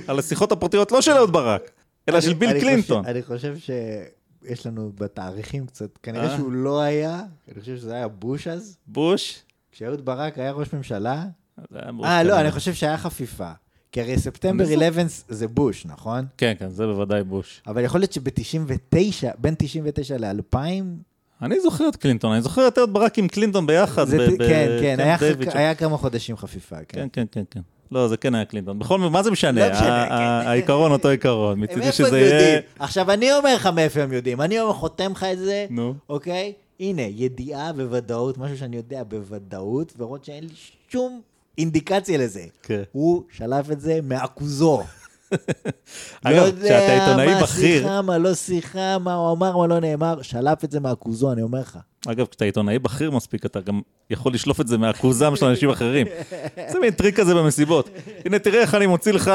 על השיחות הפרטיות לא של אהוד ברק, אלא של ביל קלינטון. אני חושב שיש לנו בתאריכים קצת, כנראה שהוא לא היה, אני חושב שזה היה בוש אז. בוש? כשאהוד ברק היה ראש ממשלה. אה, לא, אני חושב שהיה חפיפה. כי הרי ספטמבר אחת עשרה זה בוש, נכון? כן, כן, זה בוודאי בוש. אבל יכול להיות שב-תשעים ותשע, בין תשעים ותשע ל-אלפיים... אני זוכר את קלינטון, אני זוכר את אהוד ברק עם קלינטון ביחד. כן, כן, היה כמה חודשים חפיפה. כן, כן, כן. לא, זה כן היה קלינטון. בכל מקרה, מה זה משנה? העיקרון אותו עיקרון. מצידי שזה יהיה... עכשיו, אני אומר לך מאיפה הם יודעים, אני אומר, חותם לך את זה, אוקיי? הנה, ידיעה בוודאות, משהו שאני יודע בוודאות, וראות שאין לי שום... אינדיקציה לזה. הוא שלף את זה מעכוזו. אגב, כשאתה עיתונאי בכיר... לא יודע מה שיחה, מה לא שיחה, מה הוא אמר, מה לא נאמר, שלף את זה מעכוזו, אני אומר לך. אגב, כשאתה עיתונאי בכיר מספיק, אתה גם יכול לשלוף את זה מעכוזם של אנשים אחרים. זה מין טריק כזה במסיבות. הנה, תראה איך אני מוציא לך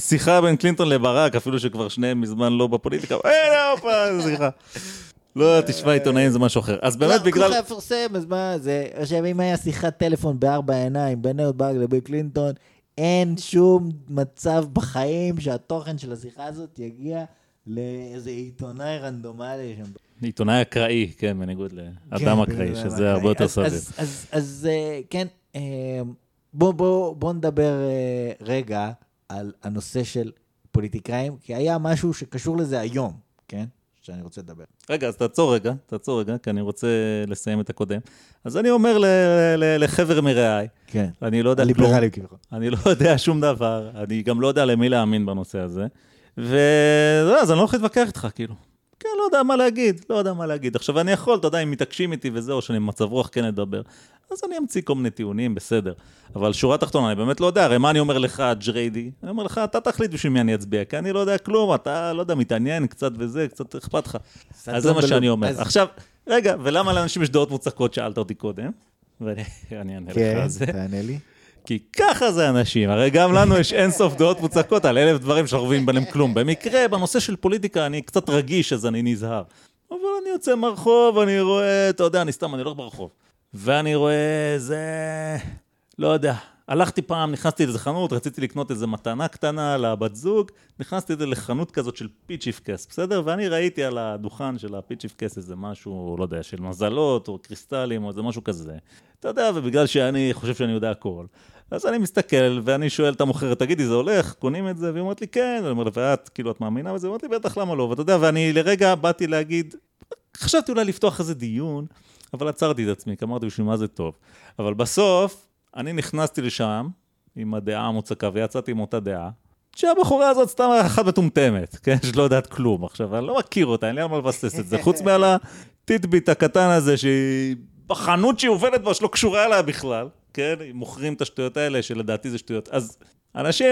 שיחה בין קלינטון לברק, אפילו שכבר שניהם מזמן לא בפוליטיקה. אה, נאופה, זה שיחה. לא, תשמע, עיתונאים זה משהו אחר. אז באמת בגלל... ככה אפרסם, אז מה זה... עכשיו, אם היה שיחת טלפון בארבע עיניים, בין אהוד ברק לביל קלינטון, אין שום מצב בחיים שהתוכן של השיחה הזאת יגיע לאיזה עיתונאי רנדומלי. עיתונאי אקראי, כן, בניגוד לאדם אקראי, שזה הרבה יותר סביר. אז כן, בואו נדבר רגע על הנושא של פוליטיקאים, כי היה משהו שקשור לזה היום, כן? שאני רוצה לדבר. רגע, אז תעצור רגע, תעצור רגע, כי אני רוצה לסיים את הקודם. אז אני אומר לחבר מראיי, אני לא יודע כלום, אני לא יודע שום דבר, אני גם לא יודע למי להאמין בנושא הזה, ואז אני לא יכול להתווכח איתך, כאילו. כן, לא יודע מה להגיד, לא יודע מה להגיד. עכשיו, אני יכול, אתה יודע, אם מתעקשים איתי וזה, או שאני במצב רוח כן לדבר, אז אני אמציא כל מיני טיעונים, בסדר. אבל שורה תחתונה, אני באמת לא יודע, הרי מה אני אומר לך, ג'ריידי? אני אומר לך, אתה תחליט בשביל מי אני אצביע, כי אני לא יודע כלום, אתה, לא יודע, מתעניין קצת וזה, קצת אכפת לך. אז זה מה שאני אומר. עכשיו, רגע, ולמה לאנשים יש דעות מוצקות? שאלת אותי קודם, ואני אענה לך על זה. כן, תענה לי. כי ככה זה אנשים, הרי גם לנו יש אינסוף דעות מוצקות על אלף דברים שחווים בהם כלום. במקרה, בנושא של פוליטיקה, אני קצת רגיש, אז אני נזהר. אבל אני יוצא מרחוב, אני רואה, אתה יודע, אני סתם, אני לא ברחוב. ואני רואה איזה, לא יודע, הלכתי פעם, נכנסתי לאיזה חנות, רציתי לקנות איזה מתנה קטנה לבת זוג, נכנסתי לחנות כזאת של פיצ'יפקס, בסדר? ואני ראיתי על הדוכן של הפיצ'יפקס איזה משהו, לא יודע, של מזלות או קריסטלים או איזה משהו כזה. אתה יודע, ובגלל שאני חושב שאני יודע הכל. אז אני מסתכל ואני שואל את המוכרת, תגידי, זה הולך? קונים את זה? והיא אומרת לי, כן. ואני אומר לה, ואת, כאילו, את מאמינה בזה? ואומרת לי, בטח, למה לא? ואתה יודע, ואני לרגע באתי להגיד, חשבתי אולי לפתוח איזה דיון, אבל עצרתי את עצמי, כי אמרתי בשביל מה זה טוב. אבל בסוף, אני נכנסתי לשם, עם הדעה המוצקה, ויצאתי עם אותה דעה, שהבחורה הזאת סתם אחת מטומטמת, כן? שלא יודעת כלום. עכשיו, אני לא מכיר אותה, אין לי על מה לבסס את זה. חוץ מעל הטיטביט הקטן הזה, שהיא בחנות שהיא עובדת בה, שלא קשורה אליה בכלל, כן? מוכרים את השטויות האלה, שלדעתי זה שטויות. אז אנשים,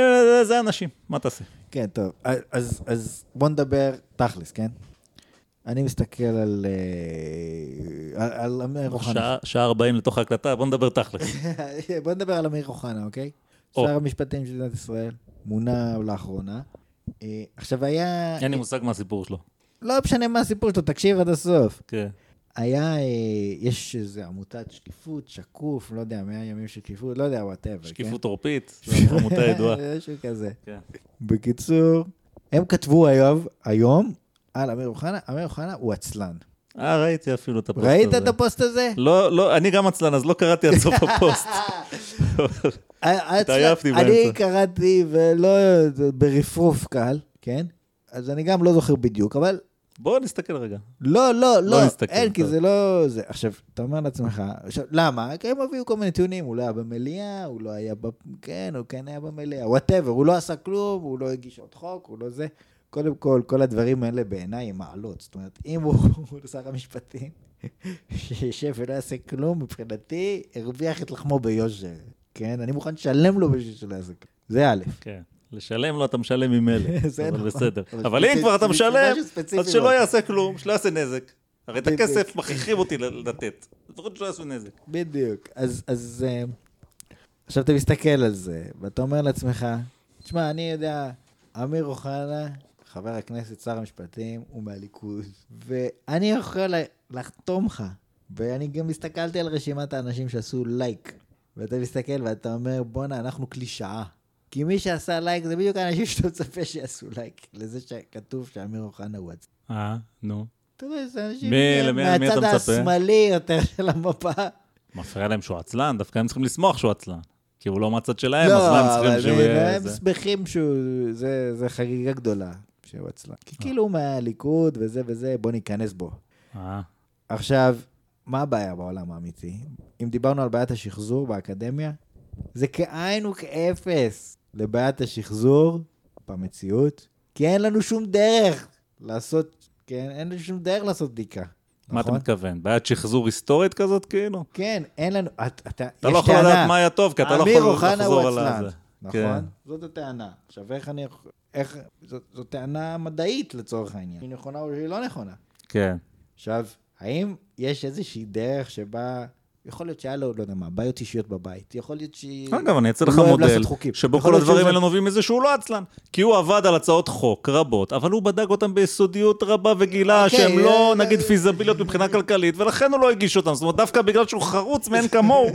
זה אנשים. מה תעשה? כן, טוב. אז, אז בוא נדבר תכלס, כן? אני מסתכל על... על אמיר אוחנה. שעה ארבעים לתוך ההקלטה, בוא נדבר תכל'ס. בוא נדבר על אמיר אוחנה, אוקיי? שר המשפטים של מדינת ישראל, מונה לאחרונה, עכשיו היה... אין לי מושג מה הסיפור שלו. לא משנה מה הסיפור שלו, תקשיב עד הסוף. כן. היה, יש איזו עמותת שקיפות, שקוף, לא יודע, מאה ימים שקיפות, לא יודע, whatever. שקיפות עורפית, עמותה ידועה. משהו כזה. בקיצור, הם כתבו היום על אמיר אוחנה, אמיר אוחנה הוא עצלן. אה, ראיתי אפילו את הפוסט הזה. ראית את הפוסט הזה? לא, לא, אני גם עצלן, אז לא קראתי עד סוף הפוסט. אני קראתי ולא, ברפרוף קל, כן? אז אני גם לא זוכר בדיוק, אבל... בואו נסתכל רגע. לא, לא, לא, אין, כי זה לא זה. עכשיו, אתה אומר לעצמך, למה? כי הם הביאו כל מיני טיעונים, הוא לא היה במליאה, הוא לא היה, כן, הוא כן היה במליאה, whatever, הוא לא עשה כלום, הוא לא הגיש עוד חוק, הוא לא זה. קודם כל, כל הדברים האלה בעיניי הם מעלות. זאת אומרת, אם הוא שר המשפטים, שישב ולא יעשה כלום, מבחינתי, הרוויח את לחמו ביושר. כן? אני מוכן לשלם לו בשביל שלא יעשה כלום. זה א'. כן. לשלם לו, אתה משלם ממילא. אבל בסדר. אבל אם כבר אתה משלם, אז שלא יעשה כלום, שלא יעשה נזק. הרי את הכסף מכריחים אותי לתת. לפחות שלא יעשו נזק. בדיוק. אז עכשיו אתה מסתכל על זה, ואתה אומר לעצמך, תשמע, אני יודע, אמיר אוחנה, חבר הכנסת, שר המשפטים, הוא מהליכוד, ואני יכול לחתום לך, ואני גם הסתכלתי על רשימת האנשים שעשו לייק, ואתה מסתכל ואתה אומר, בונה, אנחנו קלישאה, כי מי שעשה לייק זה בדיוק האנשים שאתה מצפה שיעשו לייק, לזה שכתוב שאמיר אוחנה הוא עצמו. אה, נו. אתה יודע, זה אנשים מהצד השמאלי יותר של המפה. מפריע להם שהוא עצלן, דווקא הם צריכים לשמוח שהוא עצלן. כי הוא לא מהצד שלהם, אז מה הם צריכים שהוא... לא, אבל הם שמחים שהוא... זה חגיגה גדולה. שהוא עצלן. כי כאילו מהליכוד וזה וזה, בוא ניכנס בו. עכשיו, מה הבעיה בעולם האמיתי? אם דיברנו על בעיית השחזור באקדמיה, זה כאין וכאפס לבעיית השחזור במציאות, כי אין לנו שום דרך לעשות, כן, אין לנו שום דרך לעשות בדיקה. מה אתה מתכוון? בעיית שחזור היסטורית כזאת כאילו? כן, אין לנו, אתה לא יכול לדעת מה היה טוב, כי אתה לא יכול לחזור על זה. נכון? זאת הטענה. עכשיו, איך אני... איך, זאת, זאת טענה מדעית לצורך העניין. היא נכונה או שהיא לא נכונה. כן. עכשיו, האם יש איזושהי דרך שבה, יכול להיות שהיה לו, לא יודע מה, בעיות אישיות בבית, יכול להיות שהיא... אגב, אני אצא לך מודל, שבו כל הדברים האלה נובעים מזה שהוא לא עצלן, כי הוא עבד על הצעות חוק רבות, אבל הוא בדק אותם ביסודיות רבה וגילה, שהם לא, נגיד, פיזביליות מבחינה כלכלית, ולכן הוא לא הגיש אותם, זאת אומרת, דווקא בגלל שהוא חרוץ מעין כמוהו,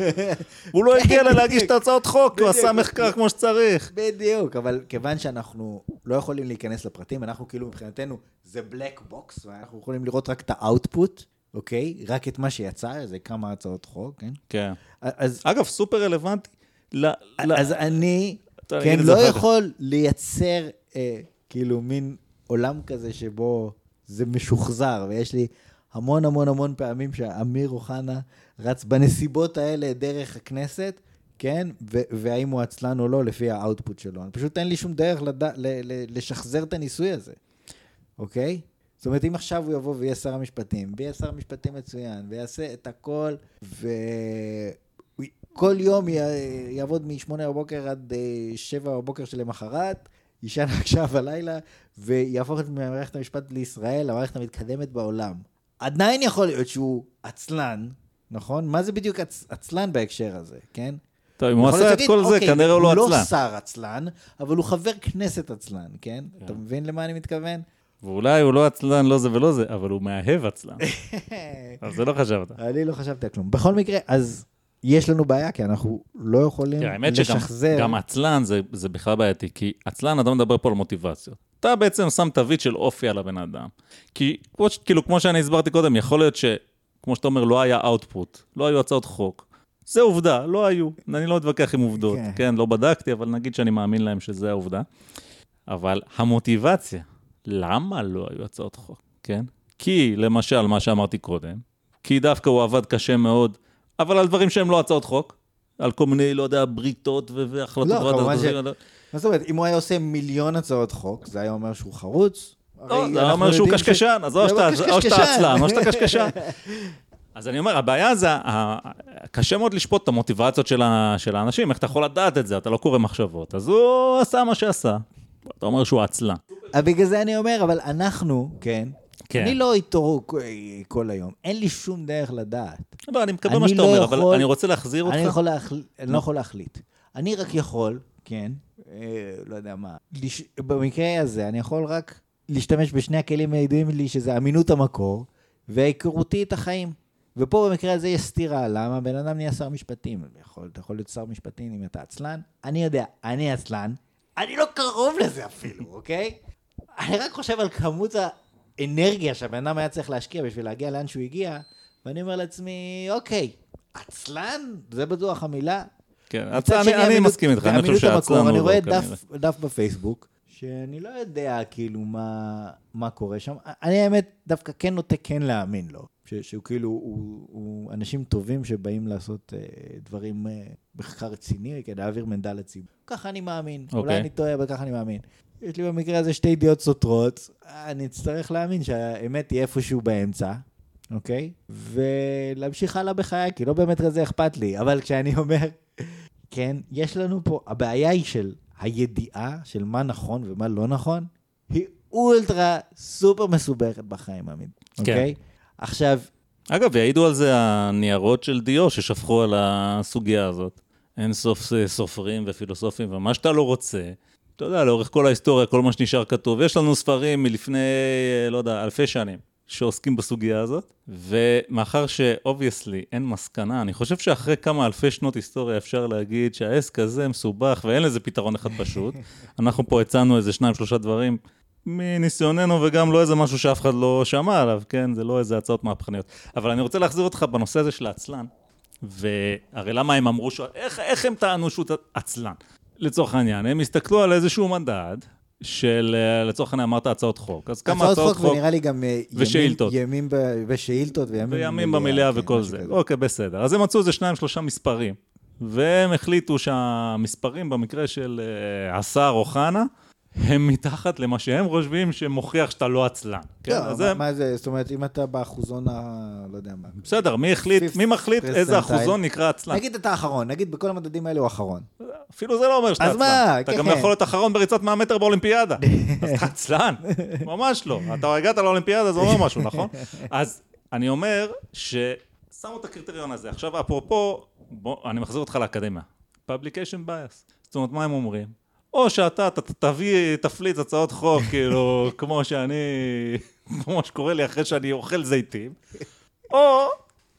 הוא לא הגיע להגיש את הצעות חוק, הוא עשה מחקר כמו שצריך. בדיוק, אבל כיוון שאנחנו לא יכולים להיכנס לפרטים, אנחנו כאילו מבחינתנו, זה black box, ואנחנו יכולים לראות רק את האוטפוט, אוקיי? רק את מה שיצא, זה כמה הצעות חוק, כן? כן. אז... אגב, סופר רלוונטי. לא, לא... אז אני, כן, לא יכול לייצר, אה, כאילו, מין עולם כזה שבו זה משוחזר, ויש לי המון המון המון פעמים שאמיר אוחנה רץ בנסיבות האלה דרך הכנסת, כן? ו- והאם הוא עצלן או לא, לפי האוטפוט שלו. אני פשוט אין לי שום דרך לד... ל- ל- לשחזר את הניסוי הזה, אוקיי? זאת אומרת, אם עכשיו הוא יבוא ויהיה שר המשפטים, ויהיה שר המשפטים מצוין, ויעשה את הכל, וכל יום יעבוד משמונה בבוקר עד שבע בבוקר שלמחרת, ישן עכשיו הלילה, ויהפוך את מערכת המשפט לישראל, המערכת המתקדמת בעולם. עדיין יכול להיות שהוא עצלן, נכון? מה זה בדיוק עצלן בהקשר הזה, כן? טוב, אם הוא עשה את כל זה, כנראה הוא לא עצלן. הוא לא שר עצלן, אבל הוא חבר כנסת עצלן, כן? אתה מבין למה אני מתכוון? ואולי הוא לא עצלן, לא זה ולא זה, אבל הוא מאהב עצלן. אז זה לא חשבת. אני לא חשבתי כלום. בכל מקרה, אז יש לנו בעיה, כי אנחנו לא יכולים לשחזר. גם עצלן זה בכלל בעייתי, כי עצלן אדם מדבר פה על מוטיבציות. אתה בעצם שם תווית של אופי על הבן אדם. כי כמו שאני הסברתי קודם, יכול להיות שכמו שאתה אומר, לא היה output, לא היו הצעות חוק. זה עובדה, לא היו. אני לא מתווכח עם עובדות. כן, לא בדקתי, אבל נגיד שאני מאמין להם שזה העובדה. אבל המוטיבציה למה לא היו הצעות חוק, כן? כי, למשל, מה שאמרתי קודם, כי דווקא הוא עבד קשה מאוד, אבל על דברים שהם לא הצעות חוק, על כל מיני, לא יודע, בריתות והחלטות. לא, כמובן ש... מה זאת אומרת, אם הוא היה עושה מיליון הצעות חוק, זה היה אומר שהוא חרוץ? לא, זה היה אומר שהוא קשקשן, אז או שאתה עצלן, או שאתה קשקשן. אז אני אומר, הבעיה זה, קשה מאוד לשפוט את המוטיבציות של האנשים, איך אתה יכול לדעת את זה, אתה לא קורא מחשבות, אז הוא עשה מה שעשה. אתה אומר שהוא עצלן. בגלל זה אני אומר, אבל אנחנו, כן, אני לא איתו כל היום. אין לי שום דרך לדעת. לא, אני מקבל מה שאתה אומר, אבל אני רוצה להחזיר אותך. אני לא יכול להחליט. אני רק יכול, כן, לא יודע מה. במקרה הזה אני יכול רק להשתמש בשני הכלים הידועים לי, שזה אמינות המקור והיכרותי את החיים. ופה במקרה הזה יש סתירה. למה? בן אדם נהיה שר משפטים. אתה יכול להיות שר משפטים אם אתה עצלן. אני יודע, אני עצלן. אני לא קרוב לזה אפילו, אוקיי? אני רק חושב על כמות האנרגיה שהבן אדם היה צריך להשקיע בשביל להגיע לאן שהוא הגיע, ואני אומר לעצמי, אוקיי, עצלן? זה בטוח המילה. כן, אני מסכים איתך, אני חושב שהעצלן. אני רואה דף בפייסבוק, שאני לא יודע כאילו מה קורה שם. אני האמת דווקא כן נוטה כן להאמין לו, שהוא כאילו אנשים טובים שבאים לעשות דברים בחקר רציני כדי להעביר מידע לציבור. ככה אני מאמין, אולי אני טועה, אבל ככה אני מאמין. יש לי במקרה הזה שתי דעות סותרות, אני אצטרך להאמין שהאמת היא איפשהו באמצע, אוקיי? ולהמשיך הלאה בחיי, כי לא באמת כזה אכפת לי, אבל כשאני אומר, כן, יש לנו פה, הבעיה היא של הידיעה, של מה נכון ומה לא נכון, היא אולטרה סופר מסובכת בחיים, אמין, אוקיי? עכשיו... אגב, יעידו על זה הניירות של דיו ששפכו על הסוגיה הזאת. אין סוף סופרים ופילוסופים, ומה שאתה לא רוצה... אתה יודע, לאורך כל ההיסטוריה, כל מה שנשאר כתוב, יש לנו ספרים מלפני, לא יודע, אלפי שנים, שעוסקים בסוגיה הזאת, ומאחר ש-obviously אין מסקנה, אני חושב שאחרי כמה אלפי שנות היסטוריה אפשר להגיד שהעסק הזה מסובך, ואין לזה פתרון אחד פשוט, אנחנו פה הצענו איזה שניים, שלושה דברים מניסיוננו, וגם לא איזה משהו שאף אחד לא שמע עליו, כן, זה לא איזה הצעות מהפכניות. אבל אני רוצה להחזיר אותך בנושא הזה של העצלן, והרי למה הם אמרו, איך, איך הם טענו שהוא עצלן? לצורך העניין, הם הסתכלו על איזשהו מדד של, לצורך העניין, אמרת הצעות חוק. אז כמה הצעות, הצעות חוק, חוק ונראה לי גם ושאילתות. ימים, ימים בשאילתות וימים, וימים במליאה וכל כן, זה. זה. אוקיי, בסדר. אז הם מצאו איזה שניים, שלושה מספרים, והם החליטו שהמספרים במקרה של השר אוחנה, הם מתחת למה שהם חושבים שמוכיח שאתה לא עצלן. כן, לא, מה זה? זאת אומרת, אם אתה באחוזון ה... לא יודע מה. בסדר, מי החליט, מי מחליט איזה אחוזון נקרא עצלן? נגיד אתה האחרון, נגיד בכל המדדים האלה הוא האחרון. אפילו זה לא אומר שאתה עצלן. אז מה? אתה גם יכול להיות האחרון בריצת מאה מטר באולימפיאדה. אז אתה עצלן? ממש לא. אתה הגעת לאולימפיאדה, זה אומר משהו, נכון? אז אני אומר ששמו את הקריטריון הזה. עכשיו, אפרופו, אני מחזיר אותך לאקדמיה. publication bias. זאת אומרת, מה הם אומרים? או שאתה תביא, תפליץ הצעות חוק, כאילו, כמו שאני, כמו שקורה לי אחרי שאני אוכל זיתים, או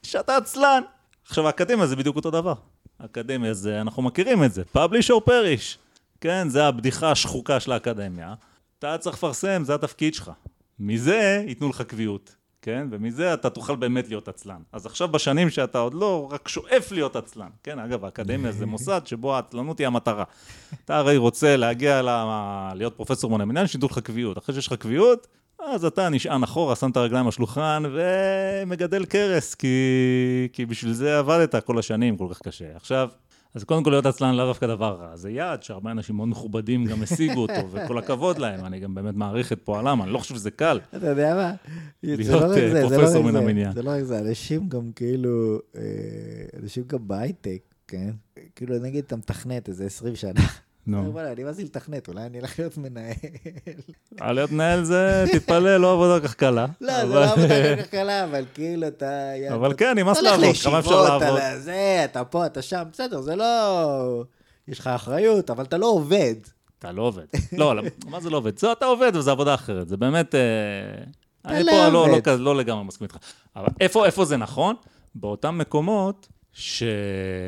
שאתה עצלן. עכשיו, האקדמיה זה בדיוק אותו דבר. האקדמיה זה, אנחנו מכירים את זה, publish or perish. כן, זה הבדיחה השחוקה של האקדמיה. אתה צריך לפרסם, זה התפקיד שלך. מזה ייתנו לך קביעות, כן? ומזה אתה תוכל באמת להיות עצלן. אז עכשיו בשנים שאתה עוד לא, רק שואף להיות עצלן. כן, אגב, האקדמיה זה מוסד שבו העצלנות היא המטרה. אתה הרי רוצה להגיע לה, להיות פרופסור מונמניין, שידעו לך קביעות. אחרי שיש לך קביעות, אז אתה נשען אחורה, שם את הרגליים השולחן, ומגדל קרס, כי, כי בשביל זה עבדת כל השנים כל כך קשה. עכשיו, אז קודם כל להיות עצלן לא דווקא דבר רע. זה יעד שהרבה אנשים מאוד מכובדים גם השיגו אותו, וכל הכבוד להם. אני גם באמת מעריך את פועלם, אני לא חושב שזה קל. אתה יודע מה? להיות פרופסור מן המניין. זה לא רק זה, אנשים גם כאילו, אנשים גם בהייטק, כן? כאילו נגיד אתה מתכנת איזה עשרים שנה. נו. אני מזיל תכנת, אולי אני אלך להיות מנהל. להיות מנהל זה, תתפלא, לא עבודה כך קלה. לא, זה לא עבודה כך קלה, אבל כאילו אתה... אבל כן, נמאס לעבוד, כמה אפשר לעבוד. זה, אתה פה, אתה שם, בסדר, זה לא... יש לך אחריות, אבל אתה לא עובד. אתה לא עובד. לא, מה זה לא עובד? זה אתה עובד וזו עבודה אחרת, זה באמת... אני פה לא לגמרי מסכים איתך. אבל איפה זה נכון? באותם מקומות ש...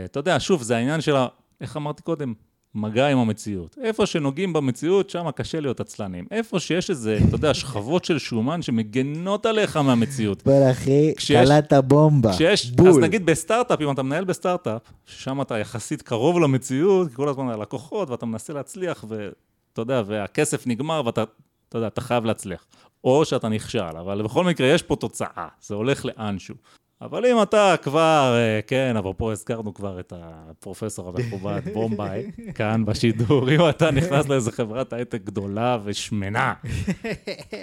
אתה יודע, שוב, זה העניין של ה... איך אמרתי קודם? מגע עם המציאות. איפה שנוגעים במציאות, שם קשה להיות עצלנים. איפה שיש איזה, אתה יודע, שכבות של שומן שמגנות עליך מהמציאות. בואי אחי, קלת הבומבה. כשיש, אז נגיד בסטארט-אפ, אם אתה מנהל בסטארט-אפ, ששם אתה יחסית קרוב למציאות, כי כל הזמן על לקוחות, ואתה מנסה להצליח, ואתה יודע, והכסף נגמר, ואתה, אתה יודע, אתה חייב להצליח. או שאתה נכשל, אבל בכל מקרה יש פה תוצאה. זה הולך לאנשהו. אבל אם אתה כבר, כן, אבל פה הזכרנו כבר את הפרופסור המכובד בומביי, כאן בשידור, אם אתה נכנס לאיזו חברת הייטק גדולה ושמנה,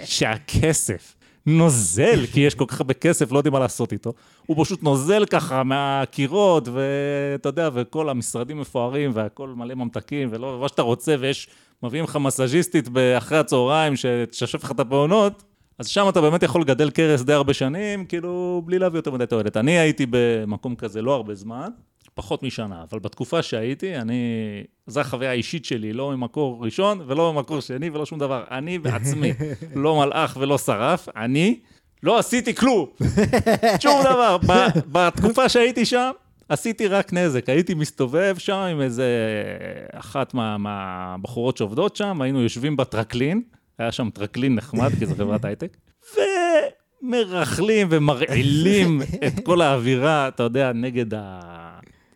שהכסף נוזל, כי יש כל כך הרבה כסף, לא יודעים מה לעשות איתו, הוא פשוט נוזל ככה מהקירות, ואתה יודע, וכל המשרדים מפוארים, והכל מלא ממתקים, ולא מה שאתה רוצה, ויש, מביאים לך מסאז'יסטית אחרי הצהריים, שתששף לך את הפעונות, אז שם אתה באמת יכול לגדל קרס די הרבה שנים, כאילו, בלי להביא יותר מדי תועלת. אני הייתי במקום כזה לא הרבה זמן, פחות משנה, אבל בתקופה שהייתי, אני, זו החוויה האישית שלי, לא ממקור ראשון ולא ממקור שני ולא שום דבר. אני בעצמי לא מלאך ולא שרף, אני לא עשיתי כלום, שום דבר. בתקופה שהייתי שם, עשיתי רק נזק, הייתי מסתובב שם עם איזה אחת מהבחורות שעובדות שם, היינו יושבים בטרקלין, היה שם טרקלין נחמד, כי זו חברת הייטק, ו... מרחלים ומרעילים את כל האווירה, אתה יודע, נגד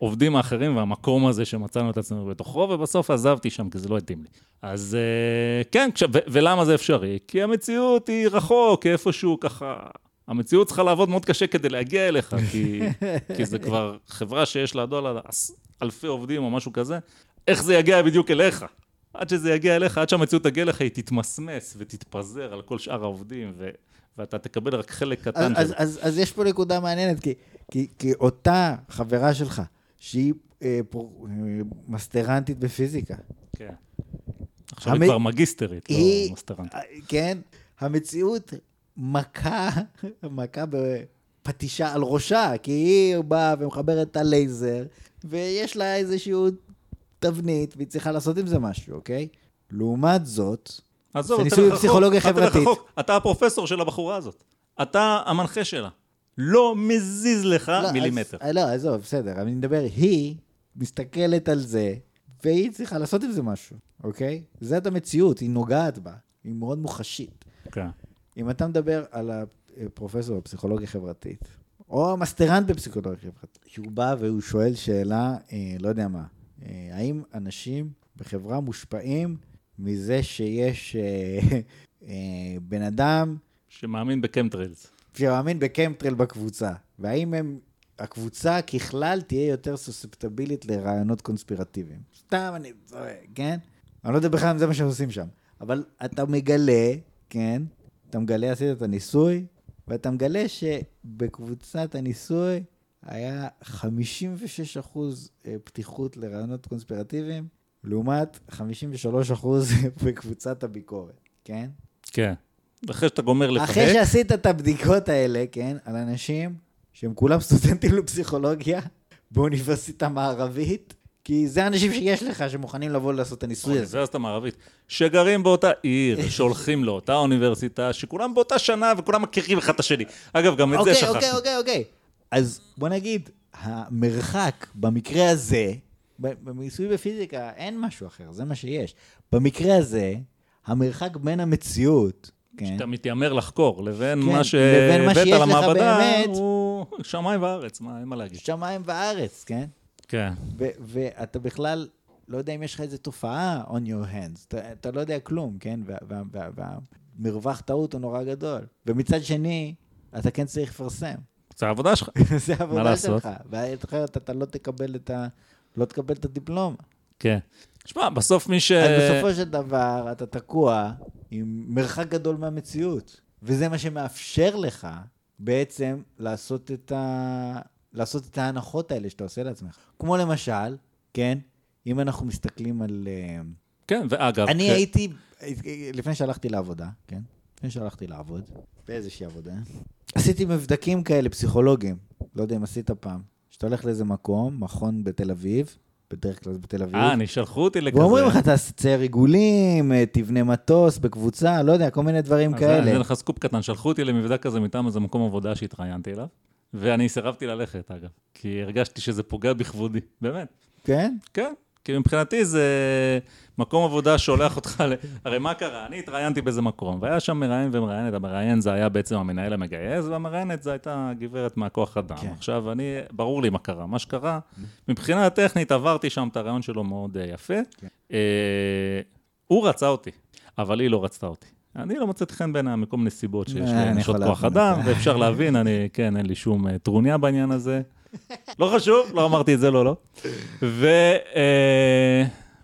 העובדים האחרים והמקום הזה שמצאנו את עצמנו בתוכו, ובסוף עזבתי שם, כי זה לא התאים לי. אז כן, ולמה זה אפשרי? כי המציאות היא רחוק, איפשהו ככה, המציאות צריכה לעבוד מאוד קשה כדי להגיע אליך, כי, כי זה כבר חברה שיש לה דולר, אלפי עובדים או משהו כזה, איך זה יגיע בדיוק אליך? עד שזה יגיע אליך, עד שהמציאות תגיע אליך, היא תתמסמס ותתפזר על כל שאר העובדים, ו... ואתה תקבל רק חלק קטן. אז, אז, אז יש פה נקודה מעניינת, כי, כי, כי אותה חברה שלך, שהיא אה, פור, אה, מסטרנטית בפיזיקה. כן. עכשיו המ... היא כבר מגיסטרית, היא... לא מסטרנטית. כן, המציאות מכה, מכה בפטישה על ראשה, כי היא באה ומחברת את הלייזר, ויש לה איזושהי תבנית, והיא צריכה לעשות עם זה משהו, אוקיי? לעומת זאת, עזוב, אתה הפרופסור של הבחורה הזאת, אתה המנחה שלה, לא מזיז לך מילימטר. לא, עזוב, בסדר, אני מדבר, היא מסתכלת על זה, והיא צריכה לעשות עם זה משהו, אוקיי? זאת המציאות, היא נוגעת בה, היא מאוד מוחשית. אם אתה מדבר על הפרופסור בפסיכולוגיה חברתית, או המסטרנט בפסיכולוגיה חברתית, שהוא בא והוא שואל שאלה, לא יודע מה, האם אנשים בחברה מושפעים מזה שיש בן אדם שמאמין בקמטרילס. שמאמין בקמטריל בקבוצה. והאם הם, הקבוצה ככלל תהיה יותר סוספטבילית לרעיונות קונספירטיביים. סתם אני זוהה, כן? אני לא יודע בכלל אם זה מה שעושים שם. אבל אתה מגלה, כן? אתה מגלה, עשית את הניסוי, ואתה מגלה שבקבוצת הניסוי היה חמישים ושש אחוז פתיחות לרעיונות קונספירטיביים, לעומת חמישים ושלושה אחוז בקבוצת הביקורת, כן? כן. אחרי שאתה גומר לפרק. אחרי שעשית את הבדיקות האלה, כן, על אנשים שהם כולם סטודנטים לפסיכולוגיה באוניברסיטה מערבית, כי זה האנשים שיש לך שמוכנים לבוא לעשות את הניסוי הזה. אוניברסיטה מערבית, שגרים באותה עיר, שהולכים לאותה אוניברסיטה, שכולם באותה שנה וכולם מכירים אחד את השני. אגב, גם את זה שכחתי. אוקיי, אוקיי, אוקיי. אז בוא נגיד, המרחק במקרה הזה, במיסוי בפיזיקה אין משהו אחר, זה מה שיש. במקרה הזה, המרחק בין המציאות, כן? שאתה מתיימר לחקור, לבין כן, מה שבאת על המעבדה, באמת, הוא שמיים וארץ, מה, אין מה להגיד. שמיים וארץ, כן? כן. ו- ואתה בכלל לא יודע אם יש לך איזו תופעה on your hands, אתה, אתה לא יודע כלום, כן? והמרווח טעות הוא נורא גדול. ומצד שני, אתה כן צריך לפרסם. זה העבודה שלך. זה העבודה שלך. ואת אחרת אתה לא תקבל את ה... לא תקבל את הדיפלומה. כן. תשמע, בסוף מי ש... בסופו של דבר, אתה תקוע עם מרחק גדול מהמציאות. וזה מה שמאפשר לך בעצם לעשות את, ה... לעשות את ההנחות האלה שאתה עושה לעצמך. כמו למשל, כן, אם אנחנו מסתכלים על... כן, ואגב... אני כן. הייתי, לפני שהלכתי לעבודה, כן? לפני שהלכתי לעבוד, באיזושהי עבודה, עשיתי מבדקים כאלה פסיכולוגיים. לא יודע אם עשית פעם. שאתה הולך לאיזה מקום, מכון בתל אביב, בדרך כלל בתל אביב. אה, נשלחו אותי לכזה. ואומרים לך, אתה תצייר עיגולים, תבנה מטוס בקבוצה, לא יודע, כל מיני דברים כאלה. אני לך סקופ קטן, שלחו אותי למבדק כזה מטעם איזה מקום עבודה שהתראיינתי אליו, ואני סירבתי ללכת, אגב, כי הרגשתי שזה פוגע בכבודי, באמת. כן? כן, כי מבחינתי זה מקום עבודה שולח אותך ל... הרי מה קרה? אני התראיינתי באיזה מקום, והיה שם מראיין ומראיינת, המראיין זה היה בעצם המנהל המגייס, והמראיינת זה הייתה גברת מהכוח אדם. כן. עכשיו, אני, ברור לי מה קרה. מה שקרה, מבחינה הטכנית, עברתי שם את הרעיון שלו מאוד יפה. כן. אה, הוא רצה אותי, אבל היא לא רצתה אותי. אני לא מוצאת חן בין המקום נסיבות שיש לי נשות כוח אדם, ואפשר להבין, אני, כן, אין לי שום טרוניה בעניין הזה. לא חשוב, לא אמרתי את זה, לא, לא. ו...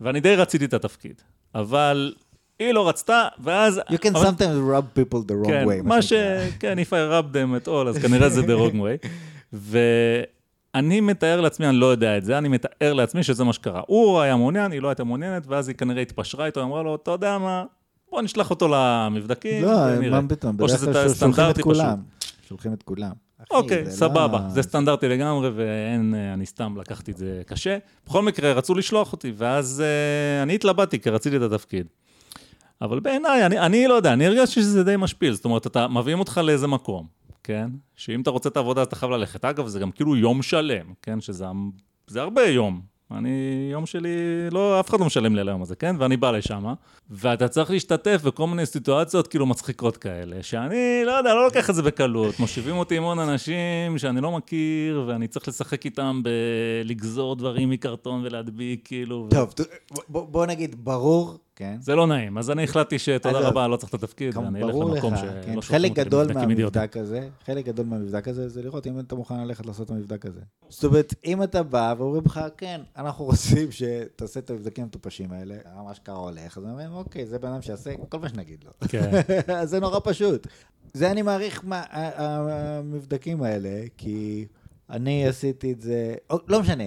ואני די רציתי את התפקיד, אבל היא לא רצתה, ואז... You can sometimes rub people the wrong way. כן, מה ש... כן, if I rub them at all, אז כנראה זה the wrong way. ואני מתאר לעצמי, אני לא יודע את זה, אני מתאר לעצמי שזה מה שקרה. הוא היה מעוניין, היא לא הייתה מעוניינת, ואז היא כנראה התפשרה איתו, אמרה לו, אתה יודע מה, בוא נשלח אותו למבדקים. לא, מה פתאום, בדרך כלל שולחים את כולם. שולחים את כולם. אוקיי, סבבה, זה סטנדרטי לגמרי, ואין, אני סתם לקחתי את זה קשה. בכל מקרה, רצו לשלוח אותי, ואז אני התלבטתי, כי רציתי את התפקיד. אבל בעיניי, אני, אני לא יודע, אני הרגשתי שזה די משפיל, זאת אומרת, אתה מביאים אותך לאיזה מקום, כן? שאם אתה רוצה את העבודה, אז אתה חייב ללכת. אגב, זה גם כאילו יום שלם, כן? שזה, זה הרבה יום. אני, יום שלי, לא, אף אחד לא משלם לי על היום הזה, כן? ואני בא לשם, ואתה צריך להשתתף בכל מיני סיטואציות כאילו מצחיקות כאלה, שאני, לא יודע, לא לוקח את זה בקלות. מושיבים אותי עם עוד אנשים שאני לא מכיר, ואני צריך לשחק איתם בלגזור דברים מקרטון ולהדביק, כאילו. טוב, בוא נגיד, ברור, כן? זה לא נעים. אז אני החלטתי שתודה רבה, לא צריך את התפקיד, ואני אלך למקום שלא שולחים אותי למבדקים אידיוטים. חלק גדול מהמבדק הזה זה לראות אם אתה מוכן ללכת לעשות את המבדק הזה. זאת אומרת, אם אתה בא ואומרים לך, כן, אנחנו רוצים שתעשה את המבדקים המטופשים האלה, מה שקרה הולך, אז אומרים, אוקיי, זה בן אדם שעשה כל מה שנגיד לו. אז זה נורא פשוט. זה אני מעריך המבדקים האלה, כי אני עשיתי את זה, לא משנה,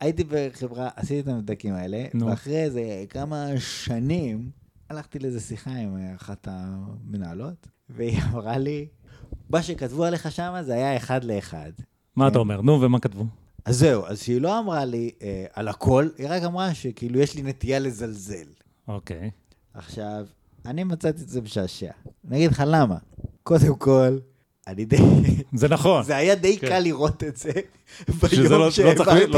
הייתי בחברה, עשיתי את המבדקים האלה, ואחרי זה כמה שנים, הלכתי לאיזו שיחה עם אחת המנהלות, והיא אמרה לי, מה שכתבו עליך שם זה היה אחד לאחד. מה אתה אומר? נו, ומה כתבו? אז זהו, אז שהיא לא אמרה לי על הכל, היא רק אמרה שכאילו יש לי נטייה לזלזל. אוקיי. עכשיו, אני מצאתי את זה בשעשע. אני אגיד לך למה. קודם כל, אני די... זה נכון. זה היה די קל לראות את זה. שזה לא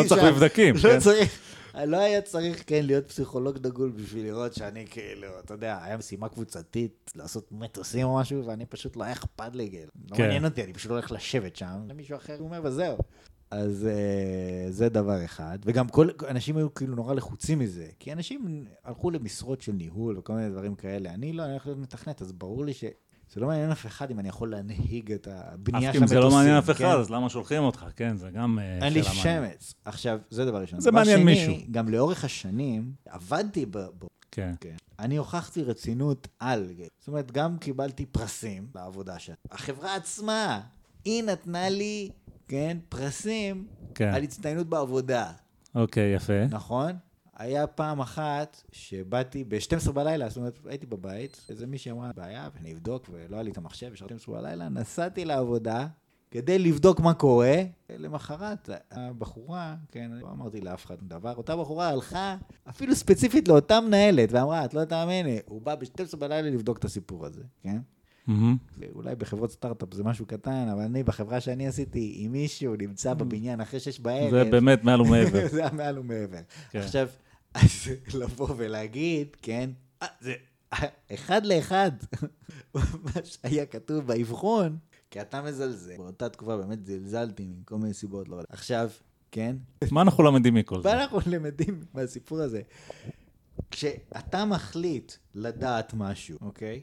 צריך מבדקים. לא צריך. לא היה צריך, כן, להיות פסיכולוג דגול בשביל לראות שאני כאילו, אתה יודע, היה משימה קבוצתית לעשות מטוסים או משהו, ואני פשוט לא אכפת לגל. לא מעניין אותי, אני פשוט הולך לשבת שם. למישהו אחר אומר, וזהו. אז זה דבר אחד. וגם כל אנשים היו כאילו נורא לחוצים מזה, כי אנשים הלכו למשרות של ניהול וכל מיני דברים כאלה. אני לא, אני הולך להיות מתכנת, אז ברור לי ש... זה לא מעניין אף אחד אם אני יכול להנהיג את הבנייה של המטוסים. זה לא מעניין אף אחד, אז למה שולחים אותך? כן, זה גם... אין לי שמץ. עכשיו, זה דבר ראשון. זה מעניין מישהו. גם לאורך השנים, עבדתי בו. כן. אני הוכחתי רצינות על... זאת אומרת, גם קיבלתי פרסים לעבודה שלי. החברה עצמה, היא נתנה לי, כן, פרסים על הצטיינות בעבודה. אוקיי, יפה. נכון? היה פעם אחת שבאתי ב-שתים עשרה בלילה, זאת אומרת, הייתי בבית, איזה מישהי אמרה, בעיה, אני אבדוק, ולא היה לי את המחשב, ב-שתים עשרה בלילה, נסעתי לעבודה, כדי לבדוק מה קורה, למחרת, הבחורה, כן, לא אמרתי לאף אחד דבר, אותה בחורה הלכה, אפילו ספציפית לאותה מנהלת, ואמרה, את לא תאמני, הוא בא ב-שתים עשרה בלילה לבדוק את הסיפור הזה, כן? אולי בחברות סטארט-אפ זה משהו קטן, אבל אני בחברה שאני עשיתי, אם מישהו נמצא בבניין אחרי שש בערב, זה באמת מעל ומעבר. זה מעל ומעבר. עכשיו, אז לבוא ולהגיד, כן, זה אחד לאחד, מה שהיה כתוב באבחון, כי אתה מזלזל. באותה תקופה באמת זלזלתי מכל מיני סיבות. עכשיו, כן? מה אנחנו למדים מכל זה? מה אנחנו למדים מהסיפור הזה? כשאתה מחליט לדעת משהו, אוקיי?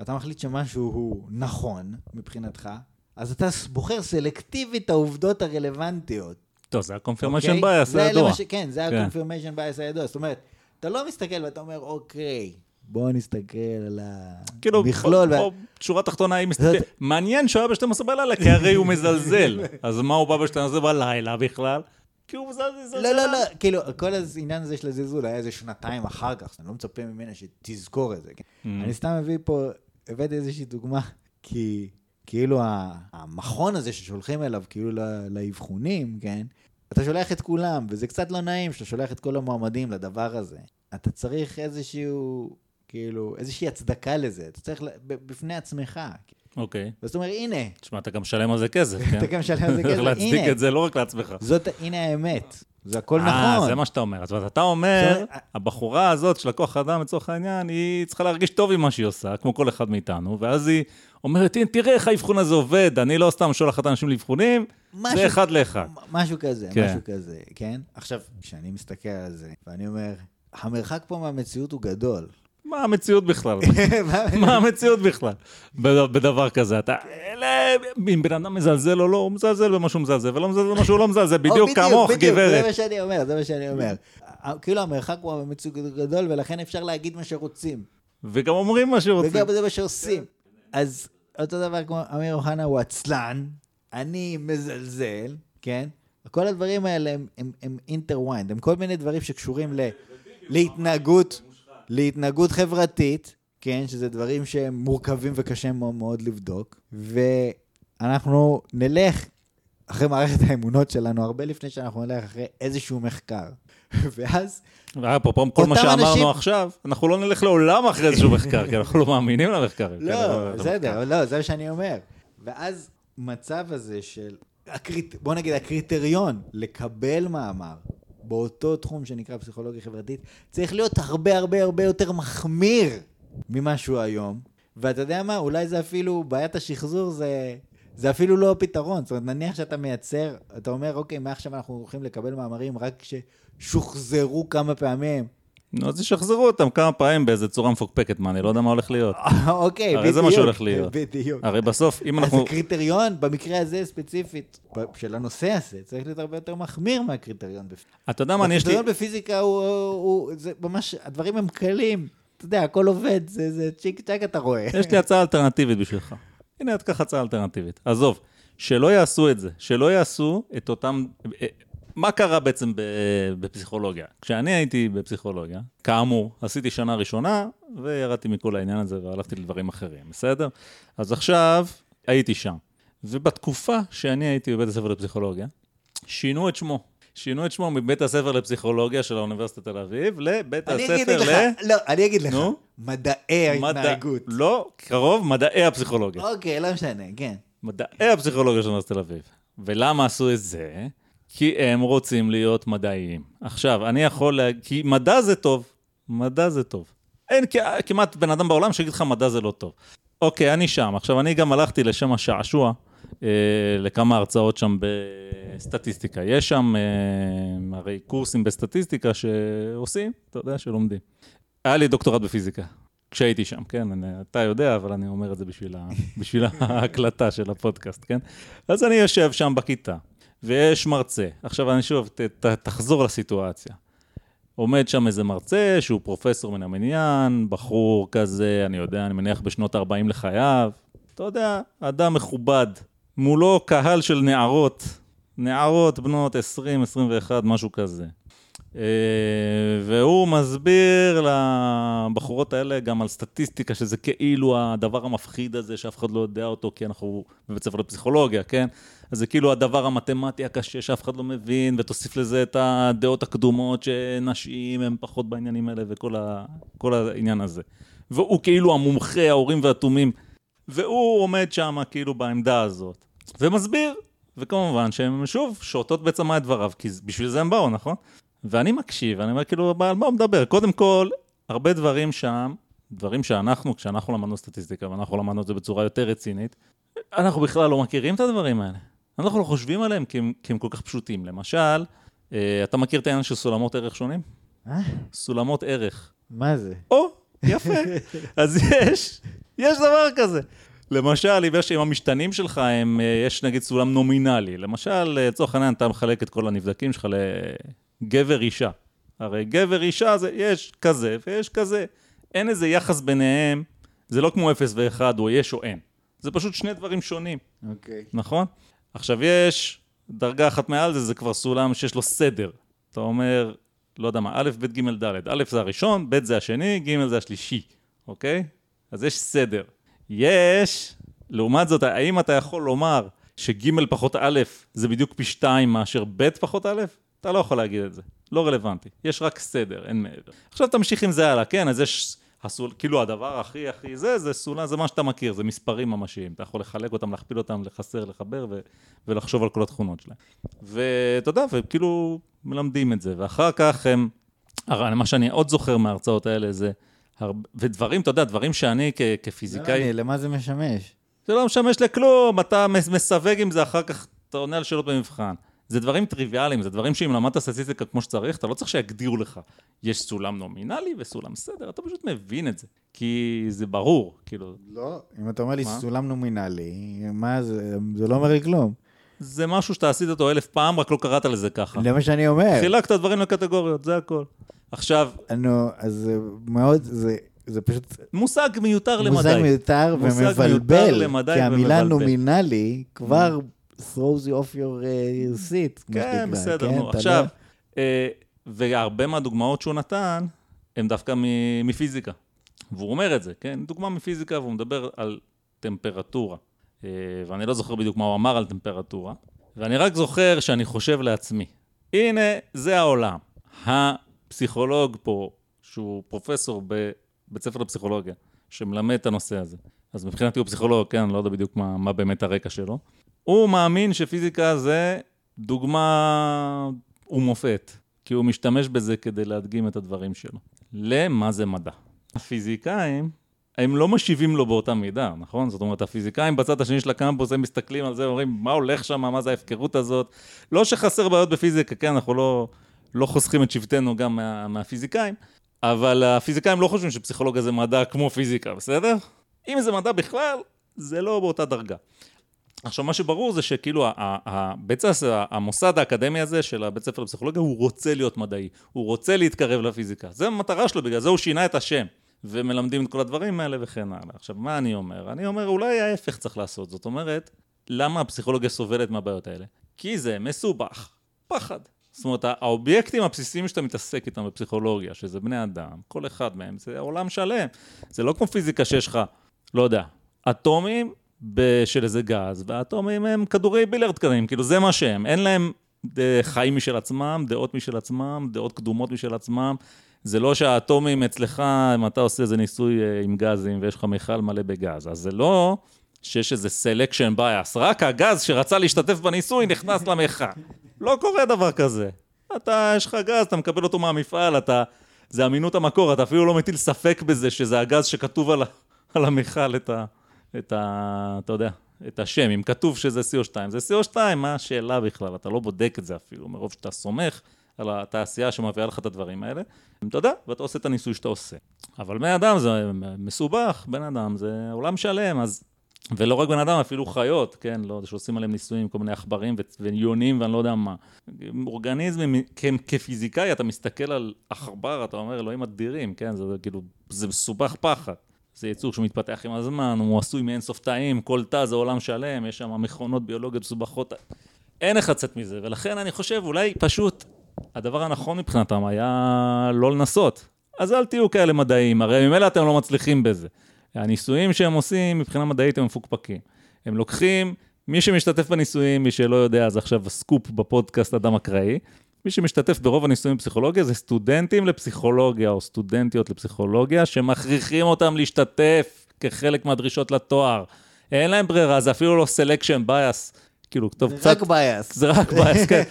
אתה מחליט שמשהו הוא נכון מבחינתך, אז אתה בוחר סלקטיבית העובדות הרלוונטיות. טוב, זה ה-confirmation bias הידוע. כן, זה ה-confirmation bias הידוע. זאת אומרת, אתה לא מסתכל ואתה אומר, אוקיי, בוא נסתכל על המכלול. כאילו, שורה תחתונה, מעניין שהוא היה ב-שתים עשרה בלילה, כי הרי הוא מזלזל. אז מה הוא בא ב-שתים עשרה בלילה בכלל? כי הוא מזלזל. לא, לא, לא, כאילו, כל העניין הזה של הזלזול היה איזה שנתיים אחר כך, אני לא מצפה ממנה שתזכור את זה. אני סתם מביא פה, הבאתי איזושהי דוגמה, כי כאילו המכון הזה ששולחים אליו, כאילו לאבחונים, כן, אתה שולח את כולם, וזה קצת לא נעים שאתה שולח את כל המועמדים לדבר הזה. אתה צריך איזשהו, כאילו, איזושהי הצדקה לזה, אתה צריך בפני עצמך, כאילו. אוקיי. זאת אומרת, הנה. תשמע, אתה גם שלם על זה כסף, כן? אתה גם שלם על זה כסף, הנה. להצדיק את זה לא רק לעצמך. זאת, הנה האמת. זה הכל נכון. אה, זה מה שאתה אומר. זאת אומרת, אתה אומר, הבחורה הזאת של הכוח האדם, לצורך העניין, היא צריכה להרגיש טוב עם מה שהיא עושה, כמו כל אחד מאיתנו, ואז היא אומרת, תראה איך האבחון הזה עובד, אני לא סתם שולח את האנשים לאבחונים, זה אחד לאחד. משהו כזה, משהו כזה, כן? עכשיו, כשאני מסתכל על זה, ואני אומר, המרחק פה מהמציאות הוא גדול. מה המציאות בכלל? מה המציאות בכלל? בדבר כזה, אתה... אם בן אדם מזלזל או לא, הוא מזלזל במשהו מזלזל, ולא מזלזל במשהו לא מזלזל, בדיוק כמוך, גברת. זה מה שאני אומר, זה מה שאני אומר. כאילו המרחק הוא המציאות גדול, ולכן אפשר להגיד מה שרוצים. וגם אומרים מה שרוצים. וגם זה מה שעושים. אז אותו דבר כמו אמיר אוחנה הוא עצלן, אני מזלזל, כן? כל הדברים האלה הם אינטרוויינד, הם כל מיני דברים שקשורים להתנהגות... להתנהגות חברתית, כן, שזה דברים שהם מורכבים וקשה מאוד לבדוק, אנחנו נלך אחרי מערכת האמונות שלנו, הרבה לפני שאנחנו נלך אחרי איזשהו מחקר. ואז... ואפרופו, כל מה שאמרנו עכשיו, אנחנו לא נלך לעולם אחרי איזשהו מחקר, כי אנחנו לא מאמינים למחקר. לא, בסדר, לא, זה מה שאני אומר. ואז מצב הזה של... בוא נגיד, הקריטריון לקבל מאמר באותו תחום שנקרא פסיכולוגיה חברתית, צריך להיות הרבה הרבה הרבה יותר מחמיר ממשהו היום. ואתה יודע מה? אולי זה אפילו, בעיית השחזור זה... זה אפילו לא הפתרון, זאת אומרת, נניח שאתה מייצר, אתה אומר, אוקיי, מה עכשיו אנחנו הולכים לקבל מאמרים רק ששוחזרו כמה פעמים? נו, אז ישחזרו אותם כמה פעמים באיזו צורה מפוקפקת, מה, אני לא יודע מה הולך להיות. אוקיי, בדיוק. הרי זה מה שהולך להיות. בדיוק. הרי בסוף, אם אנחנו... אז הקריטריון, במקרה הזה ספציפית, של הנושא הזה, צריך להיות הרבה יותר מחמיר מהקריטריון בפיזיקה. אתה יודע מה, אני יש לי... הקריטריון בפיזיקה הוא, זה ממש, הדברים הם קלים, אתה יודע, הכל עובד, זה צ'יק צ'ק אתה רואה. יש לי הצעה אלטרנטיבית בשבילך. הנה, את ככה הצעה אלטרנטיבית. עזוב, שלא יעשו את זה, שלא יעשו את אותם... מה קרה בעצם בפסיכולוגיה? כשאני הייתי בפסיכולוגיה, כאמור, עשיתי שנה ראשונה, וירדתי מכל העניין הזה, והלכתי לדברים אחרים, בסדר? אז עכשיו, הייתי שם. ובתקופה שאני הייתי בבית הספר לפסיכולוגיה, שינו את שמו. שינו את שמו מבית הספר לפסיכולוגיה של האוניברסיטת תל אביב, לבית הספר ל... לא, אני אגיד לך, מדעי ההתנהגות. לא, קרוב, מדעי הפסיכולוגיה. אוקיי, לא משנה, כן. מדעי הפסיכולוגיה של האוניברסיטת תל אביב. ולמה עשו את זה? כי הם רוצים להיות מדעיים. עכשיו, אני יכול להגיד, כי מדע זה טוב, מדע זה טוב. אין כמעט בן אדם בעולם שיגיד לך מדע זה לא טוב. אוקיי, אני שם. עכשיו, אני גם הלכתי לשם השעשוע, לכמה הרצאות שם בסטטיסטיקה. יש שם הרי קורסים בסטטיסטיקה שעושים, אתה יודע, שלומדים. היה לי דוקטורט בפיזיקה, כשהייתי שם, כן? אתה יודע, אבל אני אומר את זה בשביל ההקלטה של הפודקאסט, כן? אז אני יושב שם בכיתה, ויש מרצה. עכשיו אני שוב, תחזור לסיטואציה. עומד שם איזה מרצה שהוא פרופסור מן המניין, בחור כזה, אני יודע, אני מניח בשנות ארבעים לחייו. אתה יודע, אדם מכובד. מולו קהל של נערות, נערות בנות עשרים, עשרים ואחת, משהו כזה. והוא מסביר לבחורות האלה גם על סטטיסטיקה, שזה כאילו הדבר המפחיד הזה, שאף אחד לא יודע אותו, כי אנחנו בבית ספר לפסיכולוגיה, כן? אז זה כאילו הדבר המתמטי הקשה, שאף אחד לא מבין, ותוסיף לזה את הדעות הקדומות, שנשים הם פחות בעניינים האלה, וכל ה, כל העניין הזה. והוא כאילו המומחה, ההורים והתומים, והוא עומד שם כאילו בעמדה הזאת, ומסביר, וכמובן שהם שוב שורטות בעצמה את דבריו, כי בשביל זה הם באו, נכון? ואני מקשיב, אני אומר כאילו, על מה הוא מדבר? קודם כל, הרבה דברים שם, דברים שאנחנו, כשאנחנו למדנו סטטיסטיקה, ואנחנו למדנו את זה בצורה יותר רצינית, אנחנו בכלל לא מכירים את הדברים האלה. אנחנו לא חושבים עליהם, כי הם, כי הם כל כך פשוטים. למשל, אתה מכיר את העניין של סולמות ערך שונים? אה? סולמות ערך. מה זה? או, יפה. אז יש... יש דבר כזה. למשל, אם המשתנים שלך, הם, יש נגיד סולם נומינלי. למשל, לצורך העניין, אתה מחלק את כל הנבדקים שלך לגבר אישה. הרי גבר אישה, זה, יש כזה ויש כזה. אין איזה יחס ביניהם, זה לא כמו אפס ואחד, או יש או אין. זה פשוט שני דברים שונים. אוקיי. נכון? עכשיו יש, דרגה אחת מעל זה, זה כבר סולם שיש לו סדר. אתה אומר, לא יודע מה, א', ב', ג', ד'. א' זה הראשון, ב' זה השני, ג' זה השלישי. אוקיי? אז יש סדר. יש, לעומת זאת, האם אתה יכול לומר שג' פחות א' זה בדיוק פי שתיים מאשר ב' פחות א'? אתה לא יכול להגיד את זה. לא רלוונטי. יש רק סדר, אין מעבר. עכשיו תמשיך עם זה הלאה, כן? אז יש, הסול, כאילו הדבר הכי הכי זה, זה סולם, זה מה שאתה מכיר, זה מספרים ממשיים. אתה יכול לחלק אותם, להכפיל אותם, לחסר, לחבר ו- ולחשוב על כל התכונות שלהם. ואתה יודע, וכאילו מלמדים את זה. ואחר כך הם, מה שאני עוד זוכר מההרצאות האלה זה, ודברים, אתה יודע, דברים שאני כפיזיקאי... למה זה משמש? זה לא משמש לכלום, אתה מסווג עם זה, אחר כך אתה עונה על שאלות במבחן. זה דברים טריוויאליים, זה דברים שאם למדת סטטיסטיקה כמו שצריך, אתה לא צריך שיגדירו לך. יש סולם נומינלי וסולם סדר, אתה פשוט מבין את זה, כי זה ברור, כאילו... לא, אם אתה אומר לי סולם נומינלי, מה זה, זה לא אומר לי כלום. זה משהו שאתה עשית אותו אלף פעם, רק לא קראת לזה ככה. למה שאני אומר? חילקת דברים לקטגוריות, זה הכל. עכשיו... נו, אז מאוד, זה, זה פשוט... מושג מיותר למדי. מושג מיותר ומבלבל, כי המילה נומינלי כבר throws you off your seat. כן, בסדר. עכשיו, והרבה מהדוגמאות שהוא נתן, הם דווקא מפיזיקה. והוא אומר את זה, כן? דוגמה מפיזיקה, והוא מדבר על טמפרטורה. ואני לא זוכר בדיוק מה הוא אמר על טמפרטורה, ואני רק זוכר שאני חושב לעצמי, הנה זה העולם, הפסיכולוג פה, שהוא פרופסור בבית ספר לפסיכולוגיה, שמלמד את הנושא הזה. אז מבחינתי הוא פסיכולוג, כן, אני לא יודע בדיוק מה, מה באמת הרקע שלו. הוא מאמין שפיזיקה זה דוגמה ומופת, כי הוא משתמש בזה כדי להדגים את הדברים שלו. למה זה מדע? הפיזיקאים, הם לא משיבים לו באותה מידה, נכון? זאת אומרת, הפיזיקאים בצד השני של הקמפוס, הם מסתכלים על זה, אומרים, מה הולך שם, מה זה ההפקרות הזאת? לא שחסר בעיות בפיזיקה, כן, אנחנו לא, לא חוסכים את שבטנו גם מה, מהפיזיקאים, אבל הפיזיקאים לא חושבים שפסיכולוגיה זה מדע כמו פיזיקה, בסדר? אם זה מדע בכלל, זה לא באותה דרגה. עכשיו, מה שברור זה שכאילו, המוסד האקדמי הזה של הבית ספר לפסיכולוגיה, הוא רוצה להיות מדעי, הוא רוצה להתקרב לפיזיקה. זה המטרה שלו, בגלל זה הוא שינה את השם, ומלמדים את כל הדברים האלה וכן הלאה. עכשיו, מה אני אומר? אני אומר, אולי ההפך צריך לעשות. זאת אומרת, למה הפסיכולוגיה סובלת מהבעיות האלה? כי זה מסובך, פחד. זאת אומרת, האובייקטים הבסיסיים שאתה מתעסק איתם בפסיכולוגיה, שזה בני אדם, כל אחד מהם, זה עולם שלם. זה לא כמו פיזיקה שיש לך, לא יודע, אטומים של איזה גז, והאטומים הם כדורי בילארד קטנים, כאילו זה מה שהם, אין להם חיים משל עצמם, דעות משל עצמם, דעות קדומות משל עצמם, זה לא שהאטומים אצלך, אם אתה עושה איזה ניסוי עם גזים, ויש לך מיכל מלא בגז, אז זה לא שיש איזה selection bias, רק הגז שרצה להשתתף בניסוי נכנס למיכל, לא קורה דבר כזה, אתה, יש לך גז, אתה מקבל אותו מהמפעל, אתה, זה אמינות המקור, אתה אפילו לא מטיל ספק בזה, שזה הגז שכתוב על, על המיכל, את ה... את ה... אתה יודע, את השם, אם כתוב שזה סי או שתיים, זה סי או שתיים, מה השאלה בכלל? אתה לא בודק את זה אפילו, מרוב שאתה סומך על התעשייה שמביאה לך את הדברים האלה, אתה יודע, ואתה עושה את הניסוי שאתה עושה. אבל בן אדם זה מסובך, בן אדם זה עולם שלם, אז... ולא רק בן אדם, אפילו חיות, כן, לא, שעושים עליהם ניסויים, כל מיני עכברים ויונים, ואני לא יודע מה. אורגניזמים, כפיזיקאי, אתה מסתכל על עכבר, אתה אומר, אלוהים אדירים, כן, זה כאילו, זה מסובך פחד. זה ייצור שמתפתח עם הזמן, הוא עשוי מאינסוף תאים, כל תא זה עולם שלם, יש שם מכונות ביולוגיות מסובכות, אין איך לצאת מזה, ולכן אני חושב, אולי פשוט, הדבר הנכון מבחינתם היה לא לנסות, אז אל תהיו כאלה מדעיים, הרי ממילא אתם לא מצליחים בזה. הניסויים שהם עושים, מבחינה מדעית הם מפוקפקים. הם לוקחים, מי שמשתתף בניסויים, מי שלא יודע, אז עכשיו הסקופ בפודקאסט אדם אקראי, מי שמשתתף ברוב הניסויים בפסיכולוגיה, זה סטודנטים לפסיכולוגיה, או סטודנטיות לפסיכולוגיה, שמכריחים אותם להשתתף כחלק מהדרישות לתואר. אין להם ברירה, זה אפילו לא selection bias. כאילו, טוב, זה קצת... רק bias. זה רק bias, כן.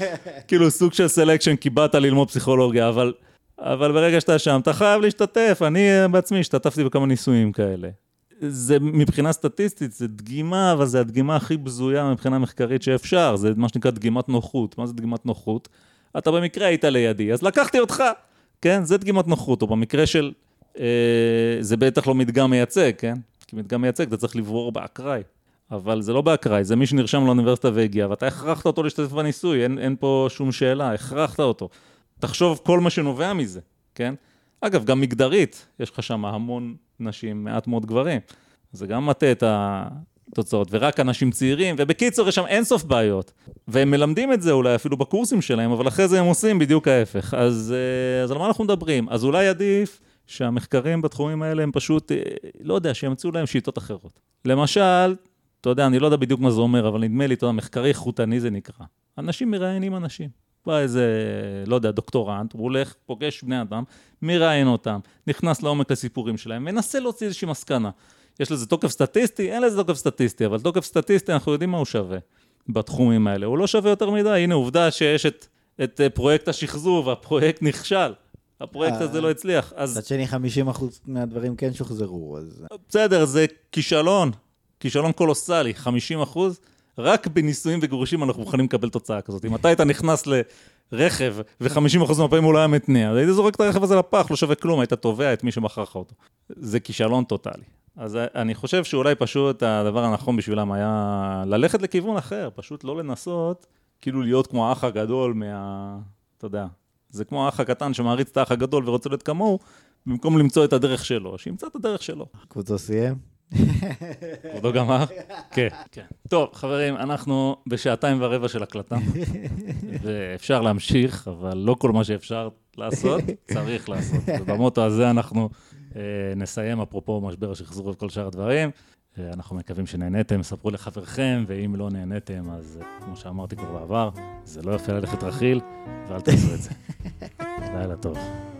כאילו, סוג של selection, כי באת ללמוד פסיכולוגיה, אבל, אבל ברגע שאתה שם, אתה חייב להשתתף. אני בעצמי השתתפתי בכמה ניסויים כאלה. זה מבחינה סטטיסטית, זה דגימה, אבל זה הדגימה הכי בזויה מבחינה מחקרית שאפשר. זה מה שנקרא דגימת נוחות. מה זה דגימת נוחות? אתה במקרה היית לידי, אז לקחתי אותך, כן? זה דגימת נוחות, או במקרה של, אה, זה בטח לא מדגם מייצג, כן? כי מדגם מייצג, אתה צריך לברור באקראי, אבל זה לא באקראי, זה מי שנרשם לאוניברסיטה והגיע, ואתה הכרחת אותו להשתתף בניסוי, אין, אין פה שום שאלה, הכרחת אותו. תחשוב כל מה שנובע מזה, כן? אגב, גם מגדרית, יש לך שם המון נשים, מעט מאוד גברים, זה גם מטה את ה... תוצאות, ורק אנשים צעירים, ובקיצור יש שם אינסוף בעיות, והם מלמדים את זה אולי אפילו בקורסים שלהם, אבל אחרי זה הם עושים בדיוק ההפך, אז, אז על מה אנחנו מדברים? אז אולי עדיף שהמחקרים בתחומים האלה הם פשוט, לא יודע, שימצאו להם שיטות אחרות. למשל, אתה יודע, אני לא יודע בדיוק מה זה אומר, אבל נדמה לי, אתה יודע, מחקרי חוטני זה נקרא. אנשים מראיינים אנשים. בא איזה, לא יודע, דוקטורנט, הוא הולך, פוגש בני אדם, מראיין אותם, נכנס לעומק לסיפורים שלהם, מנסה להוציא איזושהי מסקנה. יש לזה תוקף סטטיסטי? אין לזה תוקף סטטיסטי, אבל תוקף סטטיסטי, אנחנו יודעים מה הוא שווה בתחומים האלה. הוא לא שווה יותר מדי. הנה, עובדה שיש את, את פרויקט השחזור, והפרויקט נכשל. הפרויקט הזה לא הצליח. אז... עד שני חמישים אחוז מהדברים כן שחזרו, אז... בסדר, זה כישלון. כישלון קולוסלי, חמישים אחוז. רק בניסויים וגירושים אנחנו מוכנים לקבל תוצאה כזאת. אם אתה היית נכנס לרכב, ו-חמישים אחוז מהפעמים הוא לא היה מתניע, אז היית זורק את הרכב הזה לפח, לא שווה כלום, היית תובע את מי שמכרך אותו. זה כישלון טוטלי. אז אני חושב שאולי פשוט הדבר הנכון בשבילם היה ללכת לכיוון אחר, פשוט לא לנסות, כאילו להיות כמו האח הגדול מה... אתה יודע, זה כמו האח הקטן שמעריץ את האח הגדול ורוצה להיות כמוהו, במקום למצוא את הדרך שלו, שימצא את הדרך שלו. קבוצו סיים. קבוצו גמר? כן. טוב, חברים, אנחנו בשעתיים ורבע של הקלטה, ואפשר להמשיך, אבל לא כל מה שאפשר לעשות, צריך לעשות. ובמוטו הזה אנחנו... נסיים, אפרופו משבר השחזור וכל שאר הדברים. אנחנו מקווים שנהניתם, ספרו לחברכם, ואם לא נהניתם, אז כמו שאמרתי כבר בעבר, זה לא יפה ללכת רכיל, ואל תעשו את זה. לילה טוב.